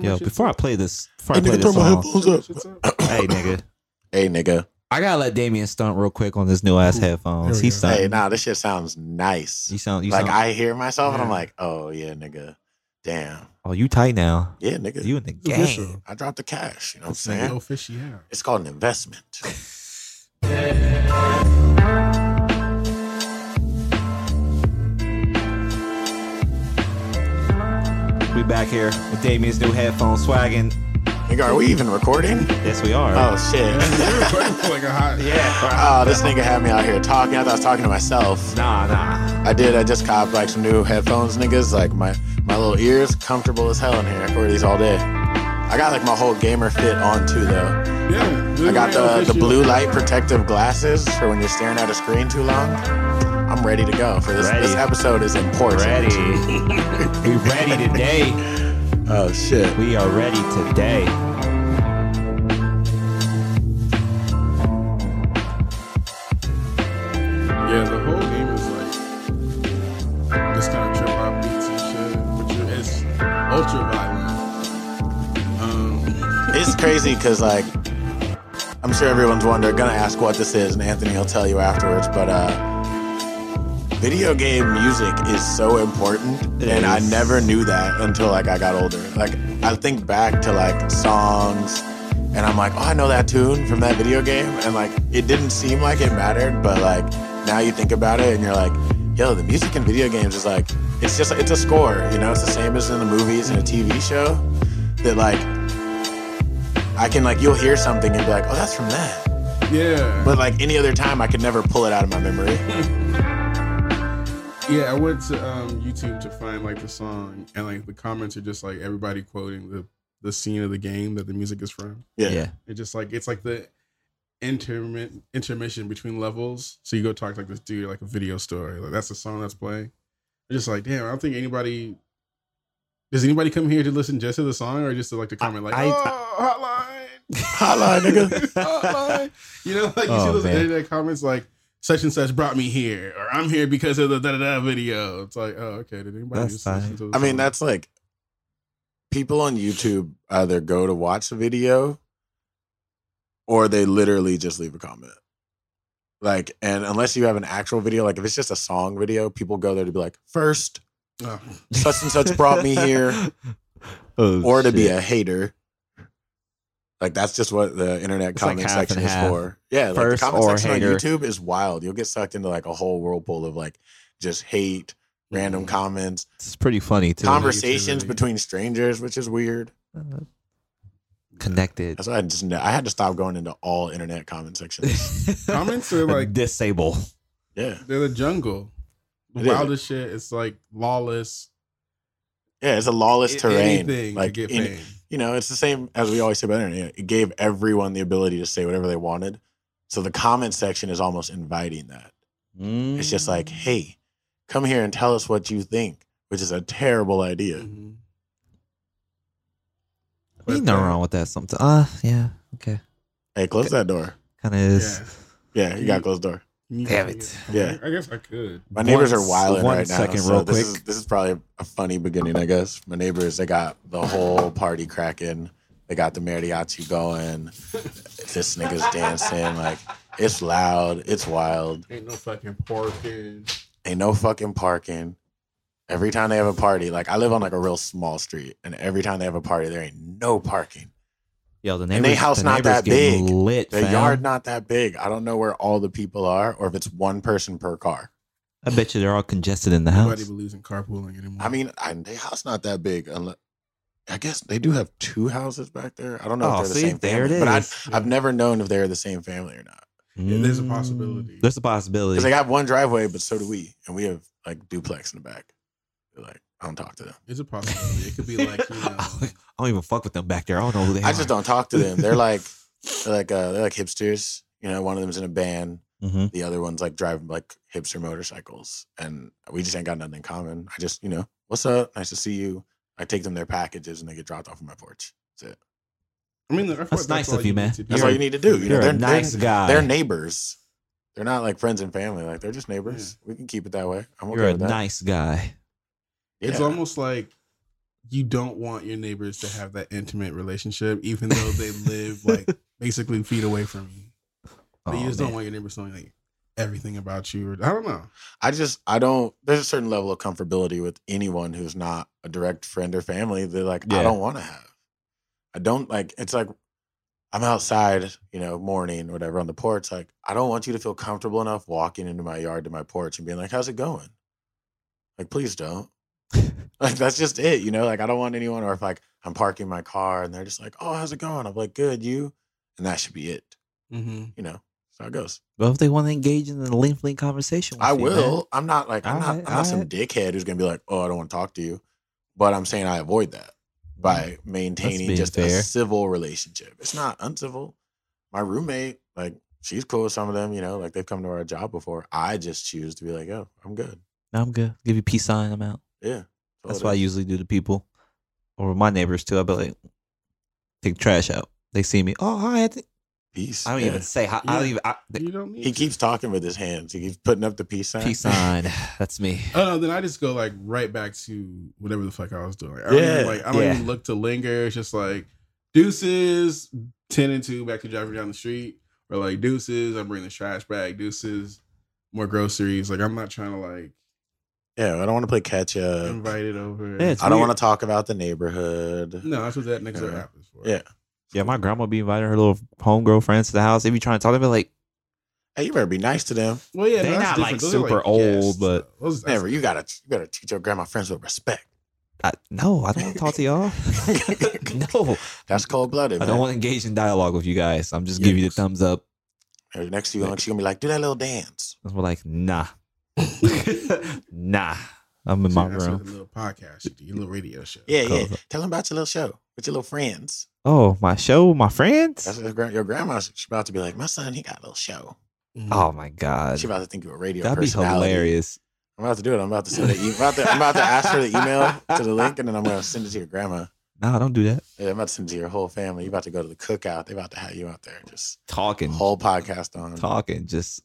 Yo, before I play this, before I play this song, hey nigga, I gotta let Damien stunt real quick on this new ass headphones. He stunt. Hey, nah, this shit sounds nice. You sound like I hear myself and I'm like, oh yeah, nigga, damn. Oh, you tight now? Yeah, nigga, you in the game? I dropped the cash. You know what I'm saying? No fishy, yeah. It's called an investment. We back here with Damien's new headphones swagging. Nigga, are we even recording? Yes, we are. Oh, shit. We're recording for like a hot... Yeah. Oh, this nigga had me out here talking. I thought I was talking to myself. Nah. I did. I just copped like some new headphones, niggas. Like my little ears, comfortable as hell in here. I wear these all day. I got like my whole gamer fit on too, though. Yeah. I got the blue light protective glasses for when you're staring at a screen too long. I'm ready to go for this. This episode is important. We're ready today. Oh, shit. We are ready today. Yeah, the whole game is like this kind of trip hop beats and shit, but it's ultra violent. It's crazy because, like, I'm sure everyone's wondering, gonna ask what this is, and Anthony will tell you afterwards, but, video game music is so important, and I never knew that until like I got older. Like I think back to like songs, and I'm like, oh, I know that tune from that video game, and like it didn't seem like it mattered, but like now you think about it, and you're like, yo, the music in video games is like, it's just it's a score, you know? It's the same as in the movies and a TV show that like I can like you'll hear something and be like, oh, that's from that, yeah. But like any other time, I could never pull it out of my memory. Yeah, I went to YouTube to find like the song, and like the comments are just like everybody quoting the scene of the game that the music is from. Yeah. It's just like it's like the intermission between levels. So you go talk to like this dude like a video store, like that's the song that's playing. I'm just like, damn, I don't think anybody does anybody come here to listen just to the song or just to like to comment like hotline nigga. Hotline. You know, like you see those internet comments like such and such brought me here, or I'm here because of the da-da-da video. It's like, oh, okay. Did anybody just listen to this? I mean, that's like people on YouTube either go to watch the video or they literally just leave a comment. Like, and unless you have an actual video, like if it's just a song video, people go there to be like, first, such and such brought me here, or to be a hater. Like that's just what the internet comment section is for. Yeah, like the comment section on YouTube is wild. You'll get sucked into like a whole whirlpool of like just hate, random comments. It's pretty funny too. Conversations between strangers, which is weird. Connected. That's why I had to stop going into all internet comment sections. Comments are like disable. Yeah, they're the jungle. The wildest shit. It's like lawless. Yeah, it's a lawless terrain. Anything like to get paid. You know, it's the same as we always say about internet. It gave everyone the ability to say whatever they wanted. So the comment section is almost inviting that. It's just like, hey, come here and tell us what you think, which is a terrible idea. There's nothing wrong with that sometimes. Yeah, okay. Hey, close that door. Kind of is. Yeah, you got to close the door. Damn it. Yeah. I guess I could. My neighbors are wilding right now. This is probably a funny beginning, I guess. My neighbors, they got the whole party cracking. They got the mariachi going. This nigga's dancing. Like, it's loud. It's wild. Ain't no fucking parking. Every time they have a party, like, I live on like a real small street. And every time they have a party, there ain't no parking. Yo, the neighbors, and their house not that big. Their yard not that big. I don't know where all the people are or if it's one person per car. I bet you they're all congested in the house. Nobody believes in carpooling anymore. I mean, their house not that big. I guess they do have two houses back there. I don't know if they're the same family. But I've never known if they're the same family or not. Yeah, there's a possibility. Because they got one driveway, but so do we. And we have like duplex in the back. They're like, I don't talk to them. It's a possibility. It could be like, you know, I don't even fuck with them back there. I don't know who they are. I just don't talk to them. They're like hipsters. You know, one of them's in a band. Mm-hmm. The other one's like driving like hipster motorcycles, and we just ain't got nothing in common. I just, you know, what's up? Nice to see you. I take them their packages, and they get dropped off on my porch. That's it. I mean, that's nice of you, man. That's all you need to do. You know, they're nice guys. They're neighbors. They're not like friends and family. Like they're just neighbors. Yeah. We can keep it that way. I'm okay with that. You're a nice guy. Yeah. It's almost like you don't want your neighbors to have that intimate relationship, even though they live like basically feet away from you. But you just don't want your neighbors knowing like everything about you. Or, I don't know. There's a certain level of comfortability with anyone who's not a direct friend or family that like I don't want to have. I don't like. It's like I'm outside, you know, morning or whatever on the porch. Like I don't want you to feel comfortable enough walking into my yard to my porch and being like, "How's it going?" Like, please don't. Like, that's just it, you know? Like, I don't want anyone, or if, like, I'm parking my car and they're just like, oh, how's it going? I'm like, good, you? And that should be it. Mm-hmm. You know, that's how it goes. Well, if they want to engage in a lengthy conversation with you, I will. Man. I'm not, like, I'm not some dickhead who's going to be like, oh, I don't want to talk to you. But I'm saying I avoid that by maintaining just fair. A civil relationship. It's not uncivil. My roommate, like, she's cool with some of them, you know? Like, they've come to our job before. I just choose to be like, oh, I'm good. No, I'm good. Give you peace sign. I'm out. Yeah. That's what I usually do to people or my neighbors too. I'll be like, take trash out. They see me. Oh, hi, Anthony. Peace. I don't even say hi. I don't even. He keeps talking with his hands. He keeps putting up the peace sign. Peace sign. That's me. Oh, no, then I just go like right back to whatever the fuck I was doing. I don't even, like, I don't even look to linger. It's just like deuces, 10-2, back to driving down the street. Or like deuces, I'm bringing the trash bag. Deuces, more groceries. Like I'm not trying to like. Yeah, I don't want to play catch up. Invited over. Yeah, I don't want to talk about the neighborhood. No, that's what that next door happens for. Yeah. Yeah, my grandma be inviting her little homegirl friends to the house. They be trying to talk to me like, hey, you better be nice to them. Well, yeah, they're not like super old, but never. You gotta treat your grandma friends with respect. I don't want to talk to y'all. No. That's cold blooded. I don't want to engage in dialogue with you guys. I'm just giving you the thumbs up. Next to you, she's gonna be like, do that little dance. And we're like, nah. I'm in my room. Your little podcast, your little radio show. Yeah. Tell them about your little show with your little friends. Oh, my show, my friends. That's your grandma. She's about to be like, my son, he got a little show. Mm. Oh my god, she's about to think of a radio. That'd be hilarious. I'm about to do it. I'm about to send it. I'm about to ask her the email to the link, and then I'm going to send it to your grandma. No, don't do that. Yeah, I'm about to send it to your whole family. You're about to go to the cookout. They're about to have you out there just talking. Whole podcast on talking just.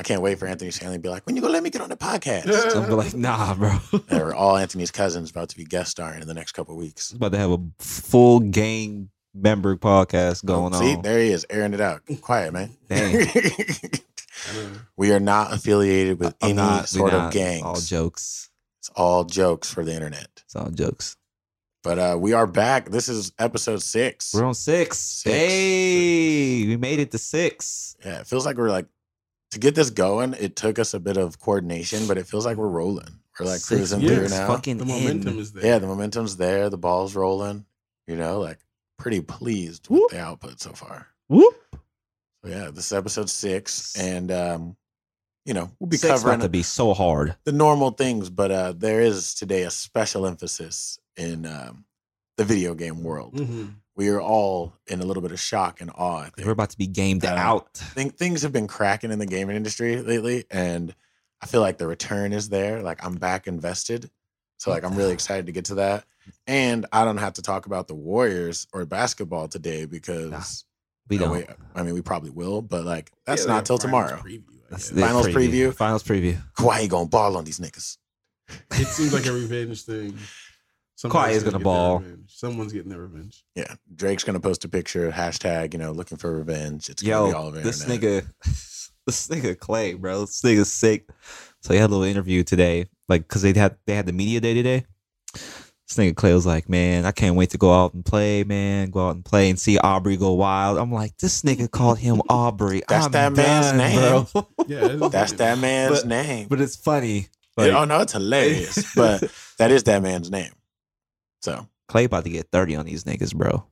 I can't wait for Anthony Stanley to be like, when you gonna let me get on the podcast? Yeah. So I'm like, nah, bro. They were all Anthony's cousins about to be guest starring in the next couple of weeks. About to have a full gang member podcast going on. See, there he is, airing it out. Quiet, man. Dang. We are not affiliated with any sort of gangs. All jokes. It's all jokes for the internet. It's all jokes. But we are back. This is episode 6. We're on 6. Hey, we made it to 6. Yeah, it feels like we're like, to get this going, it took us a bit of coordination, but it feels like we're rolling. We're like cruising through now. The momentum is there. Yeah, the momentum's there. The ball's rolling. You know, like pretty pleased with the output so far. Whoop. So yeah, this is episode 6, and you know we'll be covering. It's about to be so hard. The normal things, but there is today a special emphasis in the video game world. Mm-hmm. We are all in a little bit of shock and awe. I think. We're about to be gamed out. I think things have been cracking in the gaming industry lately, and I feel like the return is there. Like, I'm back invested. So, like, I'm really excited to get to that. And I don't have to talk about the Warriors or basketball today because... Nah, we don't. We probably will, but, like, that's not till tomorrow. Finals preview. Kawhi gonna ball on these niggas. It seems like a revenge thing. Kawhi is going to ball. Someone's getting their revenge. Yeah. Drake's going to post a picture, #, you know, looking for revenge. It's going to be all over this internet. This nigga Clay, bro. This nigga's sick. So he had a little interview today, like, because they had the media day today. This nigga Clay was like, man, I can't wait to go out and play, man. Go out and play and see Aubrey go wild. I'm like, this nigga called him Aubrey. That's that man's name, bro. Yeah, that's that man's name. But it's funny. Like, oh, no, it's hilarious. But that is that man's name. So Clay about to get 30 on these niggas, bro.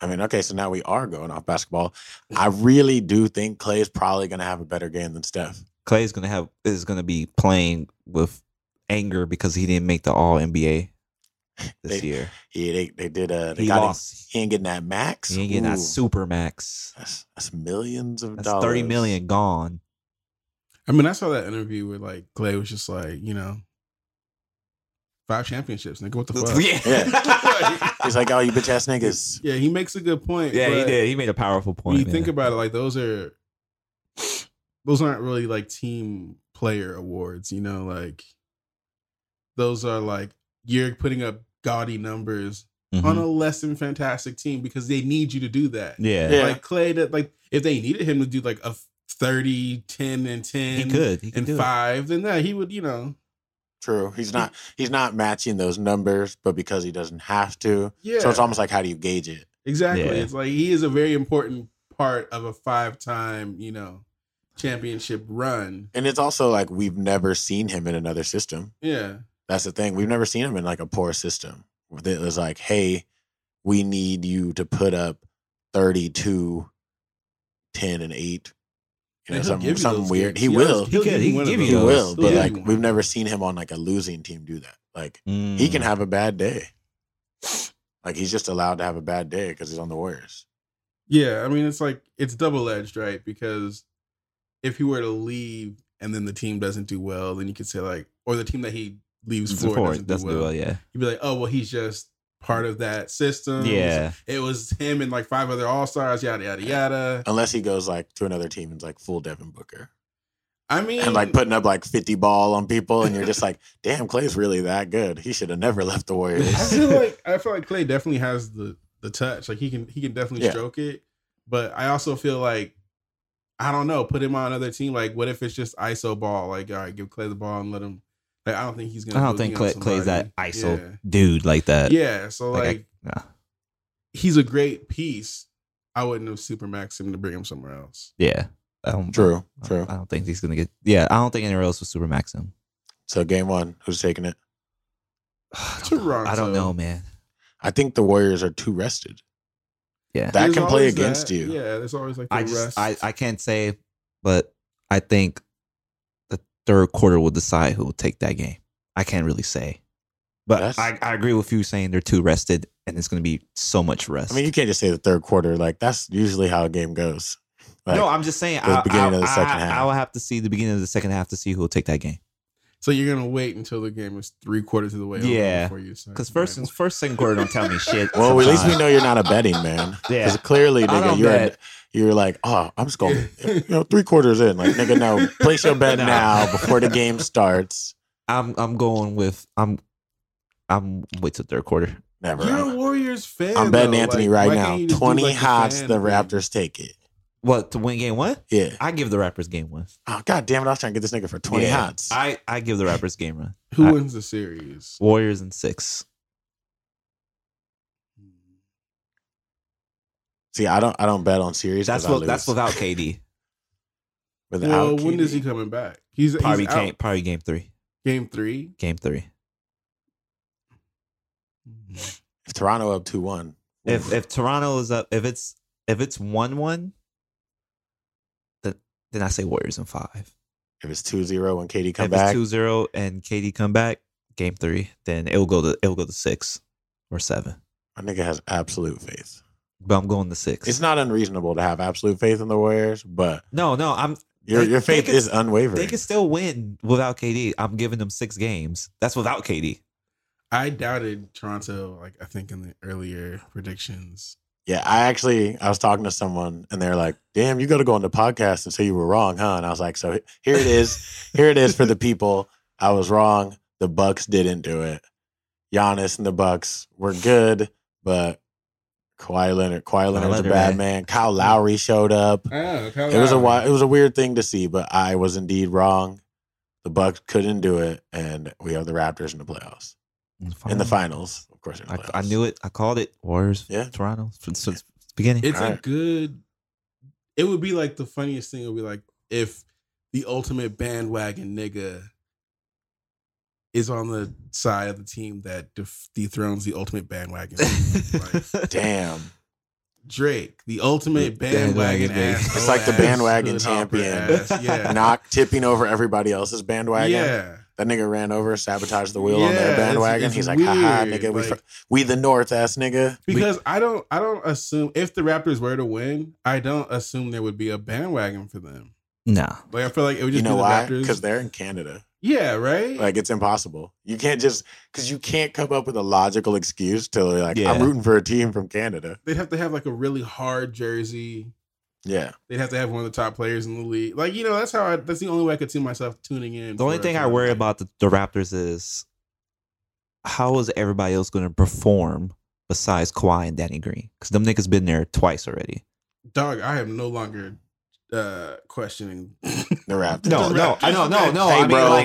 I mean, okay, so now we are going off basketball. I really do think Clay is probably going to have a better game than Steph. Clay is going to be playing with anger because he didn't make the All NBA this year. Yeah, they did. They lost. He ain't getting that max. He ain't getting that super max. That's millions of dollars. $30 million gone. I mean, I saw that interview where like Clay was just like, you know. 5 championships, nigga. What the fuck? Yeah. He's like, oh, you bitch ass niggas. Yeah, he makes a good point. Yeah, he did. He made a powerful point. When you think about it, like those aren't really like team player awards, you know, like those are like you're putting up gaudy numbers on a less than fantastic team because they need you to do that. Yeah. Like Clay, like if they needed him to do like a 30, 10, and 10, he could 5, then that he would, you know. True. He's not matching those numbers, but because he doesn't have to. Yeah. So it's almost like, how do you gauge it? Exactly. Yeah. It's like he is a very important part of a 5-time, you know, championship run. And it's also like we've never seen him in another system. Yeah. That's the thing. We've never seen him in like a poor system. It was like, hey, we need you to put up 32, 10, and 8. You know, something weird. Games. He will. He will. But like, we've never seen him on like a losing team do that. Like, he can have a bad day. Like, he's just allowed to have a bad day because he's on the Warriors. Yeah, I mean, it's like, it's double-edged, right? Because if he were to leave and then the team doesn't do well, then you could say like, or the team that he leaves for doesn't do well. Yeah, you'd be like, oh, well, he's just part of that system. Yeah, it was him and like 5 other all-stars, yada, yada, yada. Unless he goes like to another team and it's like full Devin Booker. I mean, and like putting up like 50 ball on people, and you're just like, damn, Klay's really that good. He should have never left the Warriors. I feel like Klay definitely has the touch. Like he can definitely stroke it. But I also feel like, I don't know, put him on another team. Like, what if it's just ISO ball? Like, all right, give Klay the ball and let him. Like, I don't think he's gonna. I don't think Klay's that ISO dude like that. Yeah. So like he's a great piece. I wouldn't have supermaxed him to bring him somewhere else. Yeah. True. I don't think he's going to get... Yeah, I don't think anyone else will supermax him. So game 1, who's taking it? I don't know, man. I think the Warriors are too rested. Yeah. That can play against you. Yeah, there's always like the rest. I can't say, but I think the 3rd quarter will decide who will take that game. I can't really say. But I agree with you saying they're too rested and it's going to be so much rest. I mean, you can't just say the 3rd quarter. Like, that's usually how a game goes. Like, no, I'm just saying I will have to see the beginning of the 2nd half to see who will take that game. So you're going to wait until the game is 3/4 of the way over before you say. Because first, 2nd quarter don't tell me shit. Well, sometimes. At least we know you're not a betting man. Yeah. Because clearly, nigga, you're like, oh, I'm just going, 3/4 in. Like, nigga, no, place your bet now before the game starts. I'm wait till 3rd quarter. Never. You're a Warriors fan. I'm betting Anthony right now. 20 hots, the Raptors take it. What, to win game 1? Yeah. I give the Raptors game 1. Oh, God damn it. I was trying to get this nigga for 20 hots. I give the Raptors game 1. Who wins the series? Warriors in 6. See, I don't bet on series. That's without KD. KD. When is he coming back? He's probably probably game 3. Game 3? Game 3. If Toronto up 2-1. If Toronto is up, if it's 1-1, then I say Warriors in 5. If it's 2-0 and KD come back. If it's 2-0 and KD come back, game 3, then it'll go to 6 or 7. My nigga has absolute faith. But I'm going to 6. It's not unreasonable to have absolute faith in the Warriors, but no, your faith is unwavering. They can still win without KD. I'm giving them 6 games. That's without KD. I doubted Toronto, like I think in the earlier predictions. Yeah, I was talking to someone and they're like, damn, you got to go on the podcast and say you were wrong, huh? And I was like, so here it is. Here it is for the people. I was wrong. The Bucks didn't do it. Giannis and the Bucks were good, but Kawhi Leonard's a bad man. Kyle Lowry showed up. Oh, Kyle Lowry. It was a weird thing to see, but I was indeed wrong. The Bucks couldn't do it, and we have the Raptors in the playoffs. In the finals, of course. I knew it. I called it. Warriors, Toronto since the beginning. It's a good. It would be like the funniest thing. It would be like if the ultimate bandwagon nigga is on the side of the team that dethrones the ultimate bandwagon. Like, damn, Drake, the ultimate bandwagon ass. It's like the bandwagon champion, not tipping over everybody else's bandwagon. Yeah. That nigga ran over, sabotaged the wheel on their bandwagon. He's like, ha, nigga, like, we the North ass nigga. Because I don't assume if the Raptors were to win, I don't assume there would be a bandwagon for them. No. Like I feel like it would just be the why? Raptors. Because they're in Canada. Yeah, right? Like it's impossible. You can't just because you can't come up with a logical excuse to like I'm rooting for a team from Canada. They'd have to have like a really hard jersey. Yeah, they'd have to have one of the top players in the league. Like, you know, that's the only way I could see myself tuning in. The only thing I worry about the Raptors is how is everybody else going to perform besides Kawhi and Danny Green? Because them niggas been there twice already. Dog, I am no longer questioning the Raptors. No. Hey, I mean, bro,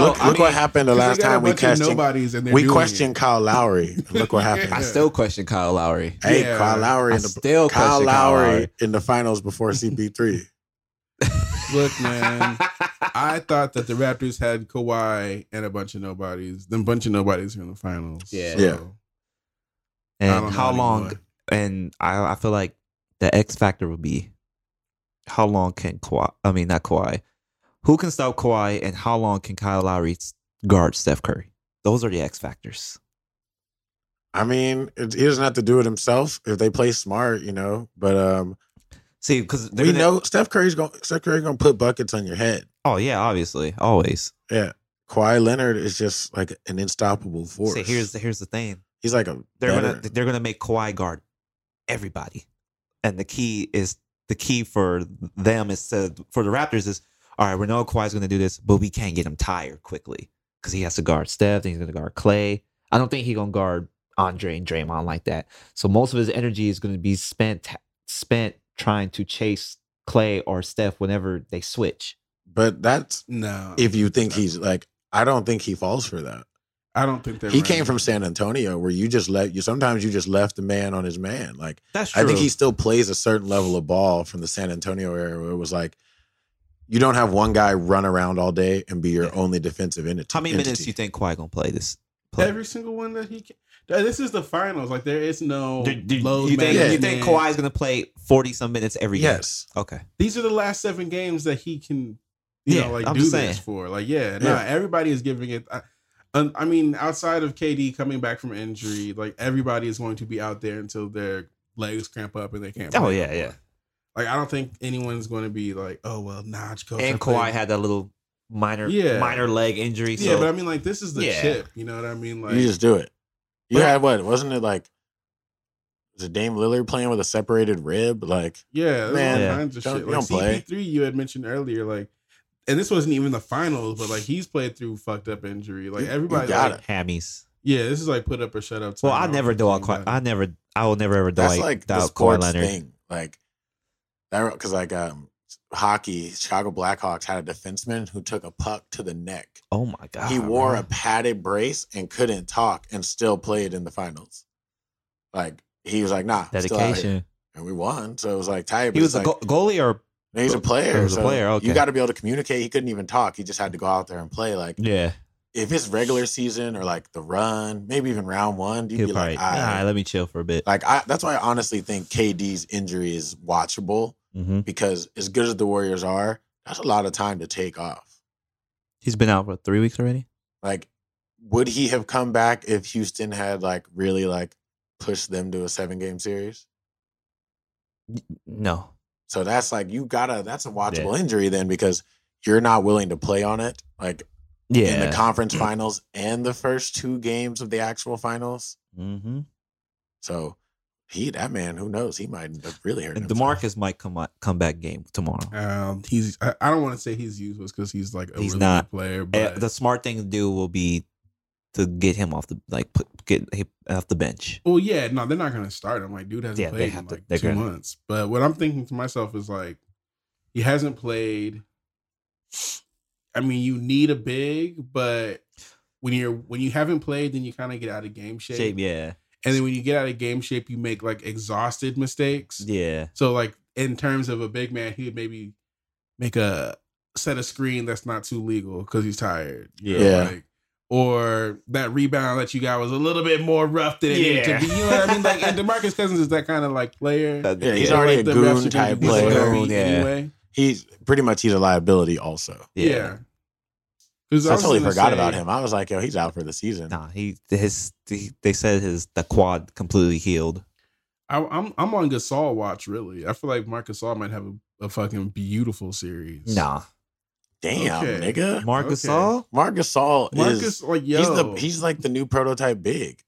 look what happened the last time we questioned. We questioned Kyle Lowry. Look what happened. I still question Kyle Lowry. Hey, yeah. Kyle Lowry in the finals before CP3. Look, man, I thought that the Raptors had Kawhi and a bunch of nobodies. Them bunch of nobodies are in the finals. Yeah. And how long? Anymore. And I feel like the X factor will be how long can Kawhi? I mean, not Kawhi. Who can stop Kawhi? And how long can Kyle Lowry guard Steph Curry? Those are the X factors. I mean, he doesn't have to do it himself if they play smart, you know. But see, because we know Steph Curry's gonna put buckets on your head. Oh yeah, obviously, always. Yeah, Kawhi Leonard is just like an unstoppable force. See, here's the thing. He's like a. They're gonna make Kawhi guard everybody, and the key for them is for the Raptors is, all right, we know Kawhi's going to do this, but we can't get him tired quickly because he has to guard Steph, then he's going to guard Clay. I don't think he's going to guard Andre and Draymond like that. So most of his energy is going to be spent trying to chase Clay or Steph whenever they switch. But that's if you think he's like, I don't think he falls for that. I don't think that he came from San Antonio, where you just left the man on his man. Like, that's true. I think he still plays a certain level of ball from the San Antonio era, where it was like you don't have one guy run around all day and be your only defensive entity. How many minutes do you think Kawhi gonna play this? Every single one that he can. This is the finals. Like, there is no load. You think Kawhi is gonna play 40 some minutes every game? Yes. Okay. These are the last 7 games that he can, do this for. Like, everybody is giving it. I mean, outside of KD coming back from injury, like, everybody is going to be out there until their legs cramp up and they can't. Oh yeah, yeah. Like, I don't think anyone's going to be like, oh well, nah. And Kawhi had that little minor leg injury. So. Yeah, but I mean, like, this is the chip. You know what I mean? Like, you just do it. You had what? Wasn't it like? Was Dame Lillard playing with a separated rib? Like, yeah, man, all kinds of shit. Like, CP3, you had mentioned earlier, like. And this wasn't even the finals, but like, he's played through fucked up injury. Like, everybody got like, hammies. Yeah, this is like put up or shut up. Well, I will never ever doubt Kawhi Leonard thing. Like that, because like hockey, Chicago Blackhawks had a defenseman who took a puck to the neck. Oh my god! He wore a padded brace and couldn't talk, and still played in the finals. Like, he was like, nah, dedication, and we won. So it was like tight. He was like, goalie or. And he's a player. You got to be able to communicate. He couldn't even talk. He just had to go out there and play. Like, yeah, if it's regular season or like the run, maybe even round one, you'd be like, all right, let me chill for a bit. Like, that's why I honestly think KD's injury is watchable because as good as the Warriors are, that's a lot of time to take off. He's been out for 3 weeks already. Like, would he have come back if Houston had like really like pushed them to a 7-game series? No. So that's like, that's a watchable injury then, because you're not willing to play on it. Like, in the conference finals and the first 2 games of the actual finals. Mm-hmm. So that man, who knows? He might end up really hurting himself. DeMarcus might come back game tomorrow. I don't want to say he's useless because he's like a really good player. But the smart thing to do will be to get him off the bench. Well, yeah, no, they're not gonna start him. Like, dude hasn't played in like 2 months. But what I'm thinking to myself is like, he hasn't played. I mean, you need a big, but when you haven't played, then you kind of get out of game shape. And then when you get out of game shape, you make like exhausted mistakes. Yeah. So like, in terms of a big man, he would maybe make a set a screen that's not too legal because he's tired. You know, like, or that rebound that you got was a little bit more rough than it needed to be. You know what I mean? Like, and DeMarcus Cousins is that kind of like player. Yeah, he's already like a goon type player. Anyway. He's pretty much a liability also. Yeah. I totally forgot about him. I was like, yo, he's out for the season. Nah, they said the quad completely healed. I'm on Gasol watch, really. I feel like Marc Gasol might have a fucking beautiful series. Nah. Damn, okay. Nigga. Marc Gasol is like, yo. He's like the new prototype big,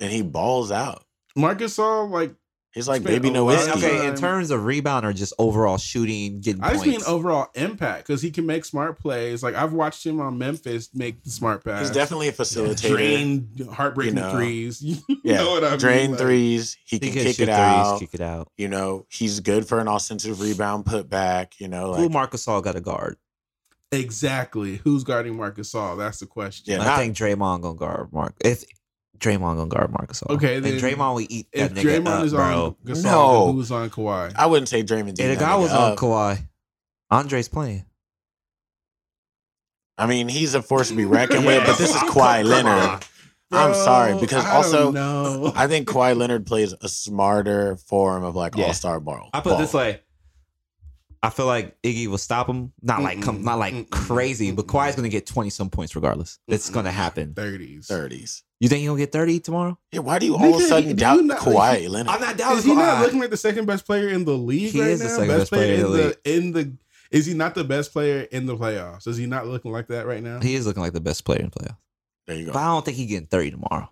and he balls out. Marc Gasol, like, It's like Baby Nowitzki. Okay, in terms of rebound or just overall shooting, getting points. I just mean overall impact because he can make smart plays. Like I've watched him on Memphis make the smart pass. He's definitely a facilitator. Drain heartbreaking threes. You know what I mean? Drain threes. He can kick it out. You know, he's good for an offensive rebound putback. You know, like, who Marc Gasol got to guard? Exactly. Who's guarding Marc Gasol? That's the question. Yeah, I think Draymond gonna guard Marc. If Draymond gonna guard Marc Gasol. Okay, then and Draymond would eat that nigga Draymond up, is bro. On Gasol, no. Who's on Kawhi? I wouldn't say Draymond. If the guy was on Kawhi, Andre's playing. I mean, he's a force to be reckoned with, but this is Kawhi Leonard. Bro, I'm sorry, because I also I think Kawhi Leonard plays a smarter form of like all-star ball. I put it this way. I feel like Iggy will stop him. Not crazy, but Kawhi's going to get 20-some points regardless. It's going to happen. 30s. You think he'll get 30 tomorrow? Yeah, why do you all of a sudden doubt Kawhi Leonard? I'm not doubting Kawhi. Is he not looking like the second best player in the league right now? He is the second best player in the league. Is he not the best player in the playoffs? Is he not looking like that right now? He is looking like the best player in the playoffs. There you go. But I don't think he's getting 30 tomorrow.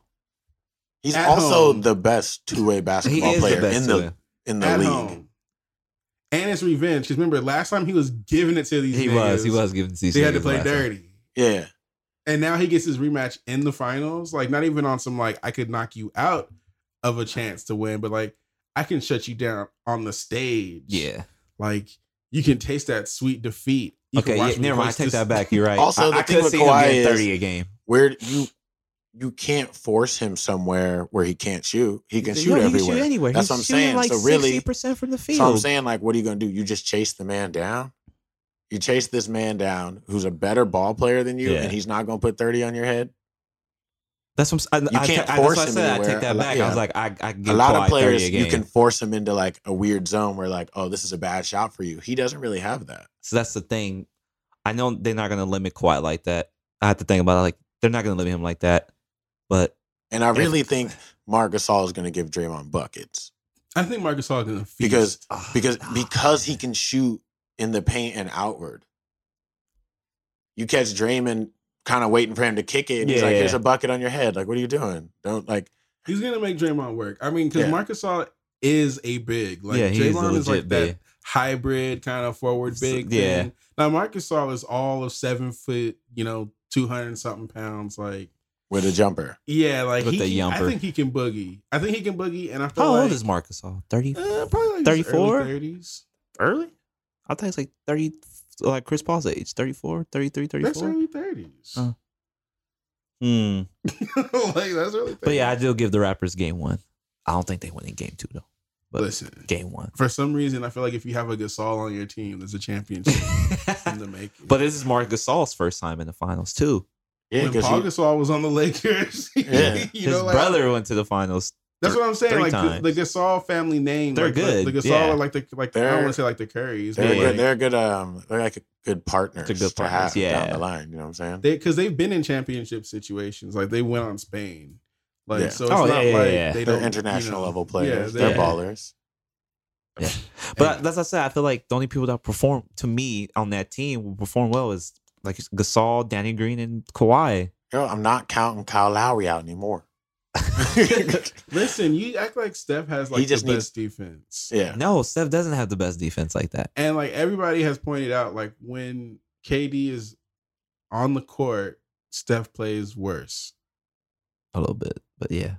He's also the best two-way basketball player in the league. And it's revenge. Because remember, last time he was giving it to these niggas. He was giving it to these niggas. They had to play dirty. Time. Yeah. And now he gets his rematch in the finals. Like, not even on some, like, I could knock you out of a chance to win. But, like, I can shut you down on the stage. Yeah. Like, you can taste that sweet defeat. Never mind. Take that back. You're right. Also, I could see him getting 30 a game. Where you can't force him somewhere where he can't shoot. He can shoot everywhere. Shoot anywhere. That's what I'm saying. Like so really, 60% from the field. So I'm saying, like, what are you going to do? You just chase the man down? You chase this man down who's a better ball player than you, and he's not going to put 30 on your head? That's what I'm saying. You can't force him anywhere. I take that back. Yeah. I was like, I get a lot of players, you can force him into, like, a weird zone where, like, oh, this is a bad shot for you. He doesn't really have that. So that's the thing. I know they're not going to limit Kawhi like that. I have to think about it. Like, they're not going to limit him like that. And I really think Marc Gasol is going to give Draymond buckets. I think Marc Gasol is going to feast. Because he can shoot in the paint and outward. You catch Draymond kind of waiting for him to kick it, and he's like, here's a bucket on your head. Like, what are you doing? He's going to make Draymond work. I mean, because Marc Gasol is a big. Like, Draymond is like big. That hybrid kind of forward big thing. Now, Marc Gasol is all of 7 foot, 200-something pounds, like. With a jumper. Yeah, like, I think he can boogie. And I feel how old is Marc Gasol? 30? Probably like 34? Early 30s. Early? I think it's like 30, like Chris Paul's age. 34, 33, 34. That's early 30s. That's early 30s. But yeah, I do give the Raptors game one. I don't think they win in game two, though. But listen, game one. For some reason, I feel like if you have a Gasol on your team, there's a championship in the making. But this is Marc Gasol's first time in the finals, too. Yeah, when Paul Gasol was on the Lakers, his brother went to the finals. That's what I'm saying. Like the Gasol family name, they're like, good. The Gasol are like I don't want to say like the Currys. They're good. They're like good partners. They're good partners. Down the line, you know what I'm saying? Because they've been in championship situations. Like they went on Spain. Like so, it's not like they're international level players. They're ballers. Yeah, but as I said, I feel like the only people that perform to me on that team will perform well is. Like Gasol, Danny Green, and Kawhi. Yo, I'm not counting Kyle Lowry out anymore. Listen, you act like Steph has like best defense. Yeah. No, Steph doesn't have the best defense like that. And like everybody has pointed out, like when KD is on the court, Steph plays worse. A little bit, but yeah.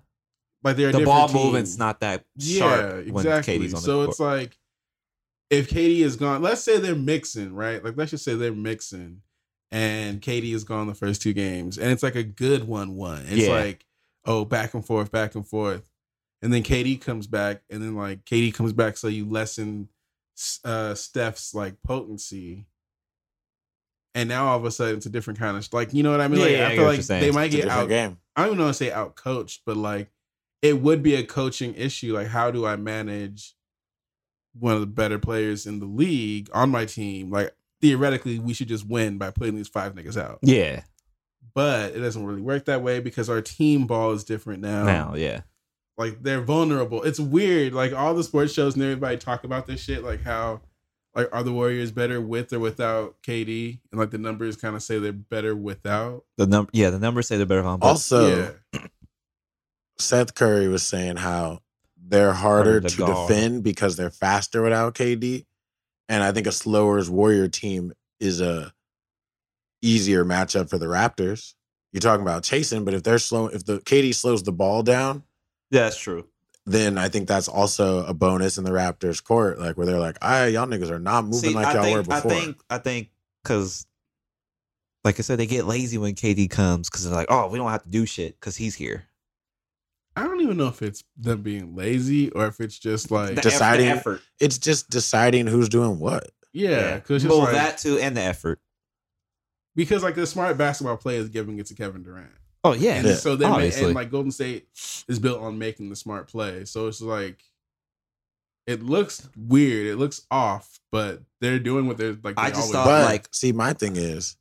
Like the ball movement's not that sharp when KD's on the court. So it's like if KD is gone, let's say they're mixing, right? Like let's just say they're mixing. And KD is gone the first two games. And it's like a good 1-1. It's like, oh, back and forth. And then KD comes back. And then, like, KD comes back so you lessen Steph's, like, potency. And now all of a sudden it's a different kind of, like, you know what I mean? Like, I feel like they might get out. Game. I don't even want to say out-coached, but, like, it would be a coaching issue. Like, how do I manage one of the better players in the league on my team? Like, theoretically, we should just win by putting these five niggas out. Yeah. But it doesn't really work that way because our team ball is different now. Like, they're vulnerable. It's weird. Like, all the sports shows and everybody talk about this shit, like how, like, are the Warriors better with or without KD? And, like, the numbers kind of say they're better without. The numbers say they're better on. Also, Seth Curry was saying how They're harder to defend because they're faster without KD. And I think a slower Warrior team is a easier matchup for the Raptors. You're talking about chasing, but if they're slow, if the KD slows the ball down, yeah, that's true. Then I think that's also a bonus in the Raptors' court, like where they're like, "Ah, y'all niggas are not moving y'all were before." I think because, like I said, they get lazy when KD comes because they're like, "Oh, we don't have to do shit because he's here." I don't even know if it's them being lazy or if it's just like deciding. Effort. It's just deciding who's doing what. Yeah, because yeah. Well, like, that too, and the effort. Because like the smart basketball play is giving it to Kevin Durant. Oh yeah, and so they and like Golden State is built on making the smart play. So it's like it looks weird, it looks off, but they're doing what they're like. I just thought like, see, my thing is,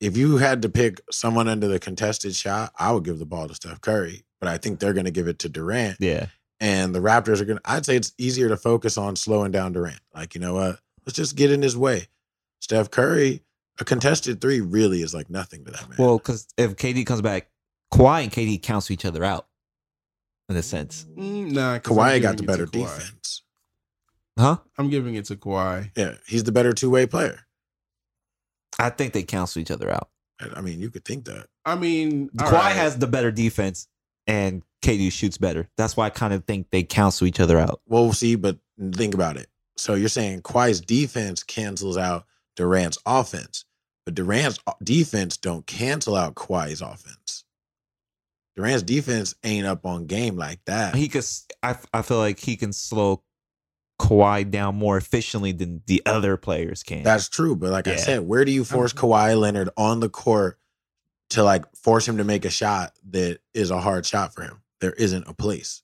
if you had to pick someone under the contested shot, I would give the ball to Steph Curry. But I think they're going to give it to Durant. Yeah. And the Raptors are going to, I'd say it's easier to focus on slowing down Durant. Like, you know what? Let's just get in his way. Steph Curry, a contested three really is like nothing to that man. Well, because if KD comes back, Kawhi and KD cancel each other out in a sense. Nah, Kawhi got the better defense. Huh? I'm giving it to Kawhi. Yeah. He's the better two-way player. I think they cancel each other out. I mean, you could think that. I mean, Kawhi has the better defense. And KD shoots better. That's why I kind of think they cancel each other out. Well, see, but think about it. So you're saying Kawhi's defense cancels out Durant's offense, but Durant's defense don't cancel out Kawhi's offense. Durant's defense ain't up on game like that. He could. I feel like he can slow Kawhi down more efficiently than the other players can. That's true, but like I said, where do you force Kawhi Leonard on the court to like force him to make a shot that is a hard shot for him? There isn't a place.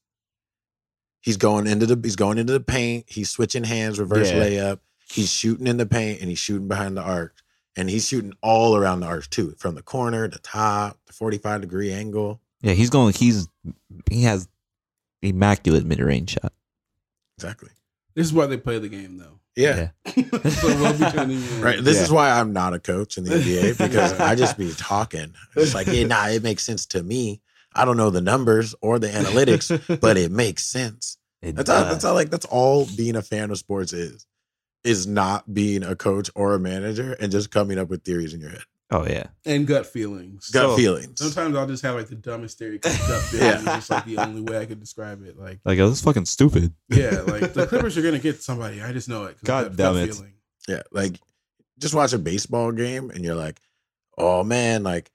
He's going into the paint. He's switching hands, reverse layup. He's shooting in the paint and he's shooting behind the arc. And he's shooting all around the arc too, from the corner, the top, the 45-degree angle. Yeah, he has immaculate mid-range shot. Exactly. This is why they play the game though. Yeah. So we'll be turning in. Right. This is why I'm not a coach in the NBA, because I just be talking. It's like, yeah, nah, it makes sense to me. I don't know the numbers or the analytics, but it makes sense. That's all being a fan of sports is not being a coach or a manager and just coming up with theories in your head. Oh, yeah. And gut feelings. Gut feelings. Sometimes I'll just have like the dumbest theory comes up. It's just like the only way I could describe it. Like oh, this is fucking stupid. Yeah, like the Clippers are going to get somebody. I just know it. God damn it. Feeling. Yeah, like just watch a baseball game and you're like, oh man, like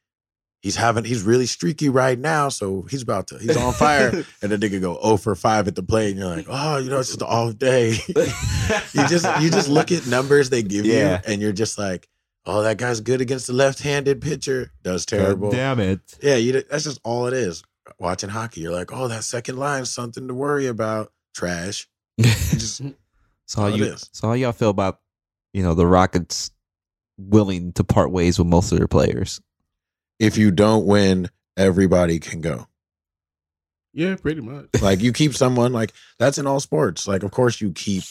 he's really streaky right now. So he's on fire. And the nigga go 0-for-5 at the plate. And you're like, oh, you know, it's just an off day. you just look at numbers they give you and you're just like, oh, that guy's good against the left-handed pitcher. Does terrible. God damn it. Yeah, that's just all it is. Watching hockey, you're like, oh, that second line's something to worry about. Trash. So how y'all feel about, you know, the Rockets willing to part ways with most of their players? If you don't win, everybody can go. Yeah, pretty much. Like, you keep someone, like, that's in all sports. Like, of course you keep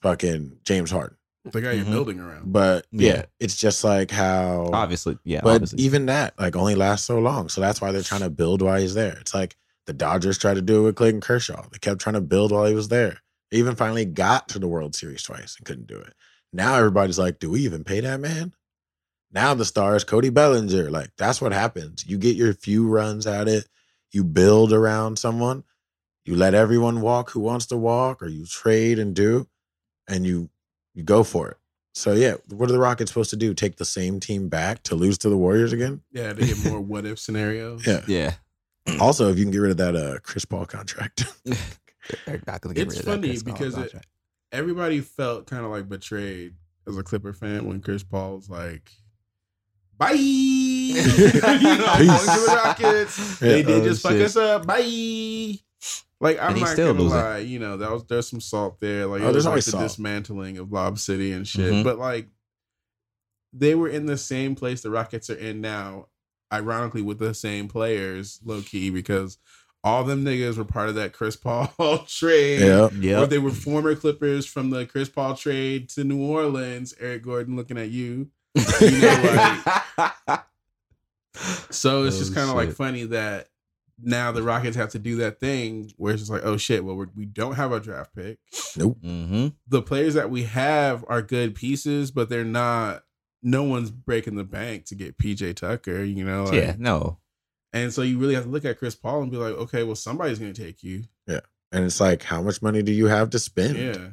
fucking James Harden. The guy you're building around. But yeah, it's just like how... Obviously, yeah. But even that, like, only lasts so long. So that's why they're trying to build while he's there. It's like the Dodgers tried to do it with Clayton Kershaw. They kept trying to build while he was there. They even finally got to the World Series twice and couldn't do it. Now everybody's like, do we even pay that man? Now the star is Cody Bellinger. Like, that's what happens. You get your few runs at it. You build around someone. You let everyone walk who wants to walk, or you trade and do, and you go for it. So, yeah, what are the Rockets supposed to do? Take the same team back to lose to the Warriors again? Yeah, to get more what-if scenarios. Yeah. Also, if you can get rid of that Chris Paul contract. They're not going to get rid of that Chris Paul contract. It's funny because everybody felt kind of like betrayed as a Clipper fan when Chris Paul was like, bye! Going to the Rockets. Yeah, they did just fuck us up. Bye! Like, I'm not gonna lie, you know, there's some salt there. Like, there's always the dismantling of Lob City and shit. Mm-hmm. But like, they were in the same place the Rockets are in now, ironically with the same players, low key, because all them niggas were part of that Chris Paul trade. Yeah. Or they were former Clippers from the Chris Paul trade to New Orleans. Eric Gordon, looking at you. You know, like, so it's just kind of like funny that now the Rockets have to do that thing where it's just like, oh shit, well, we don't have a draft pick. Nope. Mm-hmm. The players that we have are good pieces, but they're not, no one's breaking the bank to get PJ Tucker, you know? Like, yeah, no. And so you really have to look at Chris Paul and be like, okay, well, somebody's going to take you. Yeah. And it's like, how much money do you have to spend? Yeah.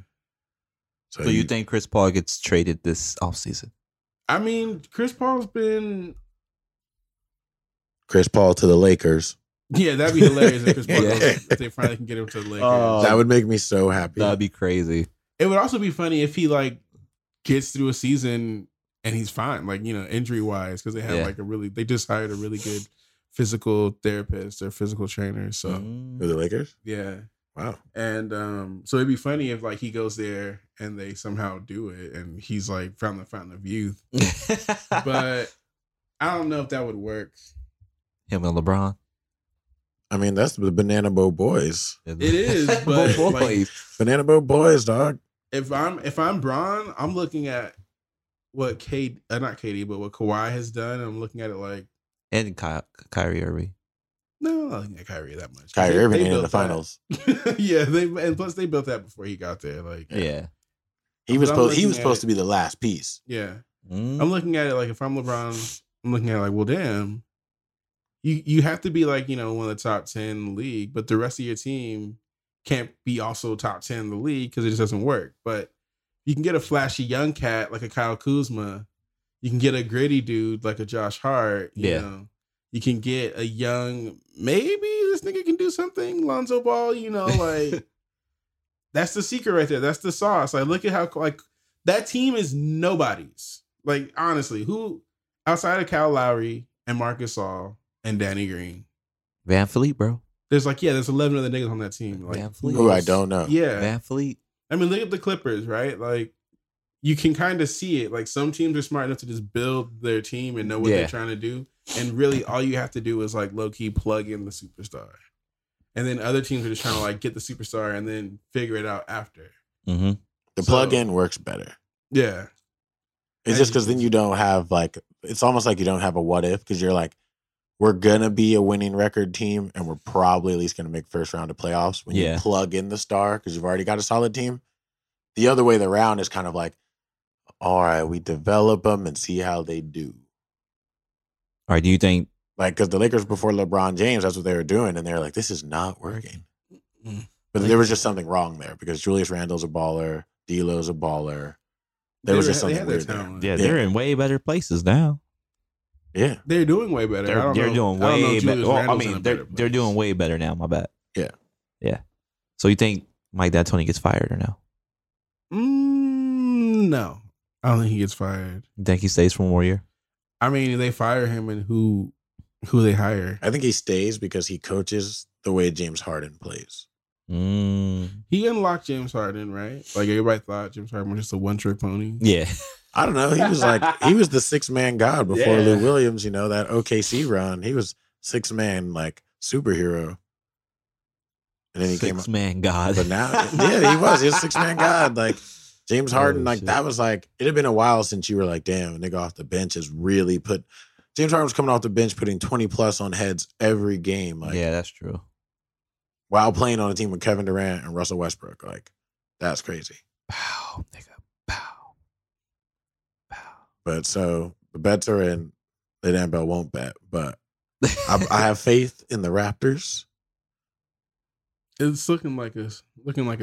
So you think Chris Paul gets traded this offseason? I mean, Chris Paul's been... Chris Paul to the Lakers. Yeah, that'd be hilarious if Chris Paul goes, if they finally can get him to the Lakers. Oh, that would make me so happy. That'd be crazy. It would also be funny if he like gets through a season and he's fine, like, you know, injury wise, because they have like a really, they just hired a really good physical therapist or physical trainer. So for the Lakers, yeah, wow. And so it'd be funny if like he goes there and they somehow do it and he's like found the fountain of youth. But I don't know if that would work. Him and LeBron. I mean, that's the Banana Boat Boys. It is, but like, Banana Boat Boys, dog. If I'm Bron, I'm looking at what what Kawhi has done. I'm looking at it like, and Kyrie Irving. No, I'm not looking at Kyrie that much. Kyrie Irving in the finals. Yeah, plus they built that before he got there. Like, yeah, he was supposed to be the last piece. Yeah, I'm looking at it like if I'm LeBron, I'm looking at it like, well, damn. You have to be like, you know, one of the top 10 in the league, but the rest of your team can't be also top 10 in the league because it just doesn't work. But you can get a flashy young cat like a Kyle Kuzma. You can get a gritty dude like a Josh Hart. You know, you can get a young, maybe this nigga can do something, Lonzo Ball, you know, like that's the secret right there. That's the sauce. Like, look at how like that team is nobody's. Like, honestly, who outside of Kyle Lowry and Marc Gasol and Danny Green. Van Fleet, bro. There's like, there's 11 other niggas on that team. Like, Van Fleet. Who I don't know. Yeah. Van Fleet. I mean, look at the Clippers, right? Like, you can kind of see it. Like, some teams are smart enough to just build their team and know what they're trying to do. And really, all you have to do is, like, low-key plug in the superstar. And then other teams are just trying to, like, get the superstar and then figure it out after. Mm-hmm. The plug-in works better. Yeah. It's just because then you don't have, like, it's almost like you don't have a what-if because you're like, we're going to be a winning record team and we're probably at least going to make first round of playoffs when you plug in the star because you've already got a solid team. The other way around is kind of like, all right, we develop them and see how they do. All right, do you think... Like, because the Lakers before LeBron James, that's what they were doing. And they were like, this is not working. But there was just something wrong there because Julius Randle's a baller. D'Lo's a baller. There was just something weird there. Yeah, they're in way better places now. Yeah, they're doing way better. They're doing way better. Well, I mean, they're doing way better now. My bad. Yeah. So you think Mike D'Antoni gets fired or no? No, I don't think he gets fired. You think he stays for one more year? I mean, they fire him, and who they hire? I think he stays because he coaches the way James Harden plays. He unlocked James Harden, right? Like everybody thought James Harden was just a one-trick pony. Yeah. I don't know. He was like, he was the six-man god before Lou Williams, you know, that OKC run. He was six-man, like, superhero. And then he came up. Six-man god. But now, he was. He was six-man god. Like, James Harden, that was like, it had been a while since you were like, damn, nigga off the bench is really put. James Harden was coming off the bench putting 20-plus on heads every game. Like, yeah, that's true. While playing on a team with Kevin Durant and Russell Westbrook. Like, that's crazy. Wow, nigga. But so the bets are in. They damn well won't bet, but I have faith in the Raptors. It's looking like a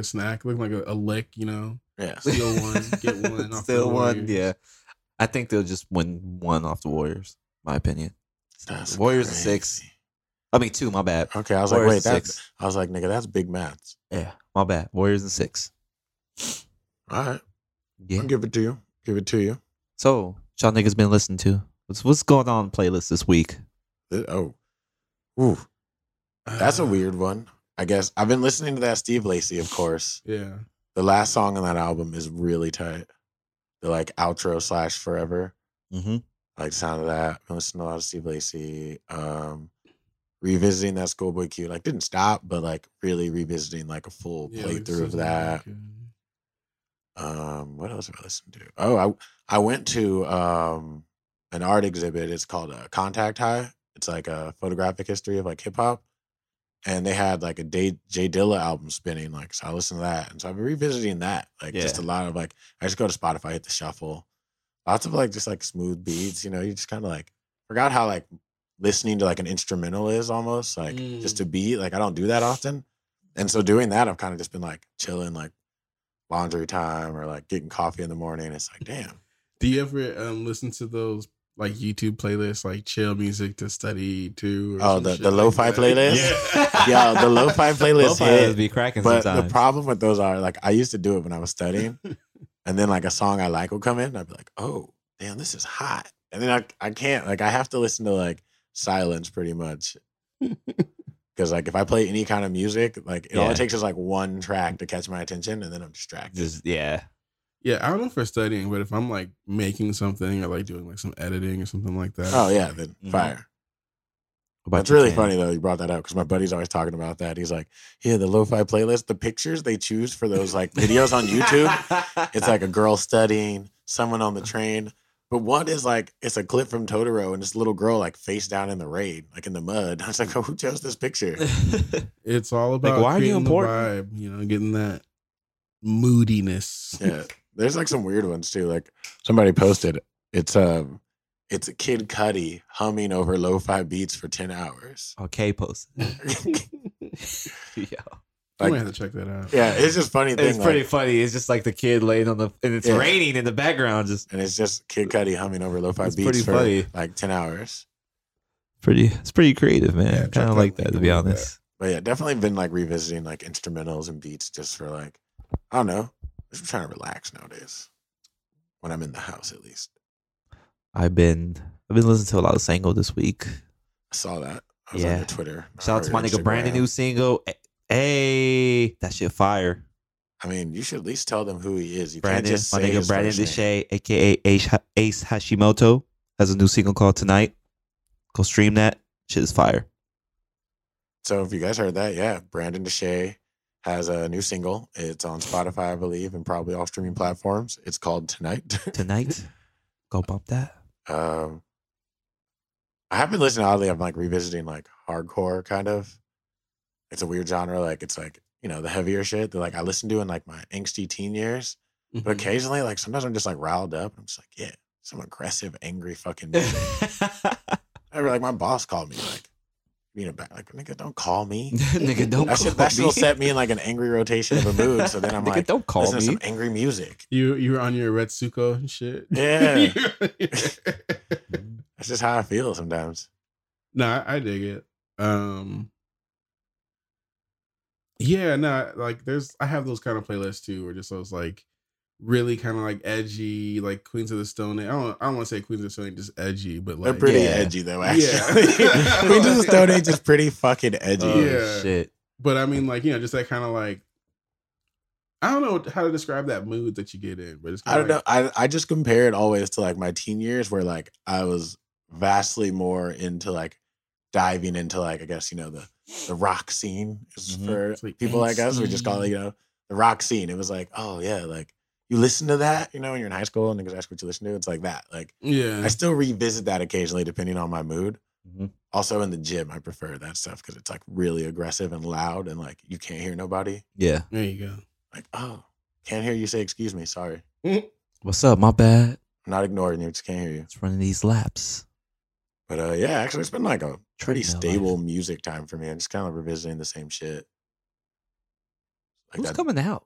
snack, looking like a lick, you know. Yeah, steal one, get one. Steal one, yeah. I think they'll just win one off the Warriors. My opinion. That's Warriors crazy. 6. I mean 2. My bad. Okay, I was Warriors like, wait, that's 6. I was like, nigga, that's big maths. Yeah, my bad. Warriors 6. All right. Yeah. I'll give it to you. So, y'all niggas been listening to? What's going on in the playlist this week? That's a weird one. I guess I've been listening to that Steve Lacy, of course. Yeah. The last song on that album is really tight. The like outro / forever. Mm-hmm. I like sound of that. I listen to a lot of Steve Lacy. Revisiting that Schoolboy Q. Like didn't stop, but like really revisiting like a full playthrough of that. Like, what else have I listened to? Oh, I went to an art exhibit. It's called Contact High. It's like a photographic history of like hip hop. And they had like a Jay Dilla album spinning, like, so I listened to that. And so I've been revisiting that. Like, just a lot of like, I just go to Spotify, hit the shuffle. Lots of like, just like smooth beats, you know, you just kind of like, forgot how like listening to like an instrumental is almost, like just a beat. Like, I don't do that often. And so doing that, I've kind of just been like chilling, like laundry time or like getting coffee in the morning. It's like, damn. Do you ever listen to those like YouTube playlists, like chill music to study to? Or the lo-fi like playlist? Yeah, the lo-fi playlist hit, be cracking but sometimes. The problem with those are like I used to do it when I was studying, and then like a song I like will come in, and I'd be like, oh, damn, this is hot. And then I can't, like I have to listen to like silence pretty much. Because like if I play any kind of music, like it all it takes is like one track to catch my attention, and then I'm distracted. Yeah, I don't know for studying, but if I'm like making something or like doing like some editing or something like that. Oh yeah, then fire. It's really funny though you brought that up because my buddy's always talking about that. He's like, yeah, the lo-fi playlist, the pictures they choose for those like videos on YouTube, it's like a girl studying, someone on the train. But one is like, it's a clip from Totoro and this little girl like face down in the rain, like in the mud. I was like, oh, who chose this picture? It's all about like, why are you important? The vibe, you know, getting that moodiness. Yeah. There's like some weird ones too. Like somebody posted, it's a Kid Cudi humming over lo-fi beats for 10 hours. Okay, post. I might have to check that out. Yeah, it's just funny. It's like, pretty funny. It's just like the kid laying on the and it's raining in the background. Just and it's just Kid Cudi humming over lo-fi beats for funny. Like 10 hours. It's pretty creative, man. Yeah, kind of like that to be honest. But yeah, definitely been like revisiting like instrumentals and beats just for like I don't know. I'm trying to relax nowadays. When I'm in the house, at least. I've been listening to a lot of single this week. I saw that. I was on your Twitter. Shout out to my nigga Brandon, new single. Hey, that shit fire. I mean, you should at least tell them who he is. You Brandon, can't just say my nigga Brandon Deshaies, aka Ace Hashimoto, has a new single called Tonight. Go stream that. Shit is fire. So if you guys heard that, Brandon Deshaies has a new single. It's on Spotify, I believe, and probably all streaming platforms. It's called Tonight. Tonight? Go bump that. I have been listening, oddly, I'm like revisiting like hardcore kind of. It's a weird genre. Like it's like, you know, the heavier shit that like I listened to in like my angsty teen years. Mm-hmm. But occasionally, like sometimes I'm just like riled up. I'm just like, yeah, some aggressive, angry fucking music. I remember like my boss called me like, you know, back like nigga, don't call me. Nigga, don't call me. That still set me in like an angry rotation of a mood. So then I'm nigga, like, don't call me. Some angry music. You were on your Retsuko and shit. Yeah, that's just how I feel sometimes. No, I dig it. Like I have those kind of playlists too, where just those like really kind of like edgy, like Queens of the Stone Age. I don't want to say Queens of the Stone Age is edgy, but like they're pretty edgy though. Actually, Queens of the Stone Age is pretty fucking edgy. Shit. But I mean, like you know, just that kind of like I don't know how to describe that mood that you get in. But it's I don't know. I just compare it always to like my teen years, where like I was vastly more into like diving into like I guess you know the rock scene is for like people like us. We just call it you know the rock scene. It was like oh yeah like. You listen to that, you know, when you're in high school and niggas ask what you listen to. It's like that. Like, I still revisit that occasionally depending on my mood. Mm-hmm. Also in the gym, I prefer that stuff because it's like really aggressive and loud and like you can't hear nobody. Yeah. There you go. Like, oh, can't hear you say, excuse me, sorry. What's up? My bad. I'm not ignoring you, just can't hear you. It's running these laps. But actually, it's been like a pretty stable music time for me. I'm just kind of revisiting the same shit. Like who's coming out?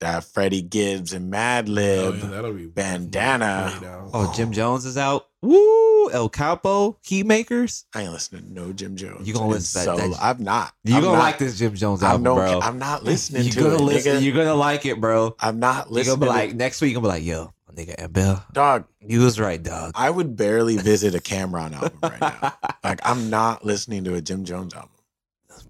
That Freddie Gibbs and Madlib, Bandana. Oh, Jim Jones is out. Woo! El Capo, Keymakers. I ain't listening to no Jim Jones. You gonna listen to that? I'm not. You're gonna like this Jim Jones album, bro. I'm not listening to it. You're gonna like it, bro. I'm not listening. You're gonna be like next week. You're gonna be like, yo, my nigga, Abel. Dog, you was right, dog. I would barely visit a Cameron album right now. Like I'm not listening to a Jim Jones album.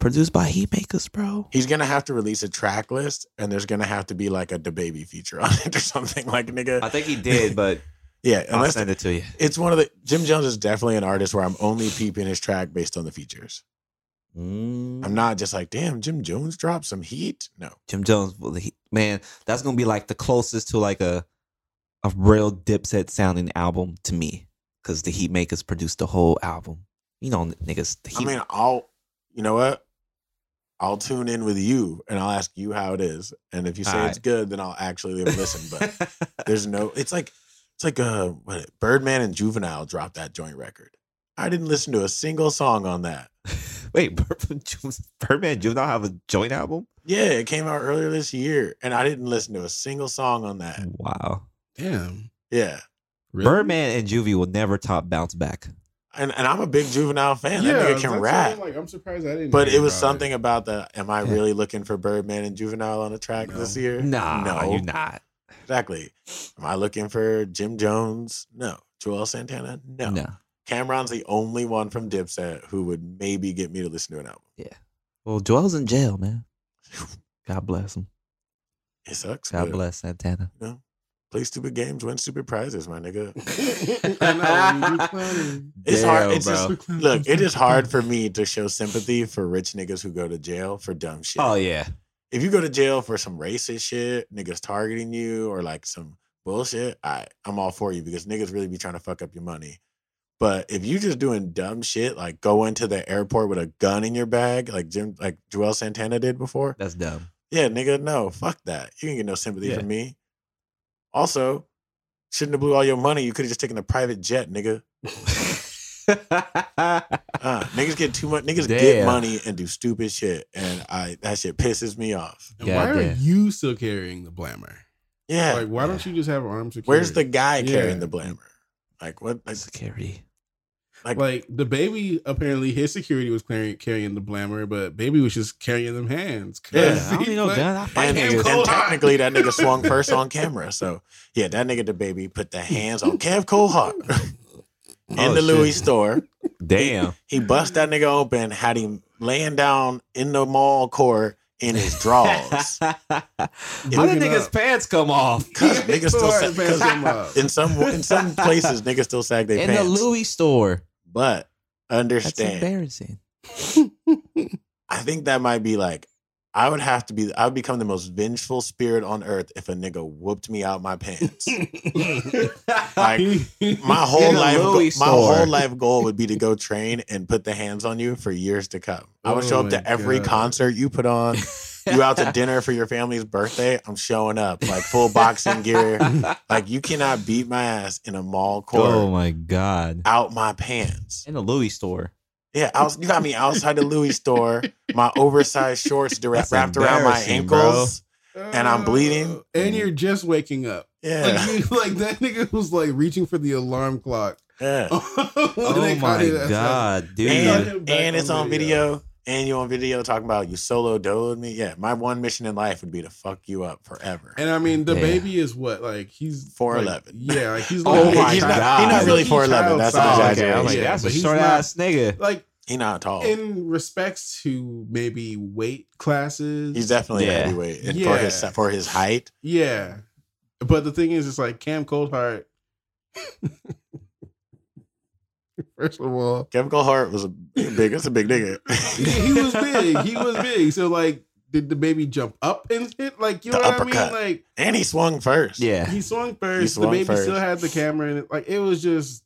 Produced by Heatmakers, bro. He's gonna have to release a track list, and there's gonna have to be like a DaBaby feature on it or something, like nigga. I think he did, but I'll send it to you. It's one of the Jim Jones is definitely an artist where I'm only peeping his track based on the features. I'm not just like, damn, Jim Jones dropped some heat. No, Jim Jones, man, that's gonna be like the closest to like a real Dipset sounding album to me, because the Heatmakers produced the whole album. You know, niggas. I mean, all. you know what? I'll tune in with you and I'll ask you how it is. And if you say it's good, then I'll actually leave and listen. But there's no, it's like Birdman and Juvenile dropped that joint record. I didn't listen to a single song on that. Wait, Birdman and Juvenile have a joint album? Yeah, it came out earlier this year and I didn't listen to a single song on that. Wow. Damn. Yeah. Really? Birdman and Juvie will never top Bounce Back. And I'm a big Juvenile fan. Yeah, that nigga can rap. Like, I'm surprised I didn't. But it was something about the, am I really looking for Birdman and Juvenile on a track this year? No, you're not. Exactly. Am I looking for Jim Jones? No. Joel Santana? No. Cameron's the only one from Dipset who would maybe get me to listen to an album. Yeah. Well, Joel's in jail, man. God bless him. It sucks. God bless Santana. No. Play stupid games, win stupid prizes, my nigga. It's hard. It's just, look, it is hard for me to show sympathy for rich niggas who go to jail for dumb shit. Oh, yeah. If you go to jail for some racist shit, niggas targeting you or like some bullshit, I'm all for you because niggas really be trying to fuck up your money. But if you just doing dumb shit, like going to the airport with a gun in your bag, like Joel Santana did before. That's dumb. Yeah, nigga, no, fuck that. You can get no sympathy from me. Also, shouldn't have blew all your money. You could have just taken a private jet, nigga. Niggas get too much. Niggas get money and do stupid shit, and that shit pisses me off. And why are you still carrying the blamer? Yeah, like why don't you just have armed security? Where's the guy carrying the blamer? Like what? Like security. Like DaBaby, apparently his security was carrying the blamer, but Baby was just carrying them hands. Yeah, I don't need no gun. I fight niggas. And technically, that nigga swung first on camera. So yeah, that nigga DaBaby put the hands on Kev Kohart in the Louis store. Damn, he bust that nigga open, had him laying down in the mall court. In his drawers. How did niggas' pants come off? Because niggas still sag pants come off. In some places, niggas still sag their pants. In the Louis store. But understand. That's embarrassing. I think that might be like, I would become the most vengeful spirit on earth if a nigga whooped me out my pants. Like my whole life goal would be to go train and put the hands on you for years to come. I would show up to every concert you put on. You out to dinner for your family's birthday. I'm showing up like full boxing gear. Like you cannot beat my ass in a mall court. Oh my God. Out my pants. In a Louis store. Yeah, you got me outside the Louis store. My oversized shorts wrapped around my ankles, and I'm bleeding. And you're just waking up. Yeah, like that nigga was like reaching for the alarm clock. Yeah. Oh my God, dude! And it's on video. And you're on video talking about you solo doloed me. Yeah, my one mission in life would be to fuck you up forever. And I mean, DaBaby is what? Like, he's 4'11. Like, yeah, like he's like, he's not he's not really 4'11. That's an exaggeration. Okay. Like, that's a short ass nigga. Like, he's not tall. In respects to maybe weight classes, he's definitely heavyweight for his height. Yeah. But the thing is, it's like Cam Coldheart. First of all, Kevin Durant was that's a big nigga. He was big. So like, did DaBaby jump up and hit? Like, you know what I mean? Like, and he swung first. Yeah, he swung first. DaBaby still had the camera in it. Like, it was just.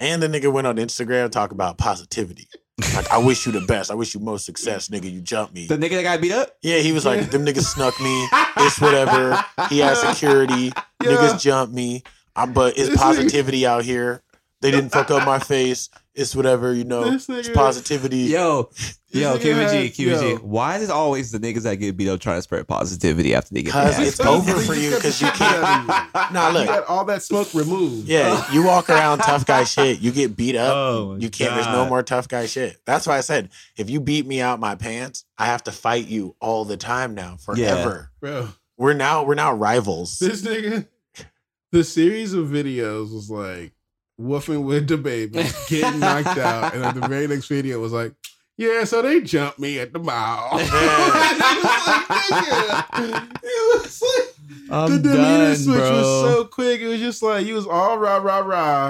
And the nigga went on Instagram to talk about positivity. Like, I wish you the best. I wish you most success, nigga. You jumped me. The nigga that got beat up? Yeah, he was like, them niggas snuck me. It's whatever. He has security. Yeah. Niggas jumped me. But it's positivity out here. They didn't fuck up my face. It's whatever, you know. It's positivity. Yo, QBG. Why is it always the niggas that get beat up trying to spread positivity after they get beat up? Because it's over for you because you can't. Nah, look. You got all that smoke removed. Yeah, you walk around tough guy shit. You get beat up. Oh, you can't. God. There's no more tough guy shit. That's why I said, if you beat me out my pants, I have to fight you all the time now, forever. Yeah. Bro. We're now rivals. This nigga, the series of videos was like, woofing with DaBaby, getting knocked out, and at the very next video was like, yeah, so they jumped me at the mall. Yeah. It was like the demeanor switch was so quick. It was just like, he was all rah, rah, rah.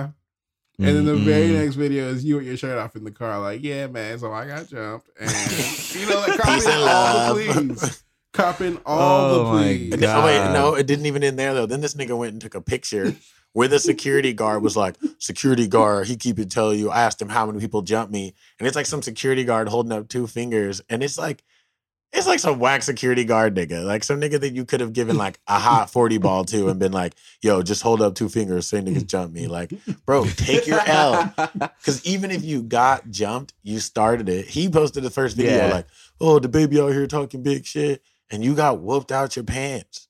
And then the very next video is you with your shirt off in the car, like, yeah, man, so I got jumped. And, you know, like, copping all the pleas. Wait, no, it didn't even end there, though. Then this nigga went and took a picture where the security guard was like, security guard, he keep it telling you, I asked him how many people jumped me. And it's like some security guard holding up two fingers. And it's like some whack security guard nigga. Like some nigga that you could have given like a hot 40 ball to and been like, yo, just hold up two fingers, say niggas jump me. Like, bro, take your L. Because even if you got jumped, you started it. He posted the first video like, oh, DaBaby out here talking big shit. And you got whooped out your pants.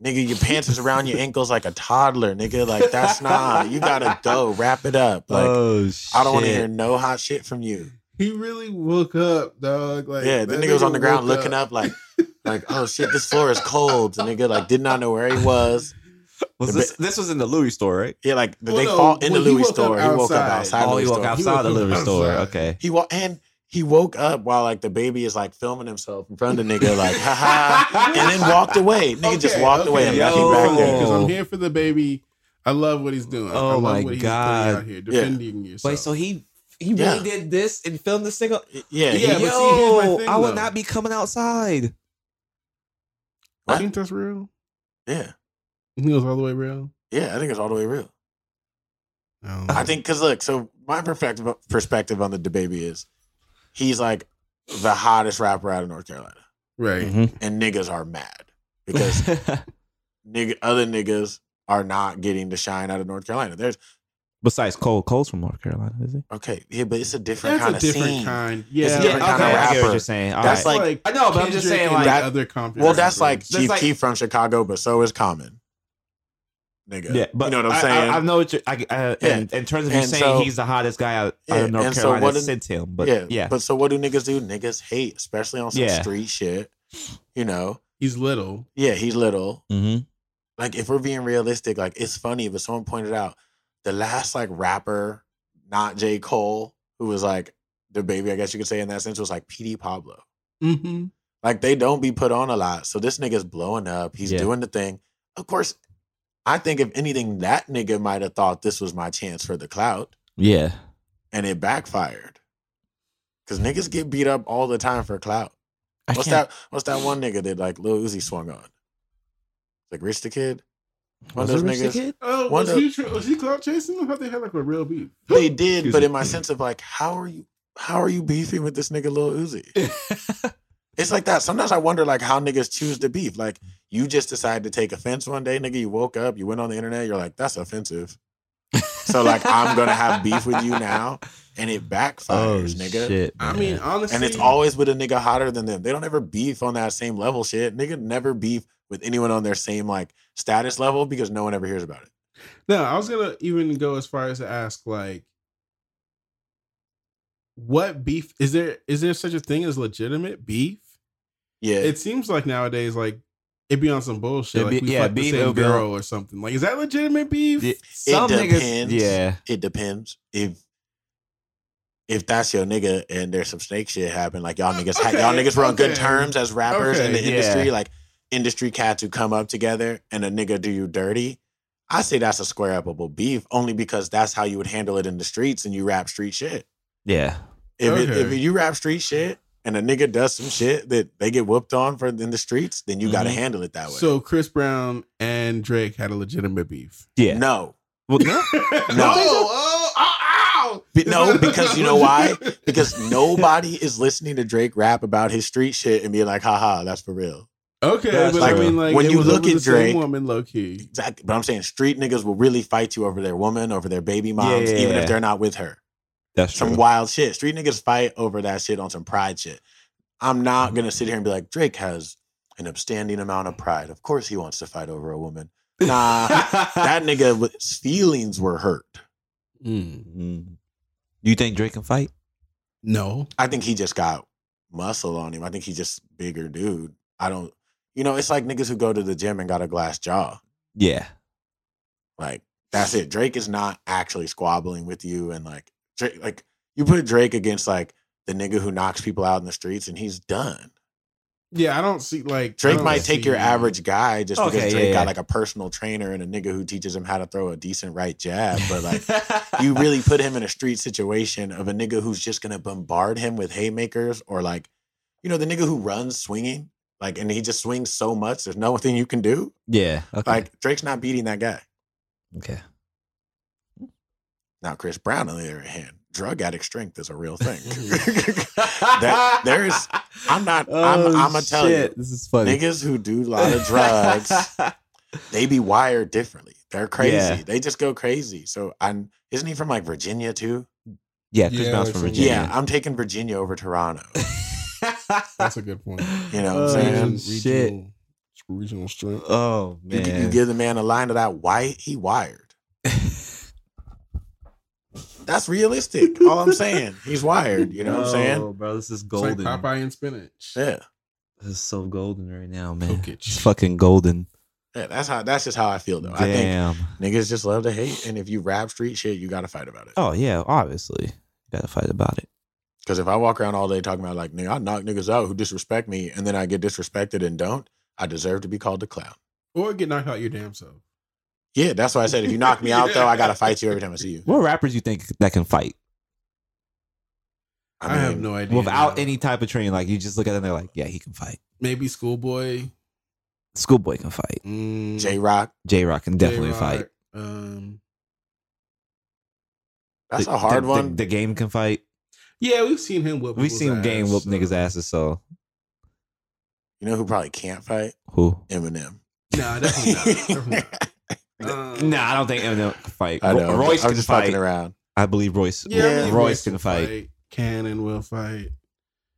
Nigga, your pants is around your ankles like a toddler, nigga. Like, that's not, you gotta go. Wrap it up. Like, oh, I don't want to hear no hot shit from you. He really woke up, dog. Like, yeah, the nigga was on the ground looking up like, oh shit, this floor is cold. The nigga like did not know where he was. This was in the Louis store, right? Yeah, like they fought in the Louis store. He woke up outside the Louis store. He woke outside the Louis store. Okay. He woke up while like the baby is like filming himself in front of the nigga like haha, and then walked away. Nigga just walked away and came back there because I'm here for the baby. I love what he's doing. Oh I love my what God, he's doing out here defending yourself. Wait, so he really did this and filmed this thing? Yeah. Yo, but see, I would not be coming outside. What? I think that's real. Yeah, you think it was all the way real? Yeah, I think it's all the way real. I think because look, so my perspective on the DaBaby is. He's like the hottest rapper out of North Carolina. Right. Mm-hmm. And niggas are mad because other niggas are not getting the shine out of North Carolina. There's besides Cole. Cole's from North Carolina, is he? Okay. Yeah, but it's a different kind of scene. It's a different kind. Yeah. It's a different kind of rapper. I get what you're saying. That's right. I know, but I'm just saying like that, other companies. Well, that's like Chief Keef from Chicago, but so is Common. Nigga. Yeah, but you know what I'm saying? I know what you're in terms of you saying so, he's the hottest guy out of North Carolina. So what sent him, but But so what do niggas do? Niggas hate, especially on some street shit. You know, he's little. Yeah, he's little. Mm-hmm. Like if we're being realistic, like it's funny, but someone pointed out the last like rapper, not J. Cole, who was like the baby, I guess you could say in that sense, was like P. D. Pablo. Mm-hmm. Like they don't be put on a lot, so this nigga's blowing up. He's doing the thing, of course. I think if anything, that nigga might have thought this was my chance for the clout. Yeah. And it backfired. Because niggas get beat up all the time for clout. What's that one nigga that like Lil Uzi swung on? Like Rich the Kid? One of those niggas. Oh, was he clout chasing them? How they had like a real beef? They did, but in my sense of like, how are you beefing with this nigga Lil Uzi? It's like that. Sometimes I wonder like how niggas choose to beef. Like you just decided to take offense one day, nigga. You woke up, you went on the internet, you're like, that's offensive. So like I'm gonna have beef with you now. And it backfires, nigga. Shit, I mean, honestly. And it's always with a nigga hotter than them. They don't ever beef on that same level shit. Nigga never beef with anyone on their same like status level because no one ever hears about it. No, I was gonna even go as far as to ask, like, what beef is there? Is there such a thing as legitimate beef? Yeah, it seems like nowadays, like it'd be on some bullshit. Like we fuck the same girl or something. Like, is that legitimate beef? It depends. It depends. If that's your nigga and there's some snake shit happen, like y'all niggas were on good terms as rappers in the industry, like industry cats who come up together and a nigga do you dirty. I say that's a square upable beef only because that's how you would handle it in the streets and you rap street shit. Yeah. If you rap street shit. And a nigga does some shit that they get whooped on for in the streets, then you got to handle it that way. So Chris Brown and Drake had a legitimate beef. Yeah. No. Well, no. No, because you know why? Because nobody is listening to Drake rap about his street shit and being like, haha, that's for real. Okay, that's but like, I mean, like when you look at Drake, woman, low key. Exactly. But I'm saying street niggas will really fight you over their woman, over their baby moms, even if they're not with her. That's some wild shit. Street niggas fight over that shit on some pride shit. I'm not going to sit here and be like, Drake has an upstanding amount of pride. Of course he wants to fight over a woman. Nah, that nigga's feelings were hurt. Mm-hmm. You think Drake can fight? No. I think he just got muscle on him. I think he's just bigger dude. You know, it's like niggas who go to the gym and got a glass jaw. Yeah. Like, that's it. Drake is not actually squabbling with you and like, Drake, like you put Drake against like the nigga who knocks people out in the streets and he's done. Yeah, I don't see like Drake might take your average guy just because Drake got like a personal trainer and a nigga who teaches him how to throw a decent right jab. But like you really put him in a street situation of a nigga who's just gonna bombard him with haymakers or like, you know, the nigga who runs swinging and he just swings so much. There's nothing you can do. Yeah, okay. Like Drake's not beating that guy. Okay. Now, Chris Brown, on the other hand, drug addict strength is a real thing. That, there is, I'm not, I'm going to tell you, this is funny. Niggas who do a lot of drugs, they be wired differently. They're crazy. Yeah. They just go crazy. So, isn't he from like Virginia too? Yeah, Chris Brown's from Virginia. Yeah, I'm taking Virginia over Toronto. That's a good point. You know what I'm saying? Regional strength. Oh, man. You give the man a line of that white, he wired. That's realistic. All I'm saying. He's wired. You know what I'm saying? Oh, bro, this is golden. It's like Popeye and spinach. Yeah. This is so golden right now, man. It's fucking golden. Yeah, that's just how I feel, though. Damn. I think niggas just love to hate. And if you rap street shit, you got to fight about it. Oh, yeah. Obviously. You got to fight about it. Because if I walk around all day talking about, like, nigga, I knock niggas out who disrespect me, and then I get disrespected and don't, I deserve to be called a clown. Or get knocked out your damn self. Yeah, that's why I said if you knock me out, though, I gotta fight you every time I see you. What rappers you think that can fight? I mean, have no idea. Without any type of training, like you just look at them, they're like, yeah, he can fight. Maybe Schoolboy. Schoolboy can fight. J-Rock. J-Rock can definitely fight. That's a hard one. The Game can fight. Yeah, we've seen him whoop. We've seen Game whoop niggas' asses. So you know who probably can't fight? Who? Eminem. Nah, definitely not. No, I don't think Eminem can fight. I know. Royce can just fight. Fucking around. I believe Royce. Yeah, Royce can fight. Cannon will fight.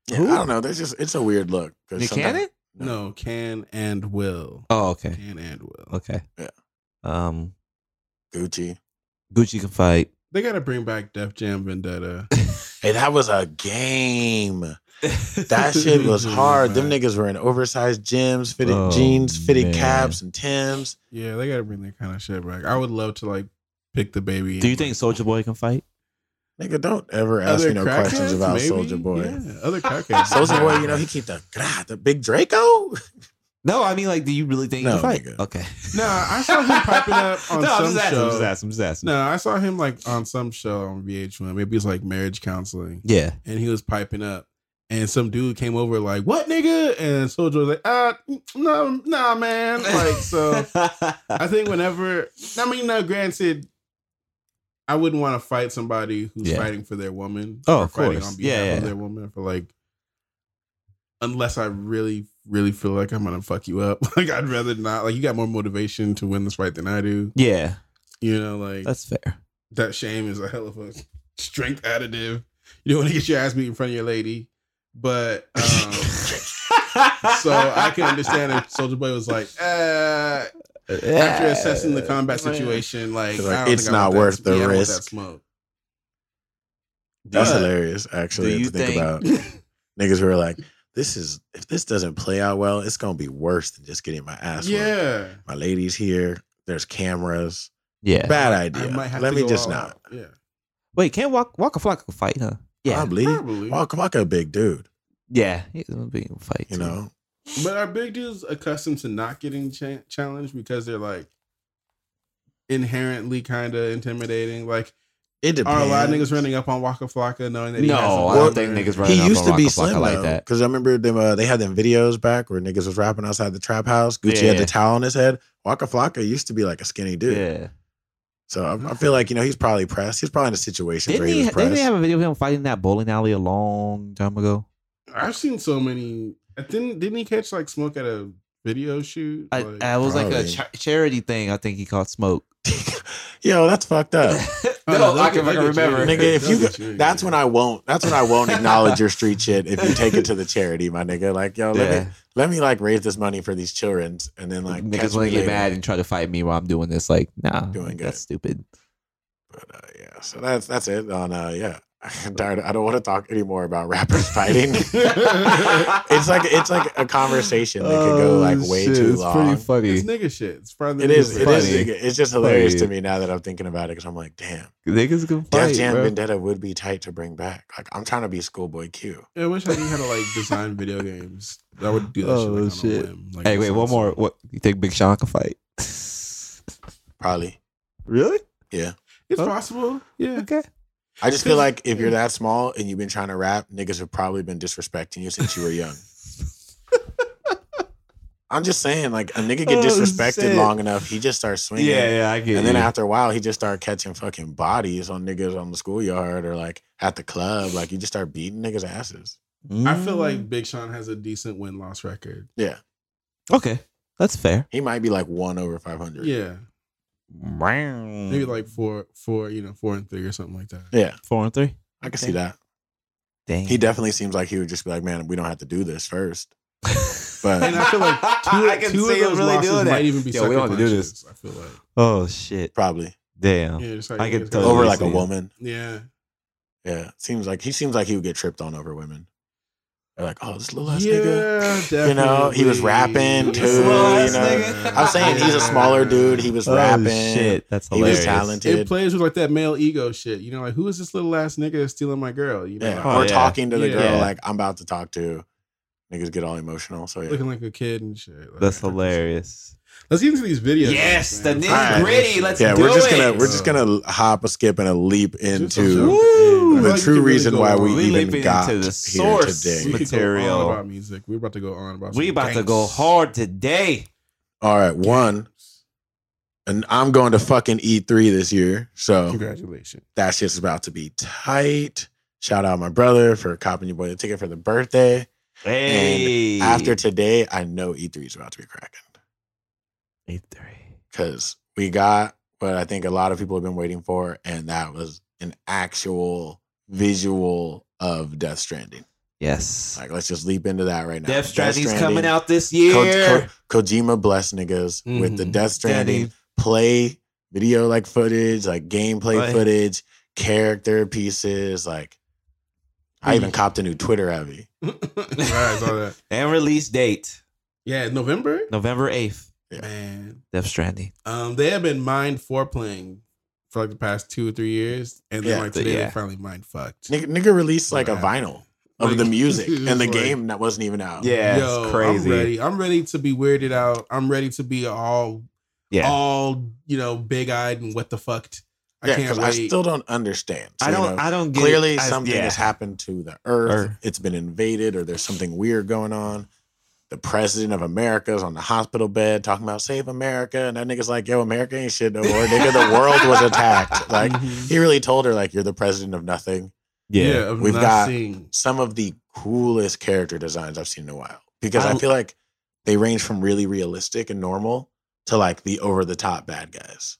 Yeah, I don't know. There's just it's a weird look. Cannon? No, can and will. Oh, okay. Can and will. Okay. Yeah. Gucci can fight. They gotta bring back Def Jam Vendetta. Hey, that was a game. That shit was hard. Them niggas were in oversized gyms, fitted jeans, fitted caps, and Tims. Yeah, they gotta bring that kind of shit back. I would love to like pick the baby. Do you think Soulja Boy can fight? Nigga, don't ever ask me no questions about Soulja Boy. Yeah, other crackheads. Soulja Boy, you know he keep the big Draco. No, I mean, like, do you really think he can fight? Nigga. Okay. No, I saw him popping up on some show. I'm just asking. No, I saw him like on some show on VH1. Maybe it's like marriage counseling. Yeah, and he was piping up. And some dude came over like, what, nigga? And Soulja was like, no, man. Like, so I think whenever, I mean, now granted, I wouldn't want to fight somebody who's fighting for their woman. Oh, of course. On behalf of their woman for like, unless I really, really feel like I'm going to fuck you up. Like, I'd rather not. Like, you got more motivation to win this fight than I do. Yeah. You know, like. That's fair. That shame is a hell of a strength additive. You don't want to get your ass beat in front of your lady. But so I can understand if Soulja Boy was like, after assessing the combat situation, like it's not worth the risk. That smoke. That's hilarious, actually, to think about. Niggas who are like, if this doesn't play out well, it's gonna be worse than just getting my ass whipped. Yeah, my lady's here. There's cameras. Yeah, bad idea. Let me just not. Yeah. Wait, can't Waka Flocka fight, huh? Yeah, probably. Waka a big dude. Yeah, he's a big fight. You know, but our big dudes accustomed to not getting challenged because they're like inherently kind of intimidating. Like, it depends. Are a lot of niggas running up on Waka Flocka knowing that he has a I don't think niggas running up on Waka Flocka like that. He used to be slim like that because I remember them. They had them videos back where niggas was rapping outside the trap house. Gucci had the towel on his head. Waka Flocka used to be like a skinny dude. Yeah. So I feel like, you know, he's probably pressed. He's probably in a situation where he was pressed. Didn't they have a video of him fighting that bowling alley a long time ago? I've seen so many. Didn't he catch like smoke at a video shoot? It was probably like a charity thing. I think he caught smoke. Yo, that's fucked up. No, I can remember. Nigga, if you, that's when I won't acknowledge your street shit if you take it to the charity, my nigga. Like, yo, let me like raise this money for these children and then like niggas want to get mad and try to fight me while I'm doing this. Like, nah, that's stupid. But yeah, so that's it on I'm tired. I don't want to talk anymore about rappers fighting. It's like a conversation that could go like way too long. It's pretty funny. It's nigga shit. It's just hilarious to me now that I'm thinking about it because I'm like, damn, niggas can fight. Def Jam Vendetta would be tight to bring back. Like I'm trying to be Schoolboy Q. I wish I knew how to like design video games. I would do that shit. Like, hey, wait, one more. What you think Big Sean can fight? Probably. Really? Yeah. It's possible. Yeah. Okay. I just feel like if you're that small and you've been trying to rap, niggas have probably been disrespecting you since you were young. I'm just saying, like, a nigga get disrespected long enough, he just starts swinging. Yeah, I get it. And then after a while, he just start catching fucking bodies on niggas on the schoolyard or, like, at the club. Like, you just start beating niggas' asses. Mm. I feel like Big Sean has a decent win-loss record. Yeah. Okay. That's fair. He might be, like, 1/500. Yeah. Wow. Maybe, like, four and three or something like that. Yeah. 4 and 3? I can see that. Dang. He definitely seems like he would just be like, man, we don't have to do this first. But and I feel like two of those losses might even be sucker punches. I feel like probably damn. Yeah, like I could over like a woman. Yeah. Seems like he would get tripped on over women. They're like, oh, this little ass nigga. Definitely. You know, he was rapping too. You know, I'm saying he's a smaller dude. He was rapping. Shit, that's hilarious. He was talented. It plays with like that male ego shit. You know, like who is this little ass nigga that's stealing my girl? You know, talking to the girl like I'm about to talk to. Niggas get all emotional, so looking like a kid and shit. Like, that's hilarious. Let's get into these videos. Yes, the nitty gritty. Let's do it. We're just gonna hop, a skip, and a leap into the true reason why we even got into the source here today. Material about music. We're about to go on about. We about to go hard today. All right, one, and I'm going to fucking E3 this year. So congratulations. That shit's about to be tight. Shout out my brother for copping your boy the ticket for the birthday. Hey. And after today, I know E3 is about to be cracking. E3. Because we got what I think a lot of people have been waiting for, and that was an actual visual of Death Stranding. Yes. Like, let's just leap into that right now. Death Stranding's coming out this year. Kojima bless niggas with the Death Stranding play, video like footage, like gameplay footage, character pieces, like. I even copped a new Twitter Abby. Right, I saw that. And release date. Yeah, November 8th. Yeah. Man. Death Stranding. They have been mind foreplaying for like the past 2 or 3 years. And then like today they finally mind fucked. Nigga released like a vinyl of the music and the game that wasn't even out. Yeah, it's crazy. I'm ready to be weirded out. I'm ready to be all you know, big-eyed and what the fucked. Yeah, because I still don't understand. So, I don't get clearly it. Something has happened to the Earth. It's been invaded, or there's something weird going on. The president of America is on the hospital bed talking about save America, and that nigga's like, "Yo, America ain't shit no more. Nigga, the world was attacked." Like he really told her, like, "You're the president of nothing." Yeah, we've got some of the coolest character designs I've seen in a while because I feel like they range from really realistic and normal to like the over the top bad guys.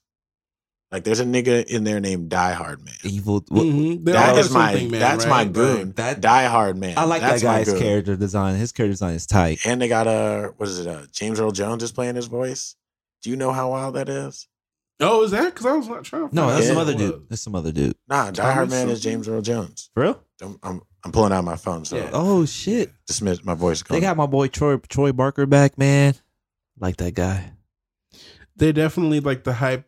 Like there's a nigga in there named Die Hard Man. Evil. That's my goon. That Die Hard Man. I like that guy's character design. His character design is tight. And they got James Earl Jones is playing his voice. Do you know how wild that is? Oh, is that? Because I was not trying. No, that's some other dude. Nah, Die Hard Man is James Earl Jones. For real? I'm pulling out my phone. So oh shit. Dismiss my voice. They got my boy Troy Barker back, man. Like that guy. They definitely like the hype.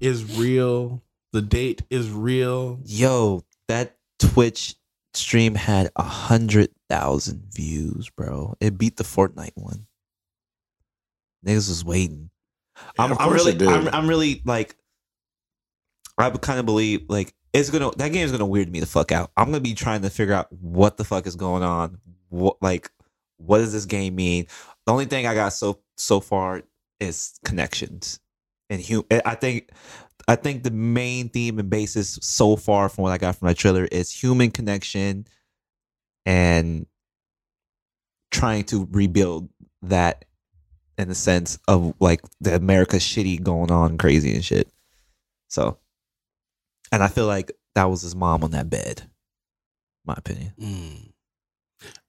Is real. The date is real. Yo, that Twitch stream had 100,000 views, bro. It beat the Fortnite one. Niggas was waiting. Yeah, I'm really like. I kind of believe like that game is gonna weird me the fuck out. I'm gonna be trying to figure out what the fuck is going on. What does this game mean? The only thing I got so far is connections. And I think the main theme and basis so far from what I got from my trailer is human connection and trying to rebuild that in the sense of like the America shitty going on crazy and shit. So, and I feel like that was his mom on that bed, my opinion.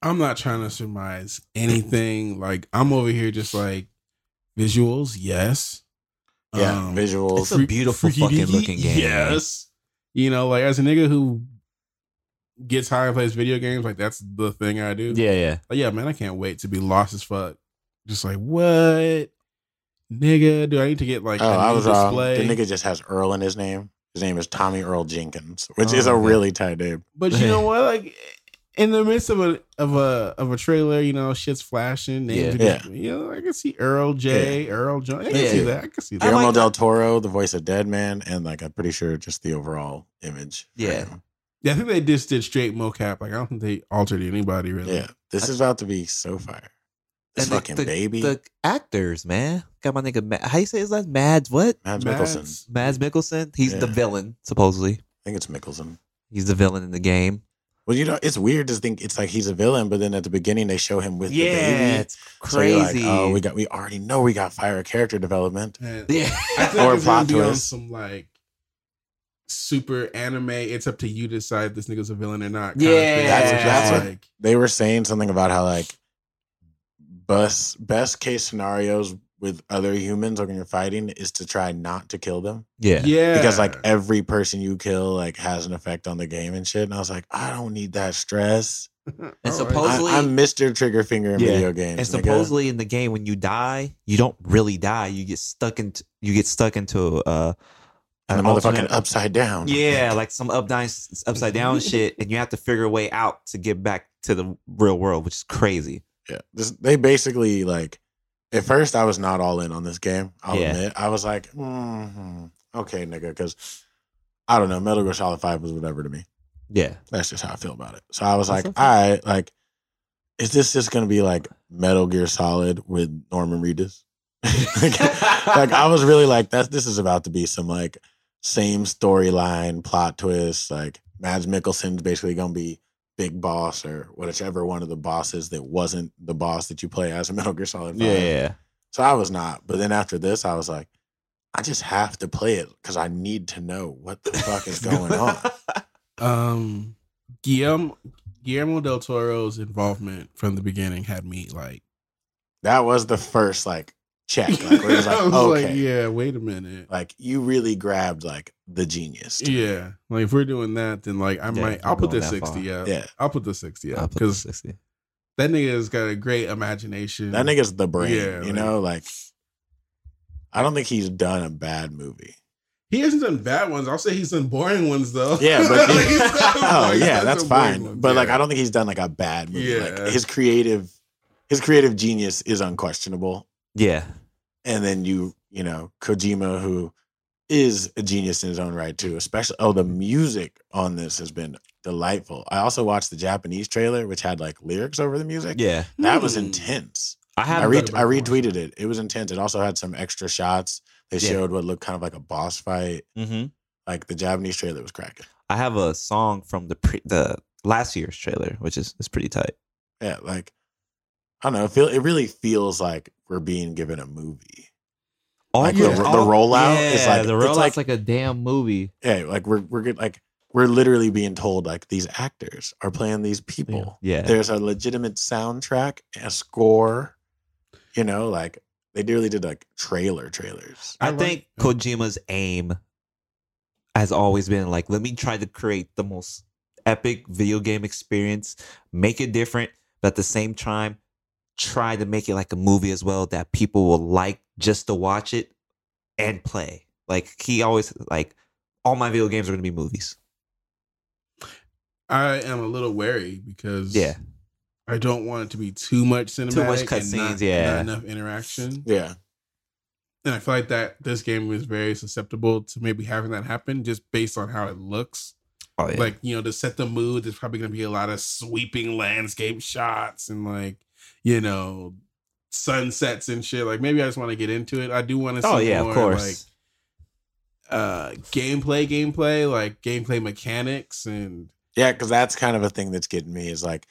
I'm not trying to surmise anything. Like I'm over here just like visuals. Yes. Yeah, visuals. It's a beautiful fucking looking game. Yes. You know, like as a nigga who gets high and plays video games, like that's the thing I do. Yeah. But yeah, man, I can't wait to be lost as fuck. Just like, what? Nigga, do I need to get like a display? The nigga just has Earl in his name. His name is Tommy Earl Jenkins, which is a really tight name. But you know what? Like in the midst of a trailer, you know, shit's flashing. You know, I can see Earl J. Earl John. I can see that. Guillermo del Toro, the voice of Dead Man, and like I'm pretty sure just the overall image. Yeah, yeah. I think they just did straight mocap. Like I don't think they altered anybody really. Yeah, this is about to be so fire. And fucking baby. The actors, man. Got my nigga. How you say his last? Mads what? Mads Mikkelsen. Mads Mikkelsen. He's the villain, supposedly. I think it's Mikkelsen. He's the villain in the game. Well, you know, it's weird to think it's like he's a villain, but then at the beginning they show him with the baby. Yeah, it's crazy. So like, oh, we already know we got fire character development. Yeah. I feel like it's gonna be on some like super anime. It's up to you to decide if this nigga's a villain or not. Yeah, that's like, what they were saying something about how like best case scenarios with other humans when you're fighting is to try not to kill them. Yeah. Because like every person you kill like has an effect on the game and shit. And I was like, I don't need that stress. And supposedly I'm Mr. Trigger Finger in video games. And supposedly in the game, when you die, you don't really die. You get stuck into and the motherfucking upside down. Yeah, like some upside down shit, and you have to figure a way out to get back to the real world, which is crazy. Yeah, they basically like. At first, I was not all in on this game. I'll admit, I was like, okay, nigga, because I don't know. Metal Gear Solid 5 was whatever to me. Yeah, that's just how I feel about it. So I was like, all right, like, is this just gonna be like Metal Gear Solid with Norman Reedus? like I was really like, this is about to be some like same storyline plot twist. Like Mads Mikkelsen's basically gonna be Big Boss or whichever one of the bosses that wasn't the boss that you play as in Metal Gear Solid 5. Yeah. So I was not. But then after this, I was like, I just have to play it because I need to know what the fuck is going on. Guillermo del Toro's involvement from the beginning had me like. That was the first like check. Like, where it was like, I was okay, like, yeah, wait a minute. Like you really grabbed like the genius. Yeah. Like if we're doing that, then like I'll put the 60 up. Yeah. I'll put the 60 up. Because that nigga's got a great imagination. That nigga's the brain. Yeah, you know, like I don't think he's done a bad movie. He hasn't done bad ones. I'll say he's done boring ones though. Yeah, but like, that's fine. But like I don't think he's done like a bad movie. Yeah. Like his creative genius is unquestionable. Yeah. And then you know, Kojima, who is a genius in his own right too, especially the music on this has been delightful. I also watched the Japanese trailer, which had like lyrics over the music. Yeah. That was intense. I retweeted it. It was intense. It also had some extra shots. They showed what looked kind of like a boss fight. Mm-hmm. Like the Japanese trailer was cracking. I have a song from the last year's trailer, which is pretty tight. Yeah, like I don't know. It really feels like we're being given a movie. The rollout is like a damn movie. Yeah, like we're literally being told like these actors are playing these people. Yeah, there's a legitimate soundtrack, a score. You know, like they really did like trailers. I think Kojima's aim has always been like, let me try to create the most epic video game experience, make it different, but at the same time, try to make it like a movie as well that people will like just to watch it and play. Like he always like, all my video games are going to be movies. I am a little wary because I don't want it to be too much cinematic, too much cutscenes, not enough interaction. Yeah, and I feel like that this game is very susceptible to maybe having that happen just based on how it looks. Oh, yeah. Like, you know, to set the mood, there's probably going to be a lot of sweeping landscape shots and like, you know, sunsets and shit. Like maybe I just want to get into it. I do want to see more of course, like gameplay, like gameplay mechanics and because that's kind of a thing that's getting me is like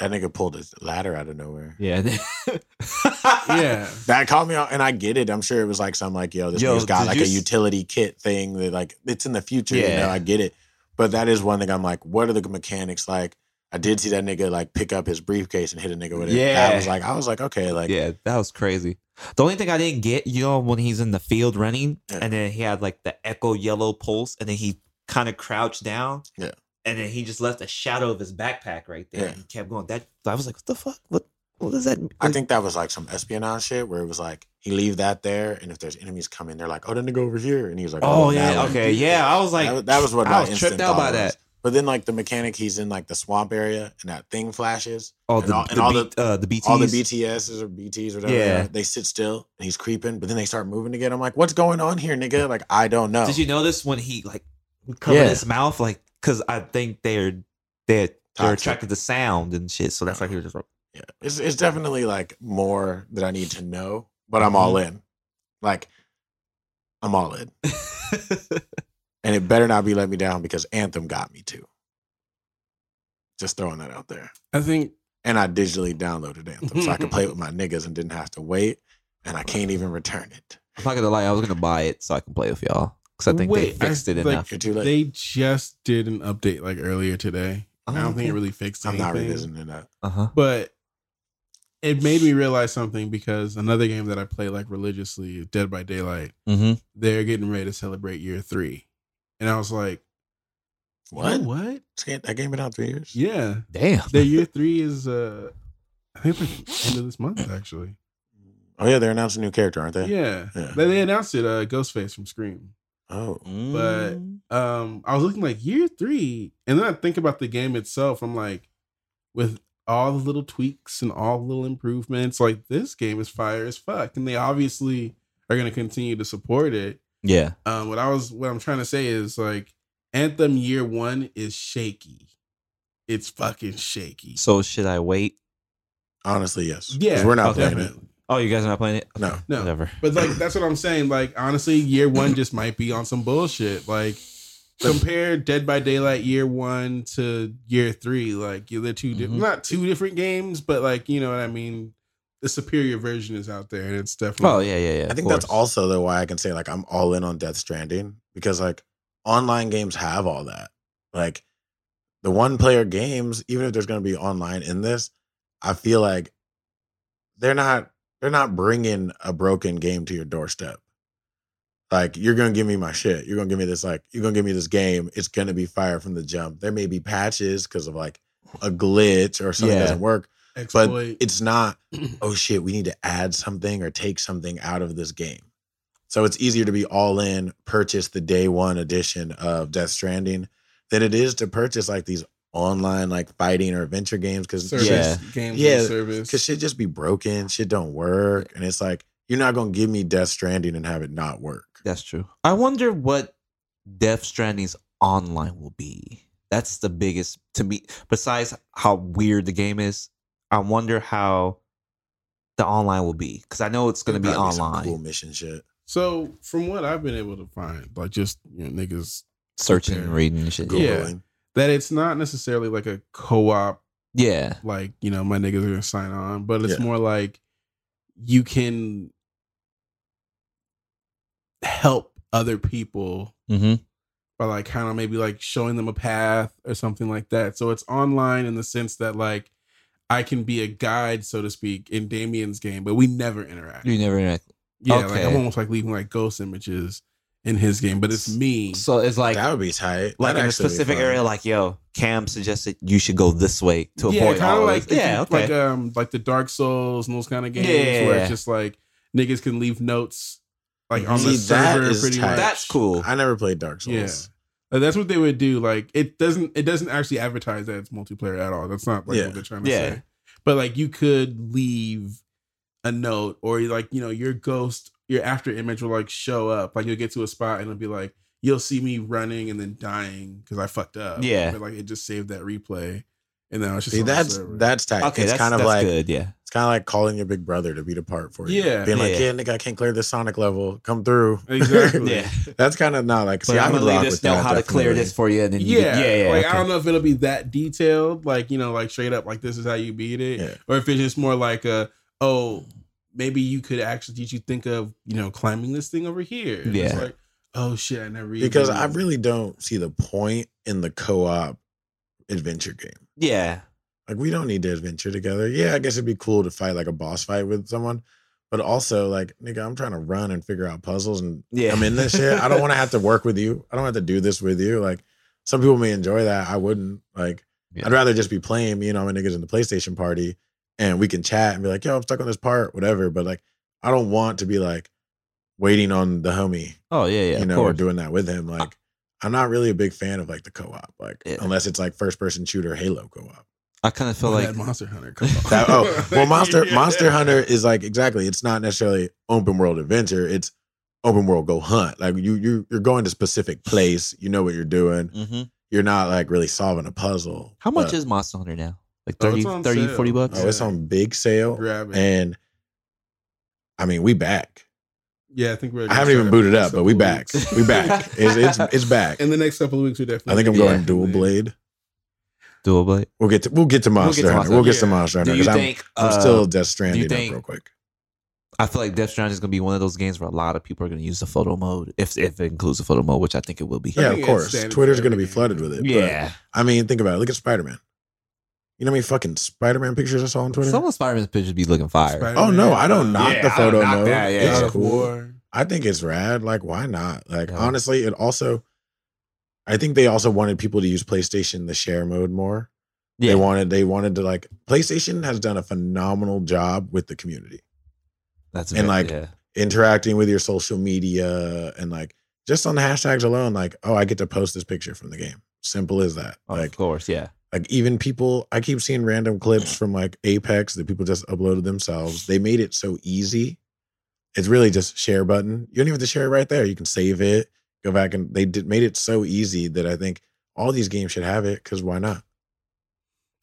that nigga pulled his ladder out of nowhere. Yeah. That caught me out and I get it. I'm sure it was like some like, yo, this nigga's got like a utility kit thing that like it's in the future, you know, I get it. But that is one thing I'm like, what are the mechanics like? I did see that nigga like pick up his briefcase and hit a nigga with it. Yeah, I was like, okay, like that was crazy. The only thing I didn't get, you know, when he's in the field running, and then he had like the echo yellow pulse, and then he kind of crouched down, and then he just left a shadow of his backpack right there. And he kept going. That I was like, what the fuck? What is that? I think that was like some espionage shit where it was like he leave that there, and if there's enemies coming, they're like, oh, then they go over here, and he was like, I was like, that was what I was tripped out by that. But then, like the mechanic, he's in like the swamp area, and that thing flashes. The BTSs or BTS or whatever. Yeah, they sit still, and he's creeping. But then they start moving again. I'm like, what's going on here, nigga? Like, I don't know. Did you notice when he like covered his mouth, like, because I think they're attracted to sound and shit. So that's like he was just like, Yeah, it's definitely like more that I need to know, but I'm all in. Like, I'm all in. And it better not be let me down because Anthem got me too. Just throwing that out there. I think. And I digitally downloaded Anthem so I could play it with my niggas and didn't have to wait. And I can't even return it. I'm not going to lie. I was going to buy it so I can play with y'all. Because I think they fixed it enough. Like, they just did an update like earlier today. I don't think it really fixed anything. I'm not revisiting that. But it made me realize something because another game that I play like religiously is Dead by Daylight. They're getting ready to celebrate year 3. And I was like, what? What? That game been out 3 years? Yeah. Damn. Their year 3 is, I think it's like the end of this month, actually. Oh, yeah. They're announcing a new character, aren't they? Yeah. They announced it, Ghostface from Scream. Oh. But I was looking like year 3. And then I think about the game itself. I'm like, with all the little tweaks and all the little improvements, like this game is fire as fuck. And they obviously are going to continue to support it. Yeah. What I'm trying to say is like Anthem year 1 is shaky. It's fucking shaky. So should I wait? Honestly, yes. Yeah. We're not playing it. Oh, you guys are not playing it? Okay. No. Whatever. But like that's what I'm saying. Like honestly, year 1 just might be on some bullshit. Like compare Dead by Daylight year 1 to year 3. Like they're not two different games, but like you know what I mean. The superior version is out there, and it's definitely. Oh yeah. I think that's also though why I can say like I'm all in on Death Stranding because like online games have all that. Like the one-player games, even if there's going to be online in this, I feel like they're not bringing a broken game to your doorstep. Like you're going to give me my shit. You're going to give me this like you're going to give me this game. It's going to be fire from the jump. There may be patches because of like a glitch or something doesn't work. Exploit. But it's not, oh shit, we need to add something or take something out of this game. So it's easier to be all in, purchase the day 1 edition of Death Stranding than it is to purchase like these online like fighting or adventure games because games because shit just be broken, shit don't work, and it's like you're not gonna give me Death Stranding and have it not work. That's true. I wonder what Death Stranding's online will be. That's the biggest to me. Besides how weird the game is. I wonder how the online will be because I know it's going to be online. Cool mission shit. So from what I've been able to find, like just you know, niggas searching and reading and shit, Googling. Yeah, that it's not necessarily like a co-op. Yeah, like you know my niggas are gonna sign on, but it's more like you can help other people by like kind of maybe like showing them a path or something like that. So it's online in the sense that like. I can be a guide, so to speak, in Damien's game, but we never interact. You never interact. Yeah, okay. Like I'm almost like leaving like ghost images in his game, but it's me. So it's like that would be tight. Like in a specific area, like yo, Cam suggested you should go this way to avoid all like, this. Yeah, okay. Like the Dark Souls and those kind of games where it's just like niggas can leave notes like on the server. Pretty much. That's cool. I never played Dark Souls. Yeah. That's what they would do. Like it doesn't actually advertise that it's multiplayer at all. That's not like what they're trying to say. But like you could leave a note or like, you know, your ghost, your after image will like show up. Like you'll get to a spot and it'll be like, you'll see me running and then dying because I fucked up. Yeah. But like it just saved that replay. And then I was just that's tight. Okay, it's kind of like good, yeah. It's kind of like calling your big brother to beat a part for you. Yeah. Being like, yeah, nigga, I can't clear this Sonic level. Come through. Exactly. Yeah. That's kind of not like, but see, I'm going to let this know how to clear this for you. And then okay. I don't know if it'll be that detailed, like, you know, like straight up, like this is how you beat it. Yeah. Or if it's just more like, maybe you could actually, did you think of, you know, climbing this thing over here? And it's like, oh shit, I never even. Because I really don't see the point in the co-op adventure game. Yeah. Like, we don't need to adventure together. Yeah, I guess it'd be cool to fight, like, a boss fight with someone. But also, like, nigga, I'm trying to run and figure out puzzles. And I'm in this shit. I don't want to have to work with you. I don't have to do this with you. Like, some people may enjoy that. I wouldn't. Like, I'd rather just be playing, you know, my niggas in the PlayStation party. And we can chat and be like, yo, I'm stuck on this part, whatever. But, like, I don't want to be, like, waiting on the homie. Oh, yeah. You know, or doing that with him. Like, I'm not really a big fan of, like, the co-op. Like, unless it's, like, first-person shooter Halo co-op. I kind of feel like Monster Hunter. Monster Hunter is like exactly. It's not necessarily open world adventure. It's open world go hunt. Like you're going to specific place. You know what you're doing. You're not like really solving a puzzle. How much is Monster Hunter now? Like 30, sale. $40. Oh, yeah. It's on big sale. Grab it. And I mean, we back. Yeah, I think we're. I haven't even booted up, but we back. We back. It's back. In the next couple of weeks, we definitely. I think I'm going dual blade. Dual blade. We'll get to Monster Hunter. We'll get to Monster Hunter because I'm still Death Stranding up real quick. I feel like Death Stranding is going to be one of those games where a lot of people are going to use the photo mode if it includes the photo mode, which I think it will be. Yeah, of course. Twitter's going to be flooded with it. Yeah. But, I mean, think about it. Look at Spider-Man. You know how many fucking Spider-Man pictures I saw on Twitter? Some of Spider-Man's pictures be looking fire. Spider-Man. Oh, no. I don't knock the photo mode. That, it's cool. War. I think it's rad. Like, why not? Like, honestly, it also... I think they also wanted people to use PlayStation, the share mode more. Yeah. They wanted to, like... PlayStation has done a phenomenal job with the community. Interacting with your social media and like just on the hashtags alone, like, oh, I get to post this picture from the game. Simple as that. Oh, like, of course, yeah. Like even people, I keep seeing random clips from like Apex that people just uploaded themselves. They made it so easy. It's really just share button. You don't even have to share it right there. You can save it, go back, and made it so easy that I think all these games should have it because why not?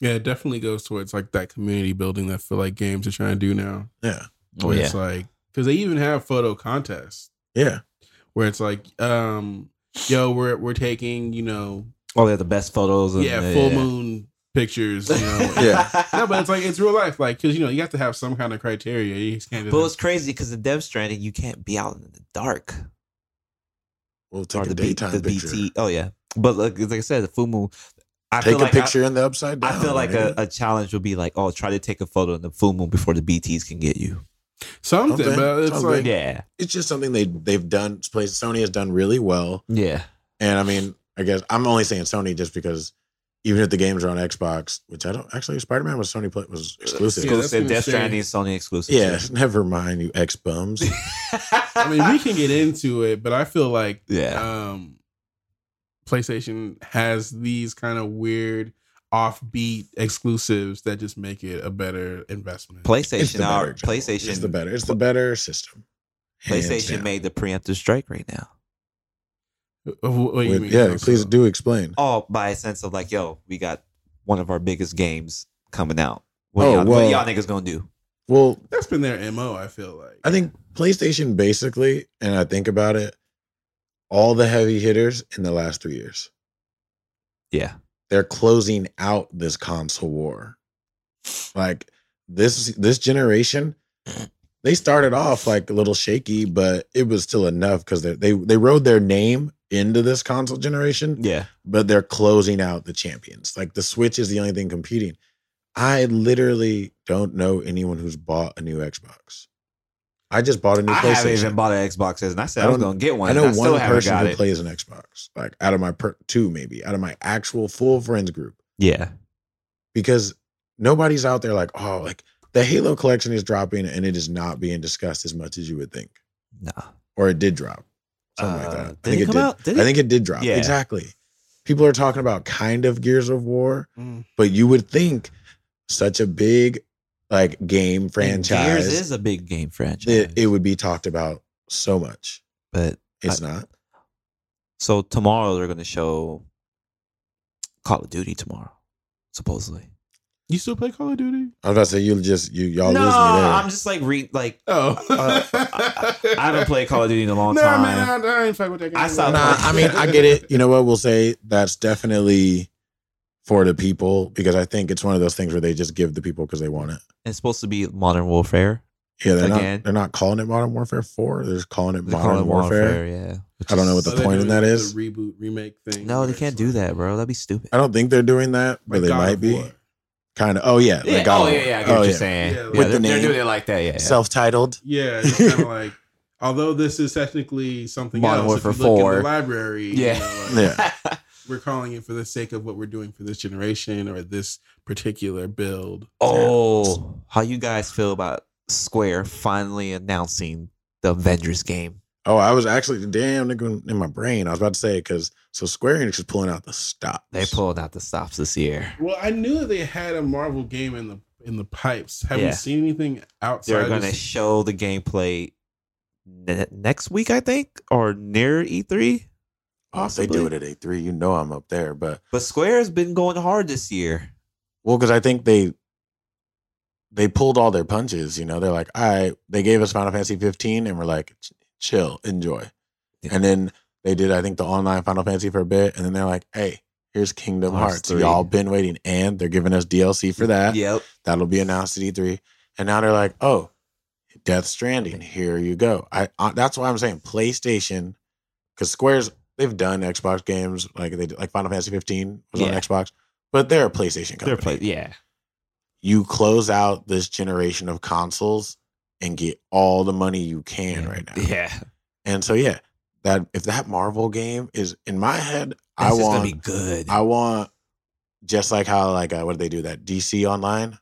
Yeah, it definitely goes towards like that community building that for like games are trying to do now. Yeah. Where it's like, because they even have photo contests. Yeah, where it's like, yo, we're taking, you know, they have the best photos. And, full moon pictures. You know, no, but it's like it's real life, like because you know you have to have some kind of criteria. You can't. But it's crazy because the Death Stranding, you can't be out in the dark. We'll take the daytime picture. BT. Oh yeah, but like I said, the full moon. I feel like a picture in the upside down. I feel like a challenge would be like, oh, try to take a photo in the full moon before the BTs can get you. Something, but it's like, it's just something they've done. Sony has done really well. Yeah, and I mean, I guess I'm only saying Sony just because even if the games are on Xbox, which I don't actually, Spider-Man was Sony was exclusive. Death Stranding is Sony exclusive. Yeah, never mind you X bums. I mean, we can get into it, but I feel like PlayStation has these kind of weird offbeat exclusives that just make it a better investment. It's the better system. PlayStation made the preemptive strike right now. What do you mean? Yeah, please do explain. Oh, by a sense of like, yo, we got one of our biggest games coming out. What y'all niggas gonna do? Well, that's been their MO, I feel like. I think PlayStation basically, and I think about it, all the heavy hitters in the last 3 years. Yeah. They're closing out this console war. Like this generation, they started off like a little shaky, but it was still enough because they rode their name into this console generation. Yeah. But they're closing out the champions. Like the Switch is the only thing competing. I literally don't know anyone who's bought a new Xbox. I just bought a new PlayStation. I haven't even bought an Xbox yet, and I said I was going to get one. I know one still person who plays an Xbox, like out of my two maybe, out of my actual full friends group. Yeah, because nobody's out there like, oh, like the Halo collection is dropping, and it is not being discussed as much as you would think. Nah, or it did drop, something like that. I think it did drop. Yeah. Exactly. People are talking about kind of Gears of War, but you would think such a big. Like game franchise. Gears is a big game franchise. It would be talked about so much. But it's not. So tomorrow they're going to show Call of Duty tomorrow, supposedly. You still play Call of Duty? I was about to say, y'all lose me there. No, I'm just like, I haven't played Call of Duty in a long time. Man, I ain't fucking with that game. I mean, I get it. You know what? We'll say that's definitely... for the people, because I think it's one of those things where they just give the people because they want it. It's supposed to be Modern Warfare. Yeah, they're not calling it Modern Warfare 4. They're just calling it Modern Warfare. Yeah, I don't know what the point in that is. The reboot, remake thing. No, they can't do that, bro. That'd be stupid. I don't think they're doing that, but they might be. Kind of. Oh yeah. Yeah. Like I get what you're saying. Yeah, they're doing it like that. Yeah. Self-titled. Yeah. It's kind of like. Although this is technically something else. Modern Warfare 4. In the library. Yeah. We're calling it for the sake of what we're doing for this generation or this particular build. Oh, how you guys feel about Square finally announcing the Avengers game? Oh, I was actually in my brain. I was about to say because Square Enix is pulling out the stops. They pulled out the stops this year. Well, I knew that they had a Marvel game in the pipes. Have you seen anything outside? They're going to show the gameplay next week, I think, or near E3. Possibly. If they do it at A3, you know I'm up there. But Square has been going hard this year. Well, because I think they pulled all their punches. You know, they're like, all right, they gave us Final Fantasy 15, and we're like, chill, enjoy. Yeah. And then they did, I think, the online Final Fantasy for a bit, and then they're like, hey, here's Kingdom Hearts. Y'all been waiting, and they're giving us DLC for that. Yep, that'll be announced at E3. And now they're like, oh, Death Stranding, here you go. I that's why I'm saying PlayStation, because Square's, they've done Xbox games, like Final Fantasy 15 was on Xbox, but they're a PlayStation company. You close out this generation of consoles and get all the money you can right now. Yeah, and so that if that Marvel game is in my head, I want gonna be good. I want, just like how what do they do that DC Online?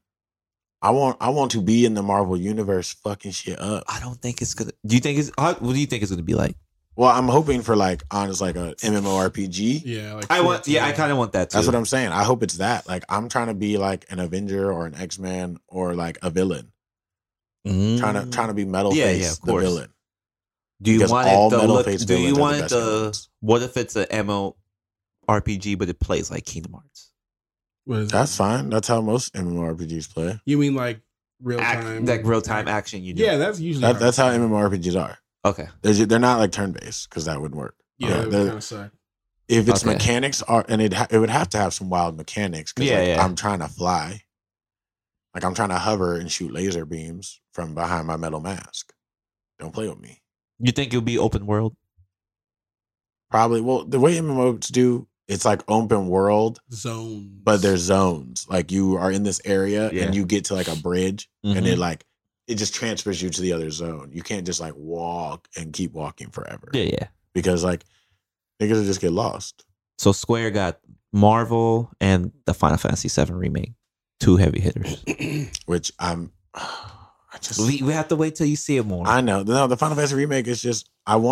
I want to be in the Marvel universe, fucking shit up. I don't think it's gonna. Do you think it's? What do you think it's gonna be like? Well, I'm hoping for like a MMORPG. Yeah, I kind of want that too. That's what I'm saying. I hope it's that. Like, I'm trying to be like an Avenger or an X-Man or like a villain. Mm. Trying to be Metal Face, the villain. Do you want all Metal Face villains? Do you want the? What if it's an MMORPG but it plays like Kingdom Hearts? That's fine. That's how most MMORPGs play. You mean like real time, like real time action? You do. Yeah, that's usually that's how MMORPGs are. Okay, they're not like turn-based because that wouldn't work. Yeah, it would kind of suck. If its mechanics are, and it would have to have some wild mechanics. Because I'm trying to fly, I'm trying to hover and shoot laser beams from behind my metal mask. Don't play with me. You think it'll be open world? Probably. Well, the way MMOs do, it's like open world zones, but there's zones. Like you are in this area and you get to like a bridge, and it just transfers you to the other zone. You can't just walk and keep walking forever. Yeah. Because niggas will just get lost. So Square got Marvel and the Final Fantasy VII remake. Two heavy hitters. Which we have to wait till you see it more. I know. No, the Final Fantasy remake is just I'm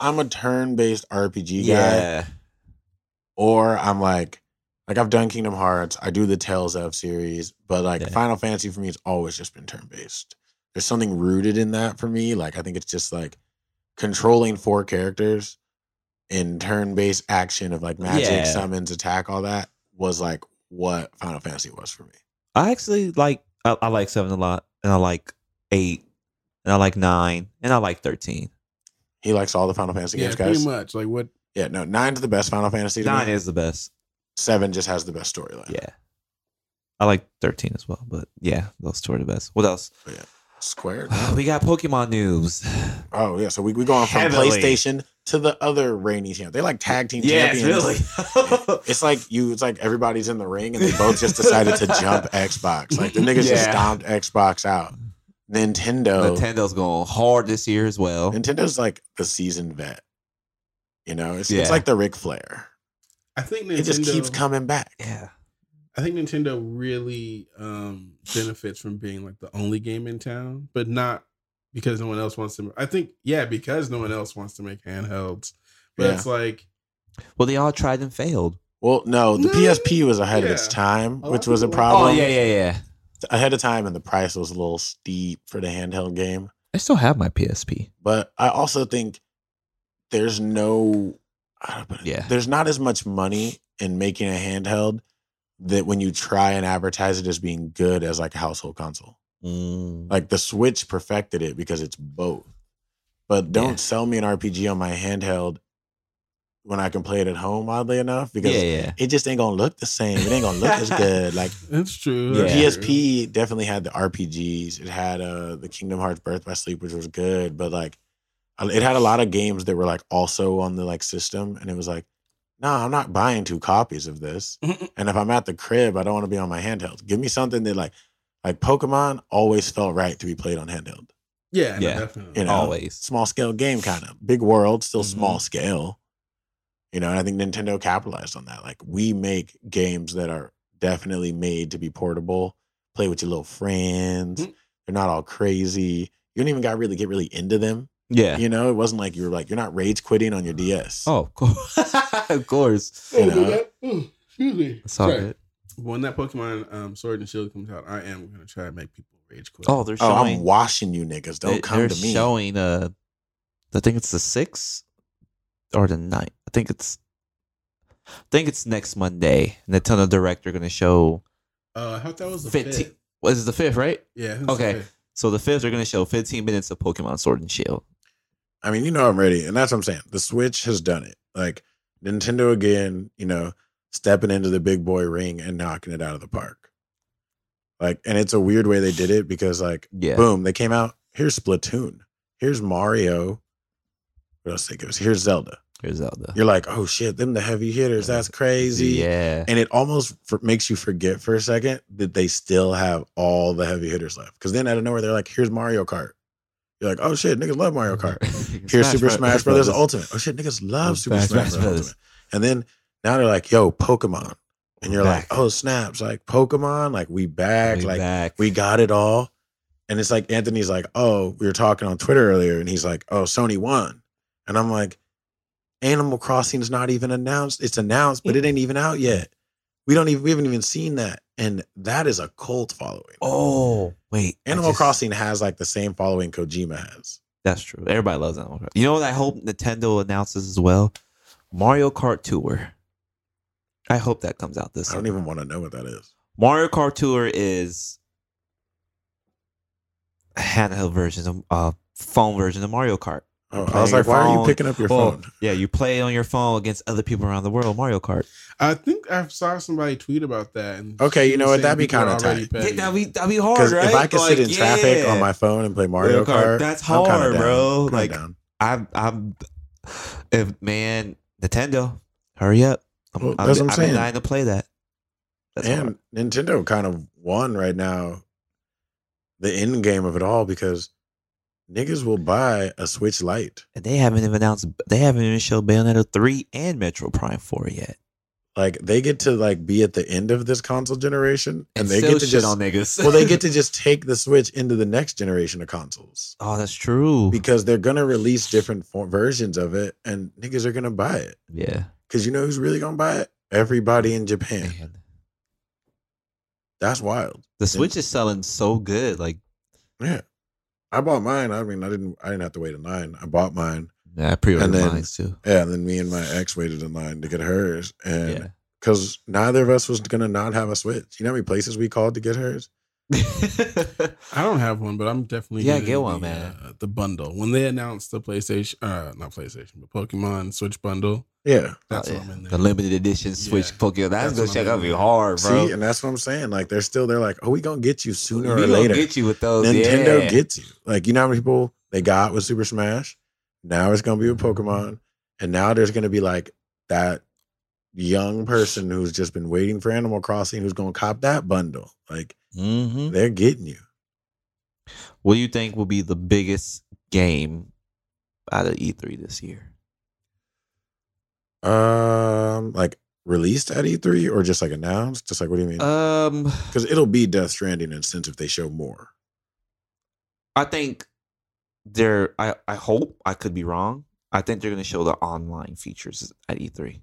a turn-based RPG guy. Yeah. Or I'm like I've done Kingdom Hearts, I do the Tales of series, but Final Fantasy for me has always just been turn-based. There's something rooted in that for me. I think it's just controlling four characters in turn-based action of magic, summons, attack, all that was what Final Fantasy was for me. I actually I like 7 a lot, and I like 8, and I like 9, and I like 13. He likes all the Final Fantasy games, guys. Yeah, pretty much. 9's the best Final Fantasy to me. 9 is the best. 7 just has the best storyline. Yeah, I like 13 as well, but those two are the best. What else? Oh, yeah. Square. We got Pokemon news. Oh yeah, so we go on from PlayStation to the other rainy team. They tag team champions. Really. It's like everybody's in the ring and they both just decided to jump Xbox. The niggas just stomped Xbox out. Nintendo's going hard this year as well. Nintendo's the seasoned vet. You know, it's like the Ric Flair. I think Nintendo, it just keeps coming back. Yeah, I think Nintendo really benefits from being the only game in town, but not because no one else wants to. I think because no one else wants to make handhelds. But it's well, they all tried and failed. Well, no, the PSP was ahead of its time, which was a problem. Oh yeah. Ahead of time, and the price was a little steep for the handheld game. I still have my PSP, but I also think there's no. There's not as much money in making a handheld that when you try and advertise it as being good as a household console. Mm. The Switch perfected it because it's both. But don't sell me an RPG on my handheld when I can play it at home, oddly enough, because it just ain't going to look the same. It ain't going to look as good. That's true. The PSP definitely had the RPGs. It had the Kingdom Hearts Birth by Sleep, which was good, but it had a lot of games that were also on the system, and it was I'm not buying 2 copies of this. And if I'm at the crib, I don't want to be on my handheld. Give me something that like Pokemon always felt right to be played on handheld. Yeah, yeah, no, definitely. You know, always small scale game kind of big world, still small scale. You know, and I think Nintendo capitalized on that. We make games that are definitely made to be portable. Play with your little friends. Mm-hmm. They're not all crazy. You don't even got really get really into them. Yeah, you know, it wasn't you're not rage quitting on your DS. Oh, of course, of course. You know? Excuse me. That's all good. When that Pokemon Sword and Shield comes out, I am gonna try to make people rage quit. Oh, they're showing. Oh, I'm washing you niggas. Don't come to me. They're showing I think it's the 6th or the 9th. I think it's next Monday. Nintendo Direct are gonna show I thought that was the 15th. Was it the 5th, right? Yeah. Okay. So the 5th, they're going to show 15 minutes of Pokemon Sword and Shield. I mean, you know I'm ready. And that's what I'm saying. The Switch has done it. Like, Nintendo again, you know, stepping into the big boy ring and knocking it out of the park. Like, and it's a weird way they did it because, like, boom, they came out. Here's Splatoon. Here's Mario. What else they give us? Here's Zelda. You're like, oh shit, them the heavy hitters. That's crazy. Yeah. And it almost makes you forget for a second that they still have all the heavy hitters left. Because then out of nowhere, they're like, here's Mario Kart. You're like, oh shit, niggas love Mario Kart. Here's Super Smash Brothers Ultimate. Oh shit, niggas love Super Smash Brothers Ultimate. And then now they're like, yo, Pokemon. And you're like, oh snaps, like Pokemon, like we back, we like back. We got it all. And it's like Anthony's like, oh, we were talking on Twitter earlier, and he's like, oh, Sony won. And I'm like, Animal Crossing is not even announced. It's announced, but it ain't even out yet. We haven't even seen that. And that is a cult following. Oh, wait. Animal Crossing has like the same following Kojima has. That's true. Everybody loves Animal Crossing. You know what I hope Nintendo announces as well? Mario Kart Tour. I hope that comes out this summer. I don't even want to know what that is. Mario Kart Tour is a handheld version, phone version of Mario Kart. Oh, I was like, why are you picking up your phone? Yeah, you play on your phone against other people around the world, Mario Kart. I think I saw somebody tweet about that. And okay, you know what? That'd be kind of tight. That'd be hard, right? If I could sit in traffic on my phone and play Mario Kart, that's hard, bro. Like, man, Nintendo, hurry up. I'm dying to play that. And Nintendo kind of won right now the end game of it all because niggas will buy a Switch Lite. And they haven't even showed Bayonetta 3 and Metro Prime 4 yet. Like, they get to, like, be at the end of this console generation. And they get to just on niggas. Well, they get to just take the Switch into the next generation of consoles. Oh, that's true. Because they're going to release different versions of it, and niggas are going to buy it. Yeah. Because you know who's really going to buy it? Everybody in Japan. Man. That's wild. The Switch is selling so good. Like, yeah. I bought mine. I mean, I didn't have to wait in line. I bought mine. Yeah, I pre-ordered mine too. Yeah, and then me and my ex waited in line to get hers, and because neither of us was gonna not have a Switch. You know how many places we called to get hers? I don't have one, but I'm definitely get one, man. The bundle when they announced the PlayStation, not PlayStation, but Pokemon Switch bundle. Yeah, that's what I'm in there. The limited edition Switch Pokemon. That's gonna check out be hard, bro. See, and that's what I'm saying. Like they're like, oh, we gonna get you sooner or later. Get you with those. Nintendo gets you. Like you know how many people they got with Super Smash. Now it's gonna be with Pokemon, and now there's gonna be like that young person who's just been waiting for Animal Crossing who's gonna cop that bundle. Like they're getting you. What do you think will be the biggest game out of E3 this year? Like released at E3 or just like announced? Just like what do you mean? Because it'll be Death Stranding in a sense if they show more. I think they're. I hope I could be wrong. I think they're going to show the online features at E3.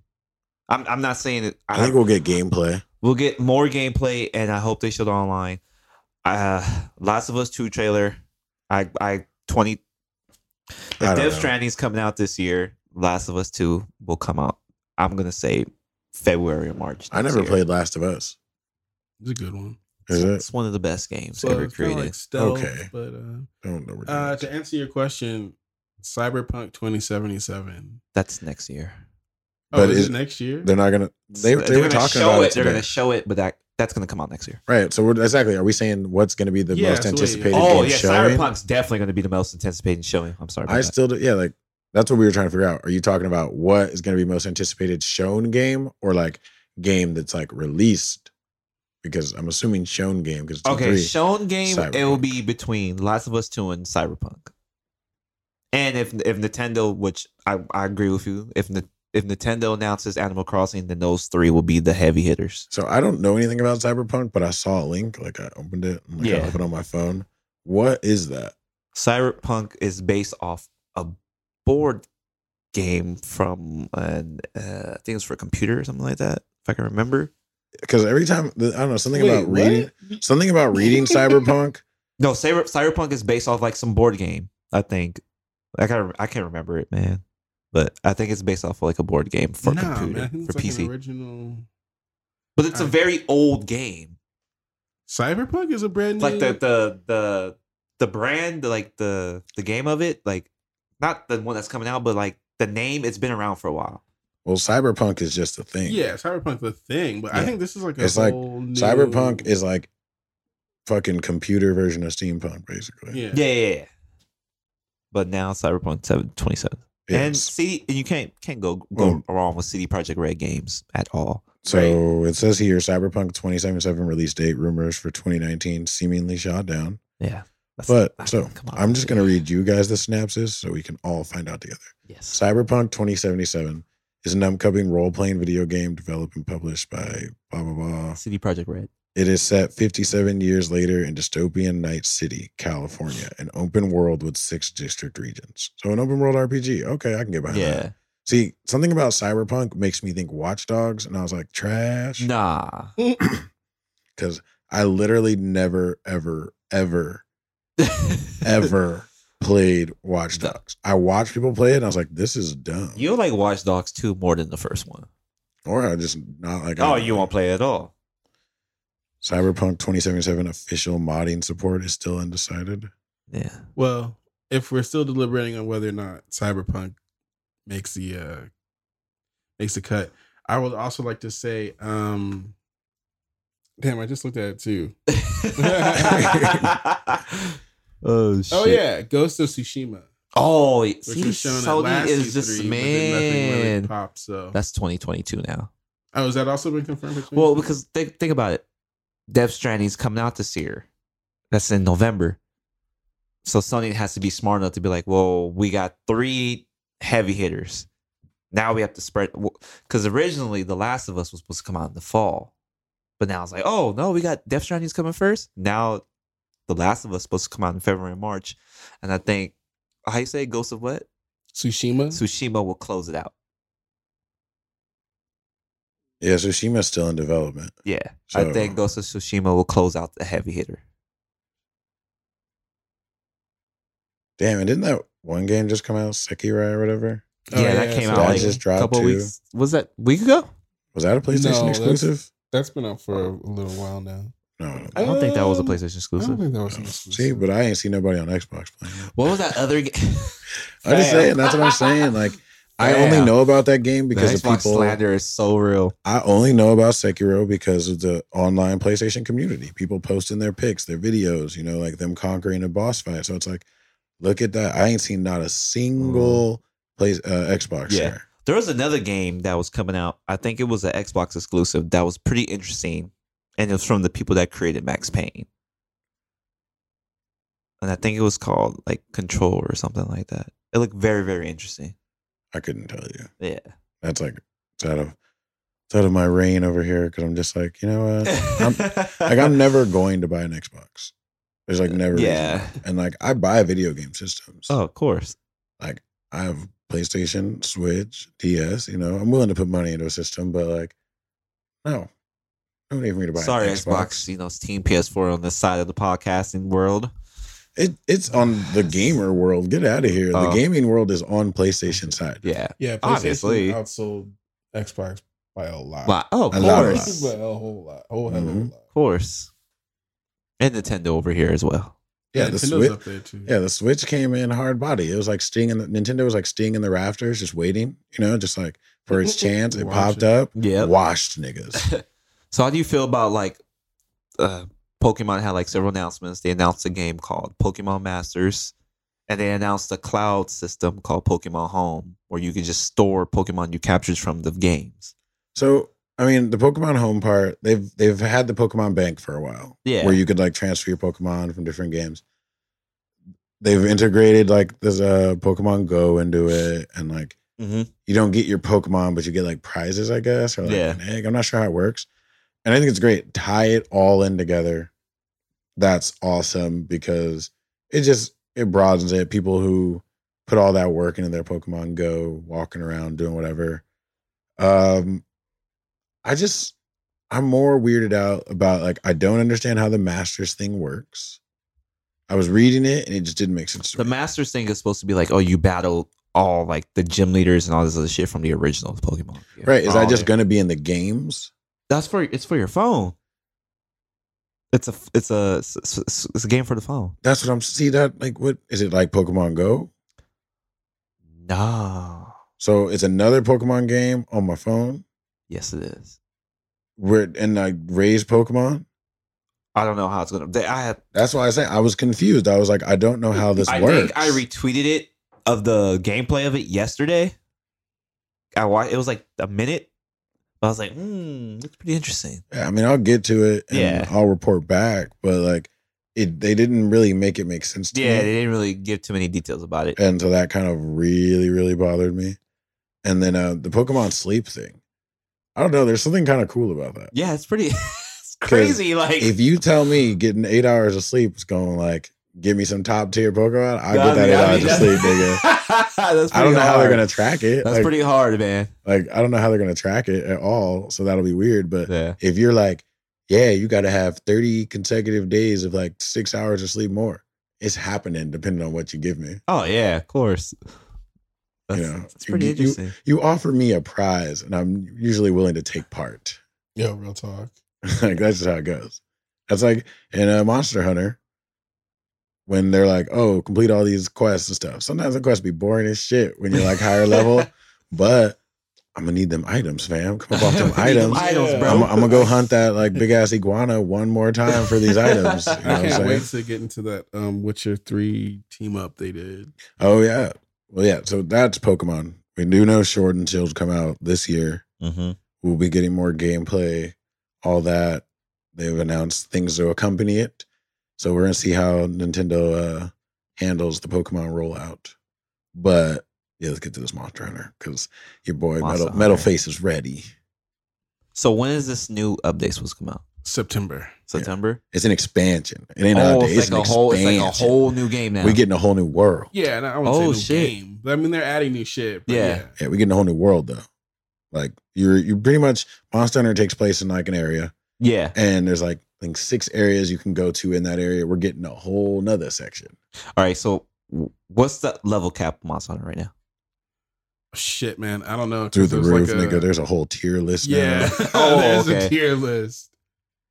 I'm not saying that. I think we'll get gameplay. We'll get more gameplay, and I hope they show the online. Last of Us 2 trailer. Death Stranding's coming out this year. Last of Us 2 will come out. I'm gonna say February or March. I never played Last of Us. It's a good one. It's one of the best games ever created. Like stealth, okay, but I don't know. To answer your question, Cyberpunk 2077. That's next year. But is it next year? They're not gonna. They were talking about it. They're gonna show it, but that's gonna come out next year, right? So are we saying what's gonna be the most anticipated? Oh yeah, showing? Cyberpunk's definitely gonna be the most anticipated showing. I'm sorry. That's what we were trying to figure out. Are you talking about what is going to be most anticipated shown game or like game that's like released? Because I'm assuming shown game. Because shown game, Cyberpunk. It will be between Last of Us 2 and Cyberpunk. And if Nintendo, which I agree with you, if Nintendo announces Animal Crossing, then those three will be the heavy hitters. So I don't know anything about Cyberpunk, but I saw a link. Like I opened it. And I opened it on my phone. What is that? Cyberpunk is based off a board game from I think it's for a computer or something like that, if I can remember. Because every time I don't know something about reading Cyberpunk. No, Cyberpunk is based off like some board game. I think I can't remember it, man. But I think it's based off of, like a board game for computer, man, for like PC. Original. But it's a very old game. Cyberpunk is a brand new... Like the brand, like the game of it, like not the one that's coming out, but like the name, it's been around for a while. Well, Cyberpunk is just a thing. Yeah, Cyberpunk's a thing, but yeah. I think this is like a it's whole like, new... Cyberpunk is like fucking computer version of steampunk, basically. Yeah, yeah, yeah. But now Cyberpunk 2077. Yes. And CD, and you can't go wrong with CD Projekt Red games at all. So right? It says here, Cyberpunk 2077 release date rumors for 2019 seemingly shot down. Yeah. But I'm just going to read you guys the synopsis so we can all find out together. Yes. Cyberpunk 2077 is an upcoming role-playing video game developed and published by blah, blah, blah. CD Projekt Red. It is set 57 years later in dystopian Night City, California, an open world with 6 district regions. So an open world RPG. Okay, I can get behind that. See, something about Cyberpunk makes me think Watch Dogs, and I was like, trash. Nah. Because I literally never, ever, ever, ever played Watch Dogs. I watched people play it, and I was like, this is dumb. You'll like Watch Dogs 2 more than the first one. Or I just not like... Oh, you won't play it at all. Cyberpunk 2077 official modding support is still undecided. Yeah. Well, if we're still deliberating on whether or not Cyberpunk makes the cut, I would also like to say, damn, I just looked at it too. Oh shit! Oh yeah, Ghost of Tsushima. Oh, see, Sony is just E3, man. Really pop, so that's 2022 now. Oh, has that also been confirmed? Well, because think about it. Death Stranding's coming out this year. That's in November. So Sony has to be smart enough to be like, well, we got 3 heavy hitters. Now we have to spread. Because originally, The Last of Us was supposed to come out in the fall. But now it's like, oh, no, we got Death Stranding's coming first. Now The Last of Us is supposed to come out in February and March. And I think, how you say, Ghost of what? Tsushima. Tsushima will close it out. Yeah, Tsushima's still in development. Yeah, so I think Ghost of Tsushima will close out the heavy hitter. Damn, and didn't that one game just come out, Sekiro or whatever? Yeah, that came out like just dropped a couple weeks. Was that a week ago? Was that a PlayStation exclusive? That's been out for a little while now. No, I don't think that was a PlayStation exclusive. I don't think that was an exclusive. See, but I ain't seen nobody on Xbox playing it. What was that other game? I'm just saying, that's what I'm saying, like. I only know about that game because the Xbox people slander is so real. I only know about Sekiro because of the online PlayStation community. People posting their pics, their videos, you know, like them conquering a boss fight. So it's like, look at that. I ain't seen not a single Xbox share. There was another game that was coming out. I think it was an Xbox exclusive that was pretty interesting. And it was from the people that created Max Payne. And I think it was called like Control or something like that. It looked very, very interesting. I couldn't tell you. Yeah. That's like, it's out of my reign over here because I'm just like, you know what? I'm never going to buy an Xbox. There's like never. Yeah. Reason. And like, I buy video game systems. Oh, of course. Like, I have PlayStation, Switch, DS, you know, I'm willing to put money into a system, but like, no. I don't even need to buy an Xbox. Sorry, Xbox, you know, it's Team PS4 on this side of the podcasting world. It's on the gamer world. Get out of here. The gaming world is on PlayStation side. Yeah. Yeah. PlayStation obviously outsold Xbox by a lot. Oh, of course. By a whole lot. Whole lot. Of course. And Nintendo over here as well. Yeah, the Switch up there too. Yeah, the Switch came in hard body. It was like Nintendo was like stinging in the rafters, just waiting, you know, just like for its chance. It popped up. Yeah. Washed niggas. So how do you feel about like Pokemon had like several announcements. They announced a game called Pokemon Masters, and they announced a cloud system called Pokemon Home, where you can just store Pokemon you captured from the games. So, I mean, the Pokemon Home part, they've had the Pokemon Bank for a while, yeah, where you could like transfer your Pokemon from different games. They've integrated like this Pokemon Go into it, and like you don't get your Pokemon, but you get like prizes, I guess, or like an egg. I'm not sure how it works. And I think it's great. Tie it all in together. That's awesome because it broadens it. People who put all that work into their Pokemon Go, walking around, doing whatever. I'm more weirded out about like, I don't understand how the Masters thing works. I was reading it and it just didn't make sense to me. The Masters thing is supposed to be like, oh, you battle all like the gym leaders and all this other shit from the original Pokemon. Yeah. Right. Is that just going to be in the games? It's for your phone. It's a game for the phone. That's what I'm see that like what is it like Pokemon Go? No. So it's another Pokemon game on my phone? Yes, it is. Where and like raise Pokemon? I don't know how it's going to... That's why I say I was confused. I was like, I don't know how this works. I retweeted it of the gameplay of it yesterday. I watched, it was like a minute. I was like, that's pretty interesting. Yeah, I mean, I'll get to it and I'll report back. But like, they didn't really make it make sense to me. Yeah, they didn't really give too many details about it. And so that kind of really, really bothered me. And then the Pokemon Sleep thing. I don't know. There's something kind of cool about that. Yeah, it's pretty... Crazy, like if you tell me getting 8 hours of sleep is going like give me some top tier Pokemon, I get that 8 hours of sleep, nigga. I don't know how they're gonna track it. That's pretty hard, man. Like I don't know how they're gonna track it at all, so that'll be weird. But if you're like, yeah, you got to have 30 consecutive days of like 6 hours of sleep more, it's happening depending on what you give me. Oh yeah, of course. That's, that's pretty interesting. You offer me a prize, and I'm usually willing to take part. Yeah, real talk. Like that's just how it goes. That's like in Monster Hunter when they're like, "Oh, complete all these quests and stuff." Sometimes the quests be boring as shit when you're like higher level, but I'm gonna need them items, fam. Come up off them items, bro. I'm gonna go hunt that like big ass iguana one more time for these items. You know what I'm saying? I can't wait to get into that Witcher 3 team up they did. Oh yeah, well yeah. So that's Pokemon. We do know Sword and Shield come out this year. Mm-hmm. We'll be getting more gameplay. All that they've announced things to accompany it, so we're gonna see how Nintendo handles the Pokemon rollout. But yeah, let's get to this Monster Hunter because your boy Metal Face is ready. So when is this new update supposed to come out? September. Yeah. It's an expansion. It ain't an update. It's like a whole new game now. We're getting a whole new world. Yeah, and I wouldn't say new game. I mean, they're adding new shit. But yeah, we're getting a whole new world though. Like you pretty much Monster Hunter takes place in like an area. Yeah. And there's like I think 6 areas you can go to in that area. We're getting a whole nother section. All right. So what's the level cap Monster Hunter right now? Shit, man. I don't know. Through the roof, like nigga. There's a whole tier list. Yeah. Now. There's a tier list.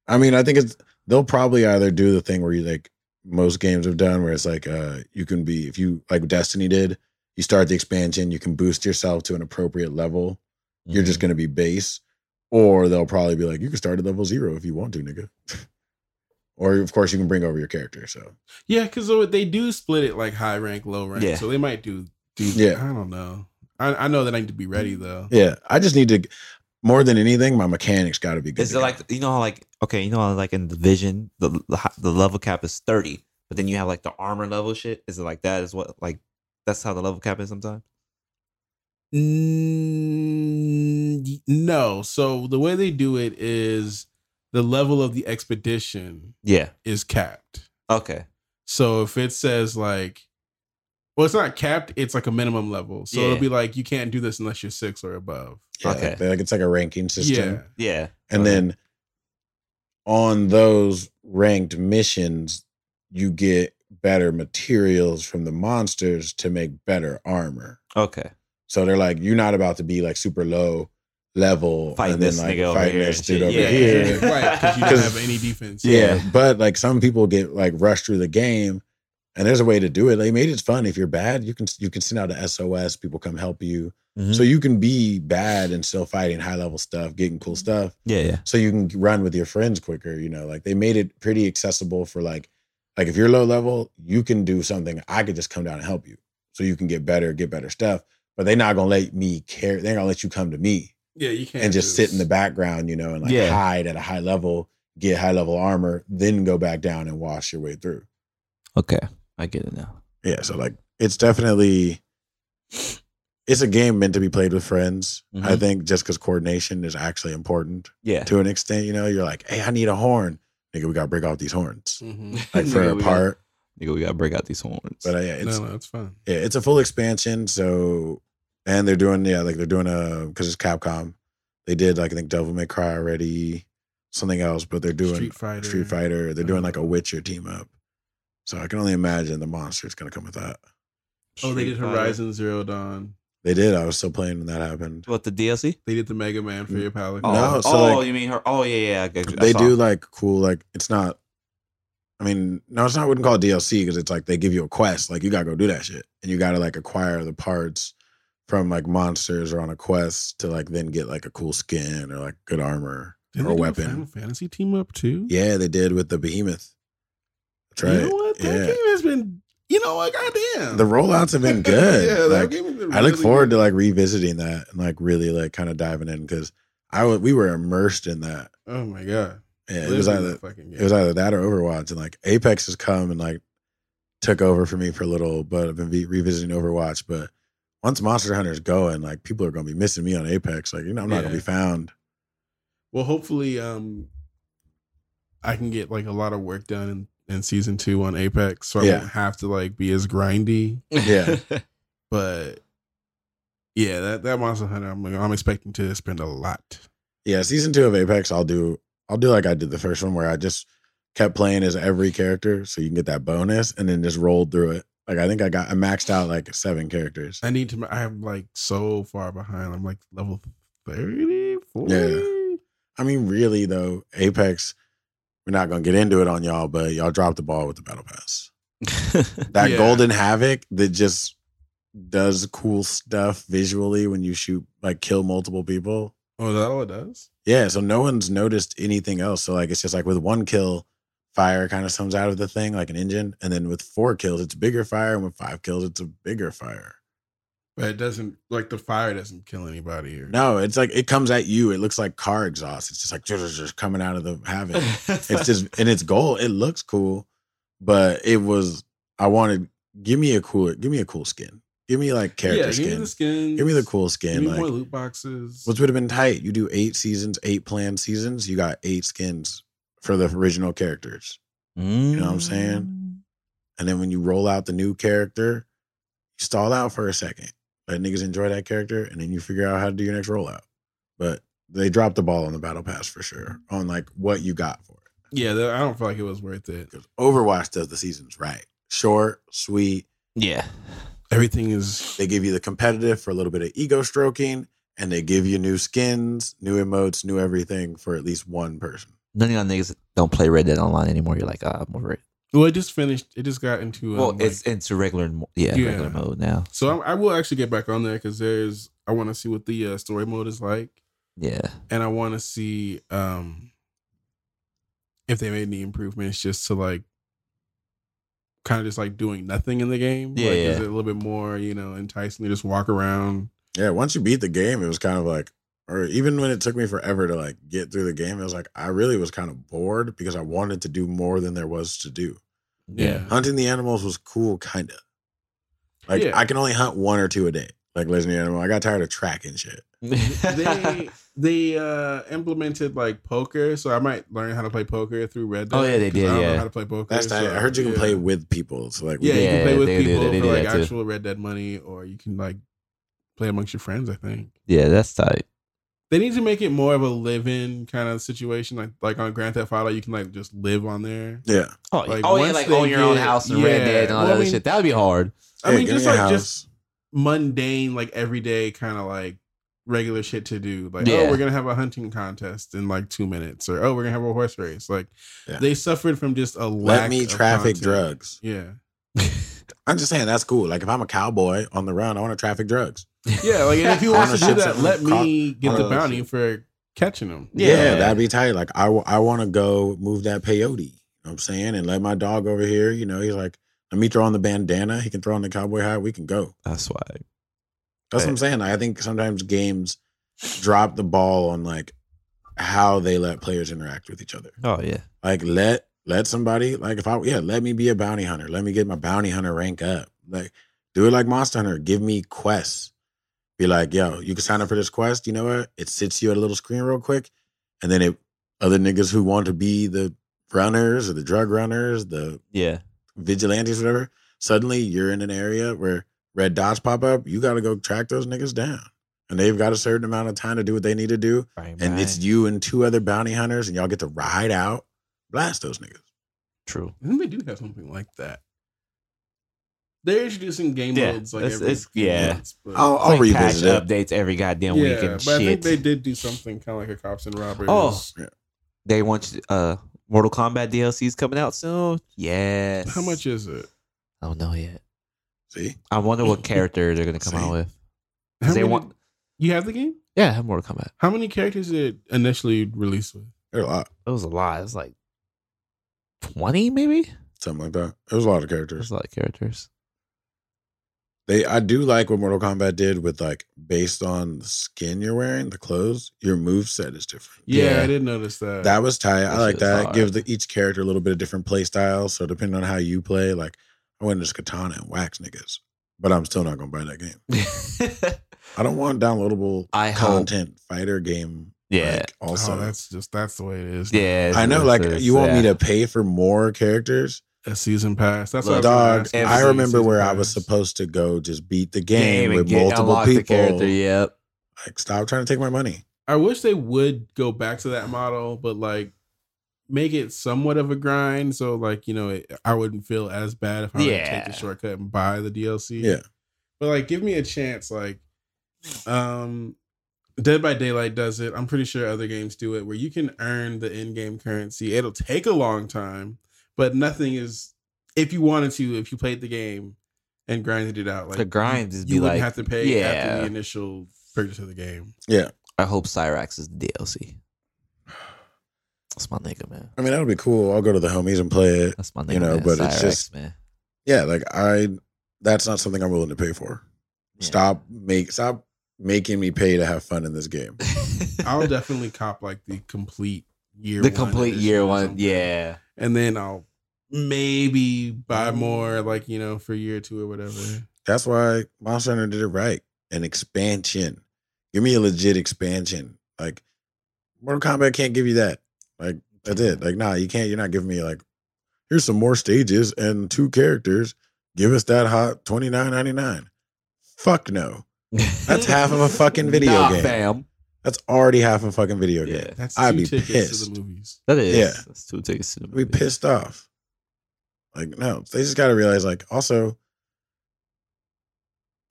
I mean, I think they'll probably either do the thing where you like most games have done where it's like you can be if you like Destiny did, you start the expansion, you can boost yourself to an appropriate level. You're just going to be base, or they'll probably be like, you can start at level 0 if you want to, nigga. Or, of course, you can bring over your character. So yeah, because they do split it like high rank, low rank. Yeah. So they might do I don't know. I know that I need to be ready, though. Yeah, I just need to, more than anything, my mechanics got to be good. Is it like, like in Division, the level cap is 30, but then you have like the armor level shit? Is it like that? Is what, like, that's how the level cap is sometimes? No. So the way they do it is the level of the expedition is capped. Okay. So if it says like, well, it's not capped. It's like a minimum level. So it'll be like, you can't do this unless you're 6 or above. Yeah, okay. Like it's like a ranking system. Yeah. And then on those ranked missions, you get better materials from the monsters to make better armor. Okay. So they're like, you're not about to be like super low level and then like fighting this dude over here. Right, because you don't have any defense. Yeah, but like some people get like rushed through the game and there's a way to do it. They made it fun. If you're bad, you can send out a SOS. People come help you. Mm-hmm. So you can be bad and still fighting high level stuff, getting cool stuff. Yeah. So you can run with your friends quicker. You know, like they made it pretty accessible for like if you're low level, you can do something. I could just come down and help you. So you can get better stuff. But they're not gonna let me care. They're gonna let you come to me. Yeah, you can't. And just sit in the background, you know, and like hide at a high level, get high level armor, then go back down and wash your way through. Okay, I get it now. Yeah, so like it's definitely a game meant to be played with friends. Mm-hmm. I think just because coordination is actually important. Yeah, to an extent, you know, you're like, hey, I need a horn, nigga. We gotta break off these horns. Mm-hmm. Like for a part, nigga, we gotta break out these horns. But yeah, no, it's fun. Yeah, it's a full expansion, so. And they're doing, because it's Capcom. They did, like, I think Devil May Cry already, something else, but they're doing Street Fighter. They're doing, like, a Witcher team up. So I can only imagine the monster's going to come with that. Oh, they did Horizon Zero Dawn. They did. I was still playing when that happened. What, the DLC? They did the Mega Man for your Palace. Oh, you mean her? Oh, yeah. They do, like, cool, like, it's not I mean, no, it's not. I wouldn't call it DLC because it's like they give you a quest. Like you gotta go do that shit, and you gotta like acquire the parts from like monsters or on a quest to like then get like a cool skin or like good armor or weapon. Did Final Fantasy team up too? Yeah, they did with the Behemoth. That's right. You know what? That game has been. You know what? Goddamn. The rollouts have been good. Yeah, that game has been really I look forward to like revisiting that and like really like kind of diving in because we were immersed in that. Oh my god. Yeah, it was either that or Overwatch, and like Apex has come and like took over for me for a little, but I've been revisiting Overwatch. But once Monster Hunter's going, like people are gonna be missing me on Apex. Like, you know, I'm not gonna be found. Well, hopefully, I can get like a lot of work done in season 2 on Apex, so I won't have to like be as grindy. Yeah, but yeah, that Monster Hunter, I'm expecting to spend a lot. Yeah, season 2 of Apex, I'll do like I did the first one where I just kept playing as every character so you can get that bonus and then just rolled through it. Like I think I maxed out like 7 characters. I'm like so far behind. I'm like level 30, 40. Yeah. I mean, really though, Apex, we're not going to get into it on y'all, but y'all dropped the ball with the Battle Pass. That golden havoc that just does cool stuff visually when you shoot, like kill multiple people. Oh, is that all it does? Yeah, so no one's noticed anything else. So, like, it's just like with 1 kill, fire kind of comes out of the thing, like an engine. And then with 4 kills, it's bigger fire. And with 5 kills, it's a bigger fire. But it doesn't, like, the fire doesn't kill anybody. Or... No, it's like, it comes at you. It looks like car exhaust. It's just like, just coming out of the havoc. It's just, and it's gold. It looks cool. But it was, give me a cool skin. Give me like character skin. Give me the skins. Give me the cool skin. Give me like, more loot boxes. Which would have been tight. You do 8 seasons, 8 planned seasons. You got 8 skins for the original characters. Mm. You know what I'm saying? And then when you roll out the new character, you stall out for a second. Let niggas enjoy that character, and then you figure out how to do your next rollout. But they dropped the ball on the Battle Pass for sure on like what you got for it. Yeah, I don't feel like it was worth it. Because Overwatch does the seasons right. Short, sweet. Yeah. Everything is... They give you the competitive for a little bit of ego stroking, and they give you new skins, new emotes, new everything for at least 1 person. None of y'all niggas don't play Red Dead Online anymore. You're like, I'm over it. Well, it just finished. It just got into... it's into regular mode now. So I will actually get back on there because I want to see what the story mode is like. Yeah. And I want to see if they made any improvements just to like kind of just like doing nothing in the game. Yeah, like, is it a little bit more, you know, enticing to just walk around? Yeah, once you beat the game, it was kind of like, or even when it took me forever to like get through the game, it was like, I really was kind of bored because I wanted to do more than there was to do. Yeah. Hunting the animals was cool, kind of. Like, I can only hunt 1 or 2 a day. Like, legendary animal. I got tired of tracking shit. They implemented like poker, so I might learn how to play poker through Red Dead. Oh yeah, they did. I don't know how to play poker. Last time I heard you can play with people. So like, you can play with people for like actual Red Dead money, or you can like play amongst your friends. I think. Yeah, that's tight. They need to make it more of a live-in kind of situation, like on Grand Theft Auto, you can like just live on there. Yeah. Oh, like, own your own house in Red Dead and all that shit. That would be hard. I mean, just like just mundane, like everyday kind of like regular shit to do, like oh, we're gonna have a hunting contest in like 2 minutes, or oh, we're gonna have a horse race. Like they suffered from just a lack. Let me traffic of drugs. Yeah, I'm just saying that's cool. Like if I'm a cowboy on the run, I want to traffic drugs. Yeah, like if you want to do that, let me get the bounty for catching them. Yeah, that'd be tight. Like I want to go move that peyote. You know what I'm saying, and let my dog over here. You know, he's like, let me throw on the bandana. He can throw on the cowboy hat. We can go. That's why. That's what I'm saying. I think sometimes games drop the ball on like how they let players interact with each other. Oh yeah. Like let somebody like let me be a bounty hunter. Let me get my bounty hunter rank up. Like do it like Monster Hunter. Give me quests. Be like, yo, you can sign up for this quest. You know what? It sits you at a little screen real quick, and then other niggas who want to be the runners or the drug runners, the vigilantes, whatever. Suddenly you're in an area where red dots pop up, you got to go track those niggas down. And they've got a certain amount of time to do what they need to do. Right, and it's you and 2 other bounty hunters, and y'all get to ride out, blast those niggas. True. I think they do have something like that. They're introducing game modes like every months, I'll like revisit patch updates every goddamn week and shit. I think they did do something kind of like a Cops and Robbers. Oh, yeah. They want Mortal Kombat DLC's coming out soon. Yes. How much is it? I don't know yet. See, I wonder what character they're gonna come out with. You have the game? Yeah, I have Mortal Kombat. How many characters did it initially release with? It was a lot. It was a lot. It was like 20, maybe something like that. It was a lot of characters. I do like what Mortal Kombat did with, like, based on the skin you're wearing, the clothes, your move set is different. Yeah, I didn't notice that. That was tight. I like that. It gives each character a little bit of different play style. So depending on how you play, like, I went into Katana and wax niggas, but I'm still not gonna buy that game. I don't want downloadable content fighter game. Yeah. Like, also, that's the way it is. Now. Yeah, I know. Like, you want me to pay for more characters? A season pass. That's what dog. I remember where I was supposed to go just beat the game with multiple people. Yep. Like, stop trying to take my money. I wish they would go back to that model, but, like, make it somewhat of a grind. So, like, you know, I wouldn't feel as bad if I would take the shortcut and buy the DLC. Yeah. But, like, give me a chance. Like, Dead by Daylight does it. I'm pretty sure other games do it, where you can earn the in-game currency. It'll take a long time. But nothing is, if you wanted to, if you played the game and grinded it out, like, the grind is, you wouldn't have to pay after the initial purchase of the game. Yeah, I hope Cyrax is the DLC. That's my nigga, man. I mean, that would be cool. I'll go to the homies and play it. That's my nigga, you know. Man. But Cyrax, it's just, man. Yeah, like, that's not something I'm willing to pay for. Yeah. Stop making me pay to have fun in this game. I'll definitely cop, like, the complete year. The complete year one, yeah. And then I'll maybe buy more, like, you know, for a year or two or whatever. That's why Monster Hunter did it right. An expansion. Give me a legit expansion. Like, Mortal Kombat can't give you that. Like, that's it. Like, nah, you can't. You're not giving me, like, here's some more stages and two characters. Give us that hot $29.99. Fuck no. That's half of a fucking video game. Fam. That's already half a fucking video game. Yeah, that's I'd be pissed. To the movies. That is. Yeah. That's 2 tickets to the movies. I'd be pissed off. Like, no. They just got to realize, like, also,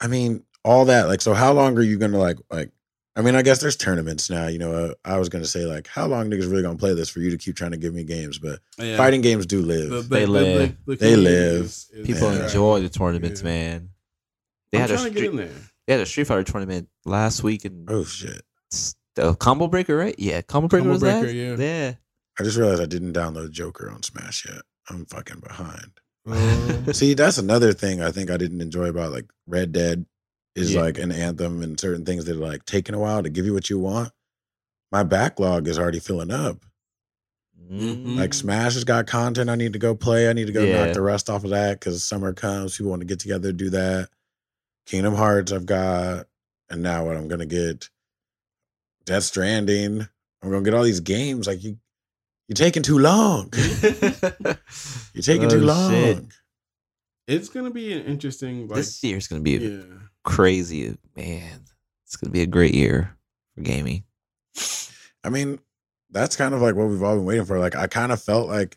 I mean, all that. Like, so how long are you going to, like, I mean, I guess there's tournaments now. You know, I was going to say, like, how long niggas really going to play this for you to keep trying to give me games? But fighting games do live. They live. They live. People enjoy the tournaments, man. They had a Street Fighter tournament last week. Oh, shit. Combo Breaker, right? Yeah, Combo Breaker was that? Yeah. I just realized I didn't download Joker on Smash yet. I'm fucking behind. See, that's another thing I think I didn't enjoy about, like, Red Dead is like an Anthem and certain things that are, like, taking a while to give you what you want. My backlog is already filling up. Mm-hmm. Like, Smash has got content I need to go play. I need to go knock the rust off of that because summer comes. People want to get together, do that. Kingdom Hearts I've got. And now what I'm going to get... Death Stranding. I'm gonna get all these games. Like, you're taking too long. You're taking too long. Shit. It's gonna be an interesting. Like, this year's gonna be crazy, man. It's gonna be a great year for gaming. I mean, that's kind of like what we've all been waiting for. Like, I kind of felt like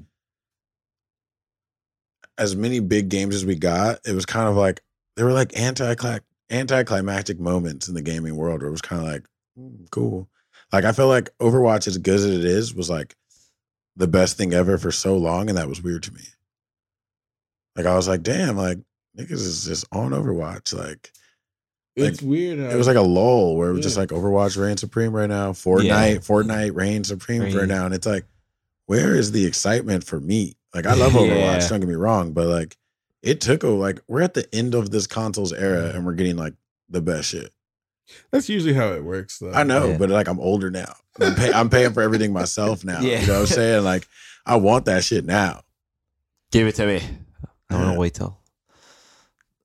as many big games as we got, it was kind of like there were like anticlimactic moments in the gaming world where it was kind of like. Cool. Like, I feel like Overwatch, as good as it is, was like the best thing ever for so long, and that was weird to me. Like, I was like, damn, like, niggas is just on Overwatch. Like, it's weird. It was like a lull where it was just like Overwatch reigns supreme right now. Fortnite reigns supreme right now. And it's like, where is the excitement for me? Like, I love Overwatch, don't get me wrong, but like, it took we're at the end of this console's era and we're getting like the best shit. That's usually how it works, though. I know, but like, I'm older now. I'm paying for everything myself now. Yeah. You know what I'm saying? Like, I want that shit now. Give it to me. I don't want to wait till.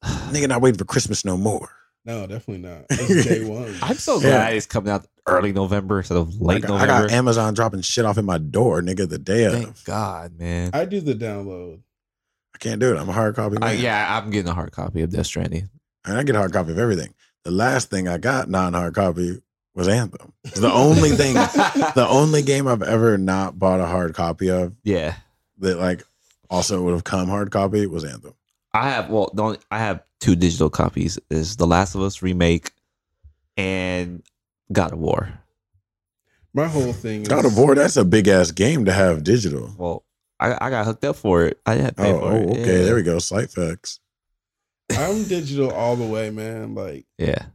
Nigga, not waiting for Christmas no more. No, definitely not. It's day one. I'm so glad it's coming out early November instead of late November. I got Amazon dropping shit off in my door, nigga, the day of. Thank God, man. I do the download. I can't do it. I'm a hard copy man. I'm getting a hard copy of Death Stranding. And I get a hard copy of everything. The last thing I got non-hard copy was Anthem. It's the only thing, the only game I've ever not bought a hard copy of. Yeah, that like also would have come hard copy was Anthem. I have 2 digital copies. Is The Last of Us remake and God of War. My whole thing is... God of War, that's a big-ass game to have digital. Well, I got hooked up for it. I didn't have to pay for it. Oh, okay. Yeah. There we go. Slight facts. I'm digital all the way, man. Like, yeah.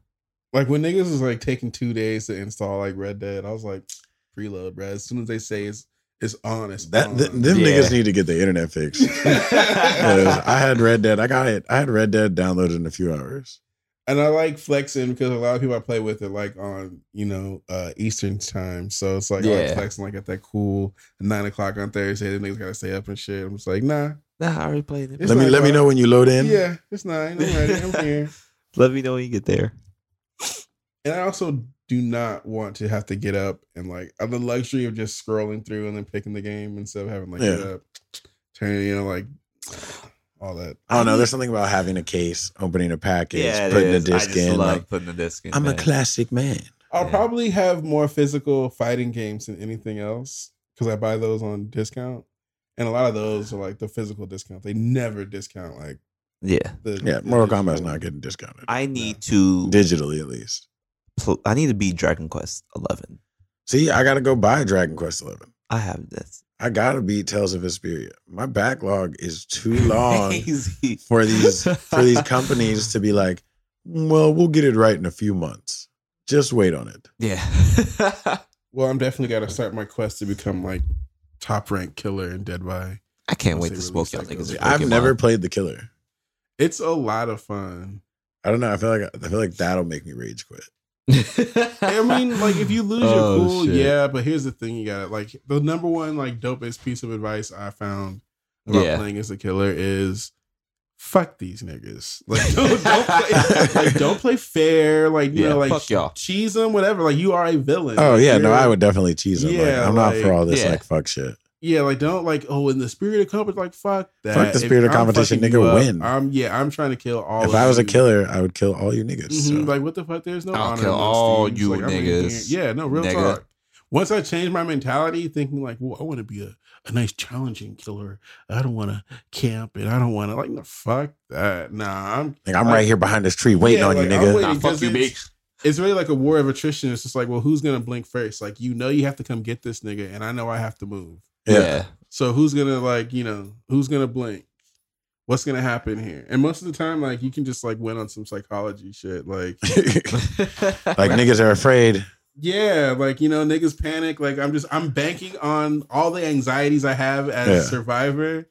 Like, when niggas was, like, taking 2 days to install, like, Red Dead, I was like, preload, bro. As soon as they say it's on, it's on. Them niggas need to get the internet fixed. I had Red Dead. I got it. I had Red Dead downloaded in a few hours. And I like flexing because a lot of people I play with are like on, you know, Eastern time. So it's like, I like flexing like at that cool 9 o'clock on Thursday. The niggas got to stay up and shit. I'm just like, nah, I already played it. Let me know when you load in. Yeah, it's 9. I'm ready. I'm here. Let me know when you get there. And I also do not want to have to get up and like the luxury of just scrolling through and then picking the game instead of having like get up, turning, you know, like all that. I don't know. There's something about having a case, opening a package, putting a disc in. I just love putting the disc in. I'm a classic man. I'll probably have more physical fighting games than anything else because I buy those on discount, and a lot of those are like the physical discount. They never discount like Mortal Kombat's not getting discounted. I need to digitally at least. I need to beat Dragon Quest 11. See, I gotta go buy Dragon Quest 11. I have this. I gotta beat Tales of Vesperia. My backlog is too long for these companies to be like, well, we'll get it right in a few months. Just wait on it. Yeah. Well, I'm definitely gotta start my quest to become like top rank killer in Dead by. I can't wait to smoke y'all niggas. I've never played the killer. It's a lot of fun. I don't know. I feel like that'll make me rage quit. I mean, like, if you lose your cool, shit. Yeah, but here's the thing, you gotta like the number one like dopest piece of advice I found about playing as a killer is fuck these niggas. Like don't play fair, like you know, like fuck y'all. Cheese them, whatever. Like you are a villain. Oh like, yeah, no, I would definitely cheese them. Yeah, like, I'm not for all this like fuck shit. Yeah, like don't like in the spirit of competition, like fuck that. Fuck the spirit of competition, nigga. Win. I'm trying to kill all. If I was a killer, I would kill all you niggas. Mm-hmm. So. Like what the fuck? There's no honor. I'll kill all you niggas. Yeah, no real talk. Once I changed my mentality, thinking like, well, I want to be a nice challenging killer. I don't want to camp and I don't want to like no fuck that. Nah, I'm right here behind this tree waiting on you, nigga. Nah, fuck you, bitch. It's really like a war of attrition. It's just like, well, who's gonna blink first? Like you know, you have to come get this nigga, and I know I have to move. Yeah. So who's gonna like, you know, who's gonna blink? What's gonna happen here? And most of the time, like you can just like win on some psychology shit. Like like niggas are afraid. Yeah, like you know, niggas panic. Like I'm banking on all the anxieties I have as a survivor.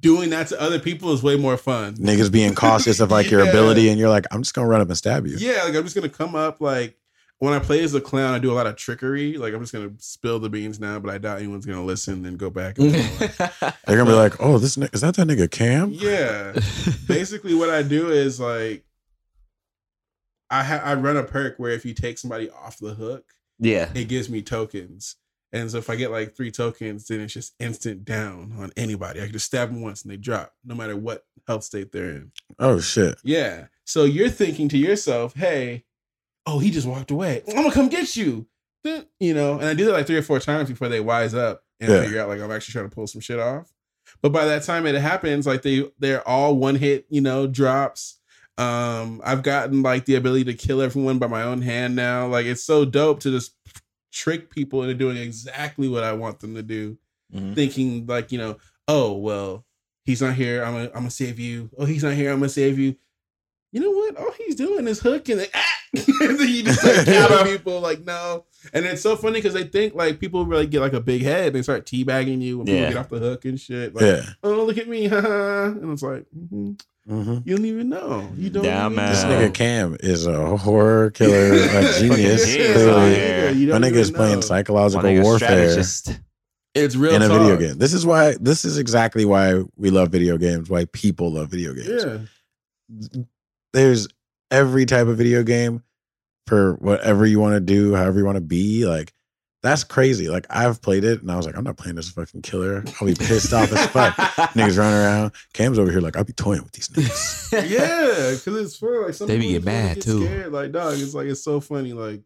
Doing that to other people is way more fun. Niggas being cautious of like your ability, and you're like, I'm just gonna run up and stab you. Yeah, like I'm just gonna come up like when I play as a clown, I do a lot of trickery. Like, I'm just going to spill the beans now, but I doubt anyone's going to listen and go back. And they're going to be like, oh, this is that nigga Cam? Yeah. Basically, what I do is, like, I run a perk where if you take somebody off the hook, it gives me tokens. And so if I get, like, 3 tokens, then it's just instant down on anybody. I can just stab them once and they drop, no matter what health state they're in. Oh, shit. Yeah. So you're thinking to yourself, hey... oh, he just walked away. I'm gonna come get you. You know, and I do that like 3 or 4 times before they wise up and figure out like I'm actually trying to pull some shit off. But by that time it happens, like they're all one hit, you know, drops. I've gotten like the ability to kill everyone by my own hand now. Like it's so dope to just trick people into doing exactly what I want them to do. Mm-hmm. Thinking like, you know, oh well, he's not here, I'm gonna save you. Oh, he's not here, I'm gonna save you. You know what? All he's doing is hooking and and then you just like counter people like no. And it's so funny because they think like people really get like a big head. They start teabagging you when people get off the hook and shit. Like, oh, look at me. And it's like, you don't even know. You don't even know. This nigga Cam is a horror killer, a genius. My nigga is playing psychological warfare. Strategist. It's real in a video game. This is exactly why we love video games, why people love video games. Yeah. There's every type of video game for whatever you want to do, however you want to be. Like, that's crazy. Like, I've played it, and I was like, I'm not playing this fucking killer. I'll be pissed off as fuck. Niggas running around. Cam's over here like, I'll be toying with these niggas. Yeah, because it's fun. Like, they be mad, too. Scared. Like, dog, it's like, it's so funny, like,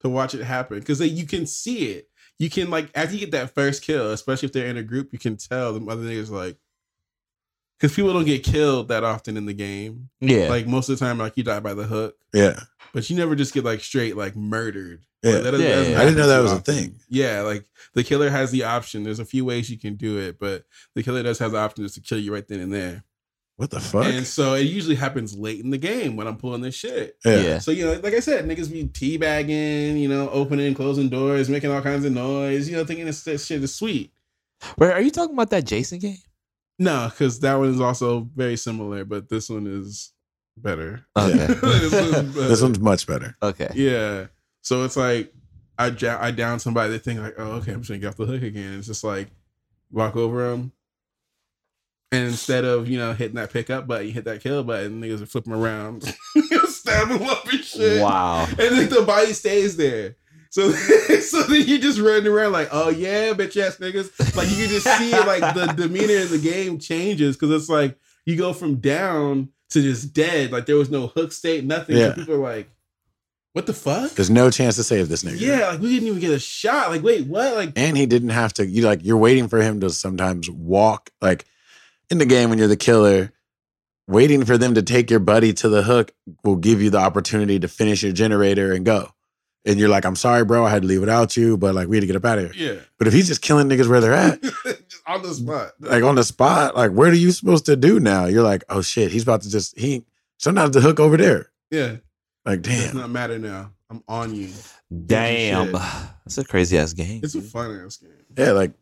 to watch it happen. Because like, you can see it. You can, like, after you get that first kill, especially if they're in a group, you can tell the other niggas, like, because people don't get killed that often in the game. Yeah. Like most of the time, like you die by the hook. Yeah. But you never just get like straight like murdered. Yeah. Like, I didn't know that was a thing. Yeah, like the killer has the option. There's a few ways you can do it, but the killer does have the option just to kill you right then and there. What the fuck? And so it usually happens late in the game when I'm pulling this shit. Yeah. So, you know, like I said, niggas be teabagging, you know, opening, closing doors, making all kinds of noise, you know, thinking this shit is sweet. Wait, are you talking about that Jason game? No, because that one is also very similar, but this one is better. Okay. This one's much better. Okay. Yeah. So it's like, I down somebody, they think like, oh, okay, I'm just going to get off the hook again. It's just like, walk over them. And instead of, you know, hitting that pick up button, you hit that kill button, niggas are flipping around, stab them up and shit. Wow. And like the body stays there. So then you just running around like, oh yeah, bitch ass niggas. Like you can just see like the demeanor in the game changes because it's like you go from down to just dead. Like there was no hook state, nothing. Yeah. So people are like, what the fuck? There's no chance to save this nigga. Yeah, like we didn't even get a shot. Like, wait, what? Like, and he didn't have to. You like you're waiting for him to sometimes walk like. In the game, when you're the killer, waiting for them to take your buddy to the hook will give you the opportunity to finish your generator and go. And you're like, I'm sorry, bro, I had to leave without you, but like we had to get up out of here. Yeah. But if he's just killing niggas where they're at, just on the spot, like on the spot, like what are you supposed to do now? You're like, oh shit, he's about to just sometimes the hook over there. Yeah. Like damn, it does not matter now. I'm on you. Damn, that's a crazy ass game. It's a fun ass game. Yeah, like.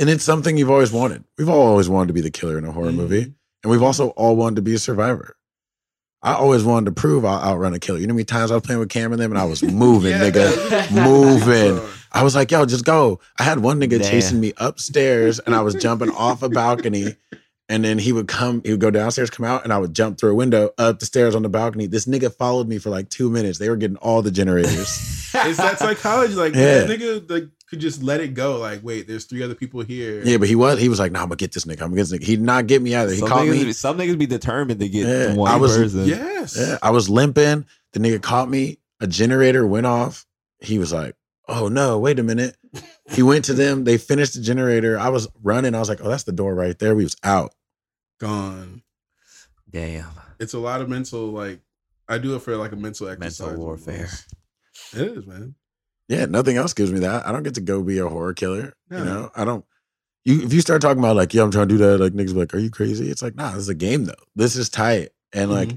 And it's something you've always wanted. We've all always wanted to be the killer in a horror movie. And we've also all wanted to be a survivor. I always wanted to prove I'll outrun a killer. You know how many times I was playing with Cam and them and I was moving, nigga. Moving. I was like, yo, just go. I had one nigga chasing me upstairs and I was jumping off a balcony. And then he would go downstairs, come out, and I would jump through a window up the stairs on the balcony. This nigga followed me for like 2 minutes. They were getting all the generators. It's that psychology. Like, this nigga, like, could just let it go. Like, wait, there's three other people here. Yeah, but he was like, nah, I'm gonna get this nigga. I'm gonna get this nigga. He did not get me either. He caught me. Some niggas be determined to get one person. Yes. Yeah, I was limping. The nigga caught me. A generator went off. He was like, oh no, wait a minute. He went to them. They finished the generator. I was running. I was like, oh, that's the door right there. We was out. Gone. Damn. It's a lot of mental, like, I do it for like a mental exercise. Mental warfare. It is, man. Yeah, nothing else gives me that. I don't get to go be a horror killer. No. You know, I don't. If you start talking about like, yeah, I'm trying to do that, like niggas be like, are you crazy? It's like, nah, this is a game though. This is tight. And like,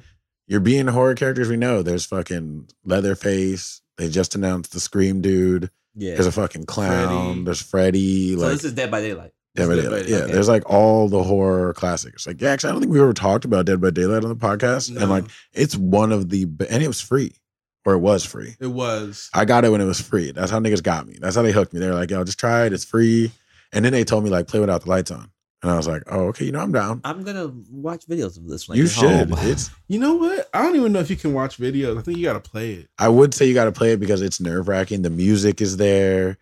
you're being horror characters we know. There's fucking Leatherface. They just announced the Scream dude. Yeah. There's a fucking clown. Freddy. There's Freddy. So like, this is Dead by Daylight. Dead by Daylight. Yeah, okay. There's like all the horror classics. Like, actually, I don't think we ever talked about Dead by Daylight on the podcast. No. And like, it's one of the, and it was free. Or it was free. It was. I got it when it was free. That's how niggas got me. That's how they hooked me. They were like, yo, just try it. It's free. And then they told me, like, play without the lights on. And I was like, oh, okay, you know, I'm down. I'm going to watch videos of this. Like, you should. You know what? I don't even know if you can watch videos. I think you got to play it. I would say you got to play it because it's nerve-wracking. The music is there.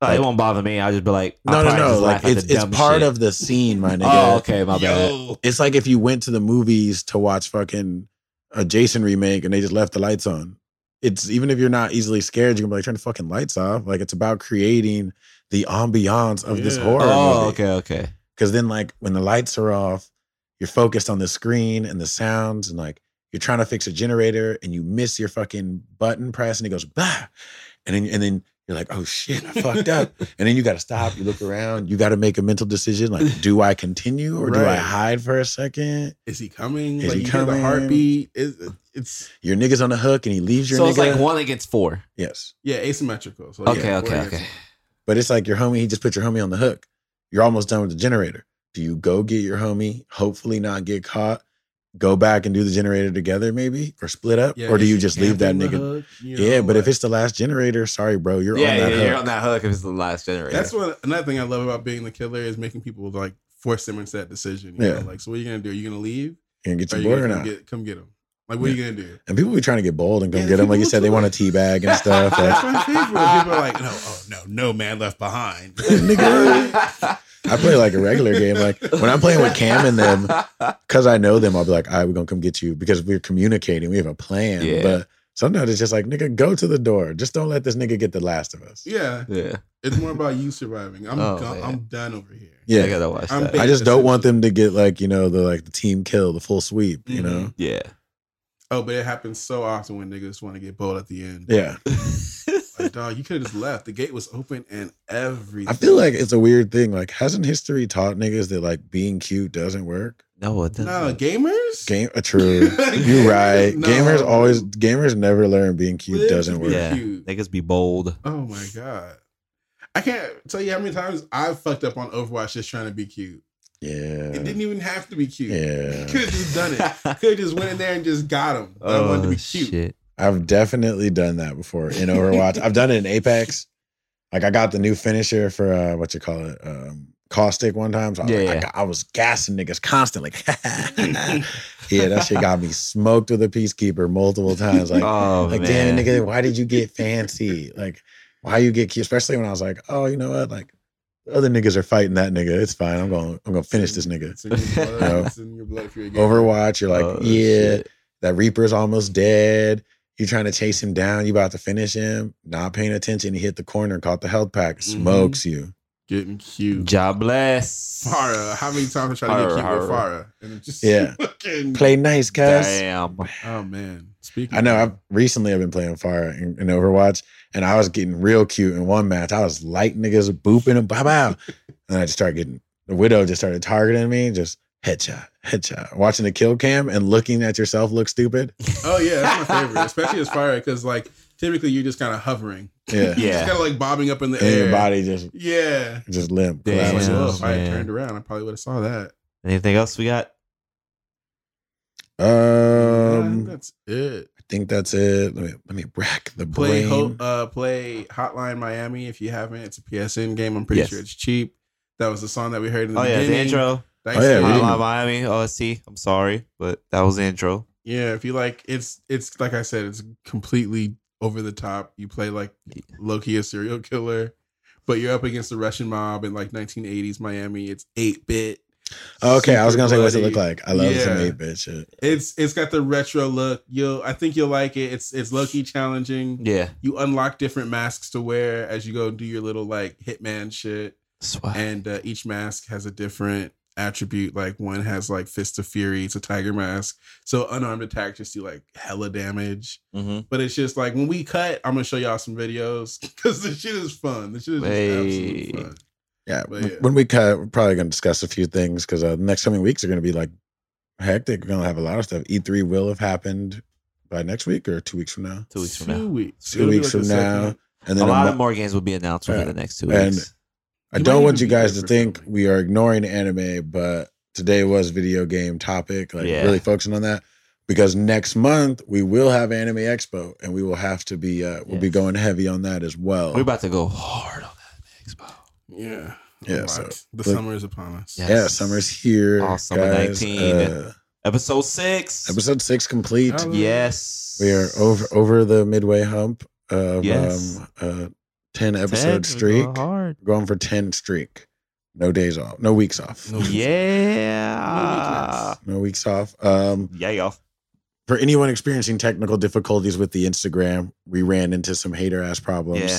Like, it won't bother me. I'll just be like, no. Like, it's part of the scene, my nigga. Oh, okay, my bad. It's like if you went to the movies to watch fucking a Jason remake and they just left the lights on. It's even if you're not easily scared, you can be like, turn the fucking lights off. Like, it's about creating the ambiance of this horror movie. Okay. Because then, like, when the lights are off, you're focused on the screen and the sounds, and like, you're trying to fix a generator and you miss your fucking button press and it goes, bah. And then you're like, oh shit, I fucked up. And then you got to stop, you look around, you got to make a mental decision like, do I continue or do I hide for a second? Is he coming? Is he coming? The heartbeat? It's your nigga's on the hook and he leaves your nigga. So it's like 1 against 4. Yes. Yeah, asymmetrical. So okay. But it's like your homie, he just put your homie on the hook. You're almost done with the generator. Do you go get your homie, hopefully not get caught, go back and do the generator together maybe, or split up? Yeah, or do you just leave that nigga? Hook, but if it's the last generator, sorry, bro, you're on that hook. You're on that hook if it's the last generator. That's another thing I love about being the killer is making people like force them into that decision. You know? Like, so what are you going to do? Are you going to leave? You're going to get your boy or not? Come get him. Like, what are you going to do? And people be trying to get bold and come get them. Like you said, they want a teabag and stuff. That's my favorite. People are like, no man left behind. Nigga. I play like a regular game. Like, when I'm playing with Cam and them, because I know them, I'll be like, all right, we're going to come get you because we're communicating. We have a plan. Yeah. But sometimes it's just like, nigga, go to the door. Just don't let this nigga get the last of us. Yeah. It's more about you surviving. I'm done over here. Yeah. I got to watch that. I just don't want them to get like, you know, the team kill, the full sweep, you know? Yeah. Oh, but it happens so often when niggas want to get bold at the end. Yeah. Like, dog, you could have just left. The gate was open and everything. I feel like it's a weird thing. Like, hasn't history taught niggas that, like, being cute doesn't work? No, it doesn't. No, gamers? True. You're right. No. Gamers never learn being cute doesn't work. Yeah. Niggas be bold. Oh, my God. I can't tell you how many times I've fucked up on Overwatch just trying to be cute. Yeah. It didn't even have to be cute. Yeah. Could have just done it. Could have just went in there and just got him. Oh, I wanted to be cute. Shit. I've definitely done that before in Overwatch. I've done it in Apex. Like, I got the new finisher for, Caustic one time. So I was gassing niggas constantly. Yeah, that shit got me smoked with a peacekeeper multiple times. Like, damn, nigga, why did you get fancy? Like, why you get cute? Especially when I was like, oh, you know what? Like, other niggas are fighting that nigga. It's fine. I'm gonna finish this nigga. It's in your blood. You know? It's in your blood if you're a gamer. Overwatch, you're like, shit. That Reaper's almost dead. You're trying to chase him down. You about to finish him. Not paying attention. He hit the corner, caught the health pack. Smokes you. Getting cute. Job bless. Farah. How many times I try to get cute with Farah? And just fucking... Play nice, cuz. Damn. Oh, man. Speaking. I know. I've been playing Farah in Overwatch. And I was getting real cute in one match. I was lighting niggas, booping them, bow, bow. And I just started getting, the Widow just started targeting me, just headshot. Watching the kill cam and looking at yourself look stupid. Oh, yeah, that's my favorite, especially as fire, because, like, typically you're just kind of hovering. Yeah. You're just kind of, like, bobbing up in the air. Your body just, just limp. Damn, if I had turned around, I probably would have saw that. Anything else we got? I think that's it. Let me rack the brain. Play Hotline Miami if you haven't. It's a PSN game. I'm pretty sure it's cheap. That was the song that we heard in the beginning. The intro. Thanks to Hotline Miami. OST. I'm sorry, but that was the intro. Yeah, if you like, it's like I said, it's completely over the top. You play like low-key a serial killer, but you're up against the Russian mob in like 1980s Miami. It's 8-bit. Okay, I was gonna say, what's it look like? I love some 8-bit shit. It's got the retro look. I think you'll like it. It's low key challenging. Yeah, you unlock different masks to wear as you go do your little like hitman shit. Swag. And each mask has a different attribute. Like one has like Fist of Fury. It's a tiger mask, so unarmed attacks just do like hella damage. Mm-hmm. But it's just like when we cut, I'm gonna show y'all some videos because this shit is fun. This shit is absolutely fun. Yeah, when we cut, we're probably going to discuss a few things because the next coming weeks are going to be like hectic. We're going to have a lot of stuff. E3 will have happened by next week or 2 weeks from now. 2 weeks from now. 2 weeks. 2 weeks from now. And then a lot of more games will be announced over the next 2 weeks. And I don't want you guys to think we are ignoring anime, but today was video game topic. Like really focusing on that because next month we will have Anime Expo and we will have to be we'll be going heavy on that as well. We're about to go hard on that Expo. Yeah. Yeah. So, the summer is upon us. Yes. Yeah. Summer's here. Summer 19. Episode 6. Episode 6 complete. Yes. We are over the midway hump of 10 episode streak. Going for 10 streak. No days off. No weeks off. Yeah. No weeks off. For anyone experiencing technical difficulties with the Instagram, we ran into some hater ass problems. Yeah.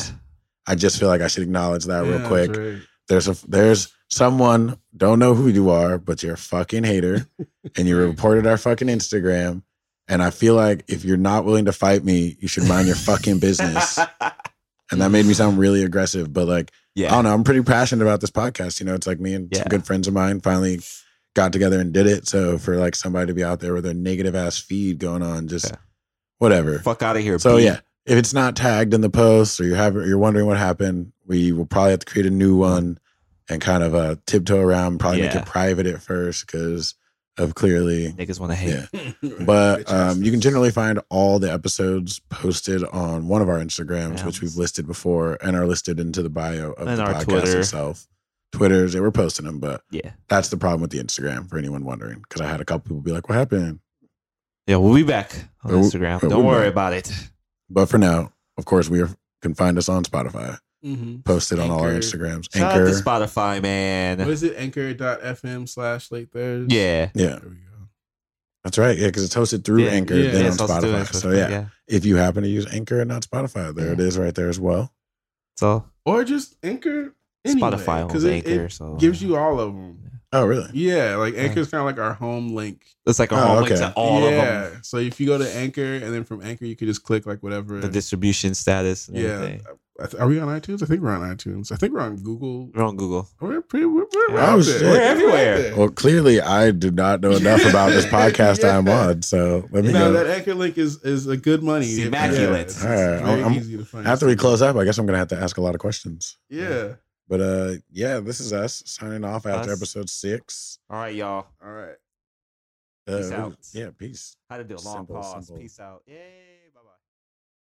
I just feel like I should acknowledge that real quick. Right. There's someone, don't know who you are, but you're a fucking hater and you reported our fucking Instagram. And I feel like if you're not willing to fight me, you should mind your fucking business. And that made me sound really aggressive, but like, I don't know. I'm pretty passionate about this podcast. You know, it's like me and some good friends of mine finally got together and did it. So for like somebody to be out there with a negative ass feed going on, just whatever. Fuck out of here. So Pete. If it's not tagged in the post or you're wondering what happened, we will probably have to create a new one and kind of tiptoe around, probably make it private at first because of clearly... Niggas want to hate. Yeah. But you can generally find all the episodes posted on one of our Instagrams, which we've listed before and are listed into the bio of the podcast Twitter. Itself. Twitters, we're posting them, but that's the problem with the Instagram for anyone wondering because I had a couple people be like, what happened? Yeah, we'll be back on Instagram. Don't worry about it. But for now, of course, we can find us on Spotify. Mm-hmm. Posted on all our Instagrams. Shout out to Spotify, man. What is it? Anchor.fm/LateThursday. Yeah. Yeah. There we go. That's right. Yeah, because it's hosted through Anchor then on Spotify. So if you happen to use Anchor and not Spotify, there it is right there as well. So or just Anchor anyway, Spotify owns Anchor. It gives you all of them. Oh, really? Yeah, like Anchor is kind of like our home link. It's like our home link to all of them. So if you go to Anchor, and then from Anchor, you can just click like whatever. The distribution status. And everything. Are we on iTunes? I think we're on iTunes. I think we're on Google. We're on Google. We're everywhere. Well, clearly, I do not know enough about this podcast I'm on. So let me go. That Anchor link is a good money. It's immaculate. It's very easy to find. After we close up, I guess I'm going to have to ask a lot of questions. Yeah. But this is us signing off after episode 6. All right, y'all. All right. Peace out. Yeah, peace. How to do a long pause. Simple. Peace out. Yay.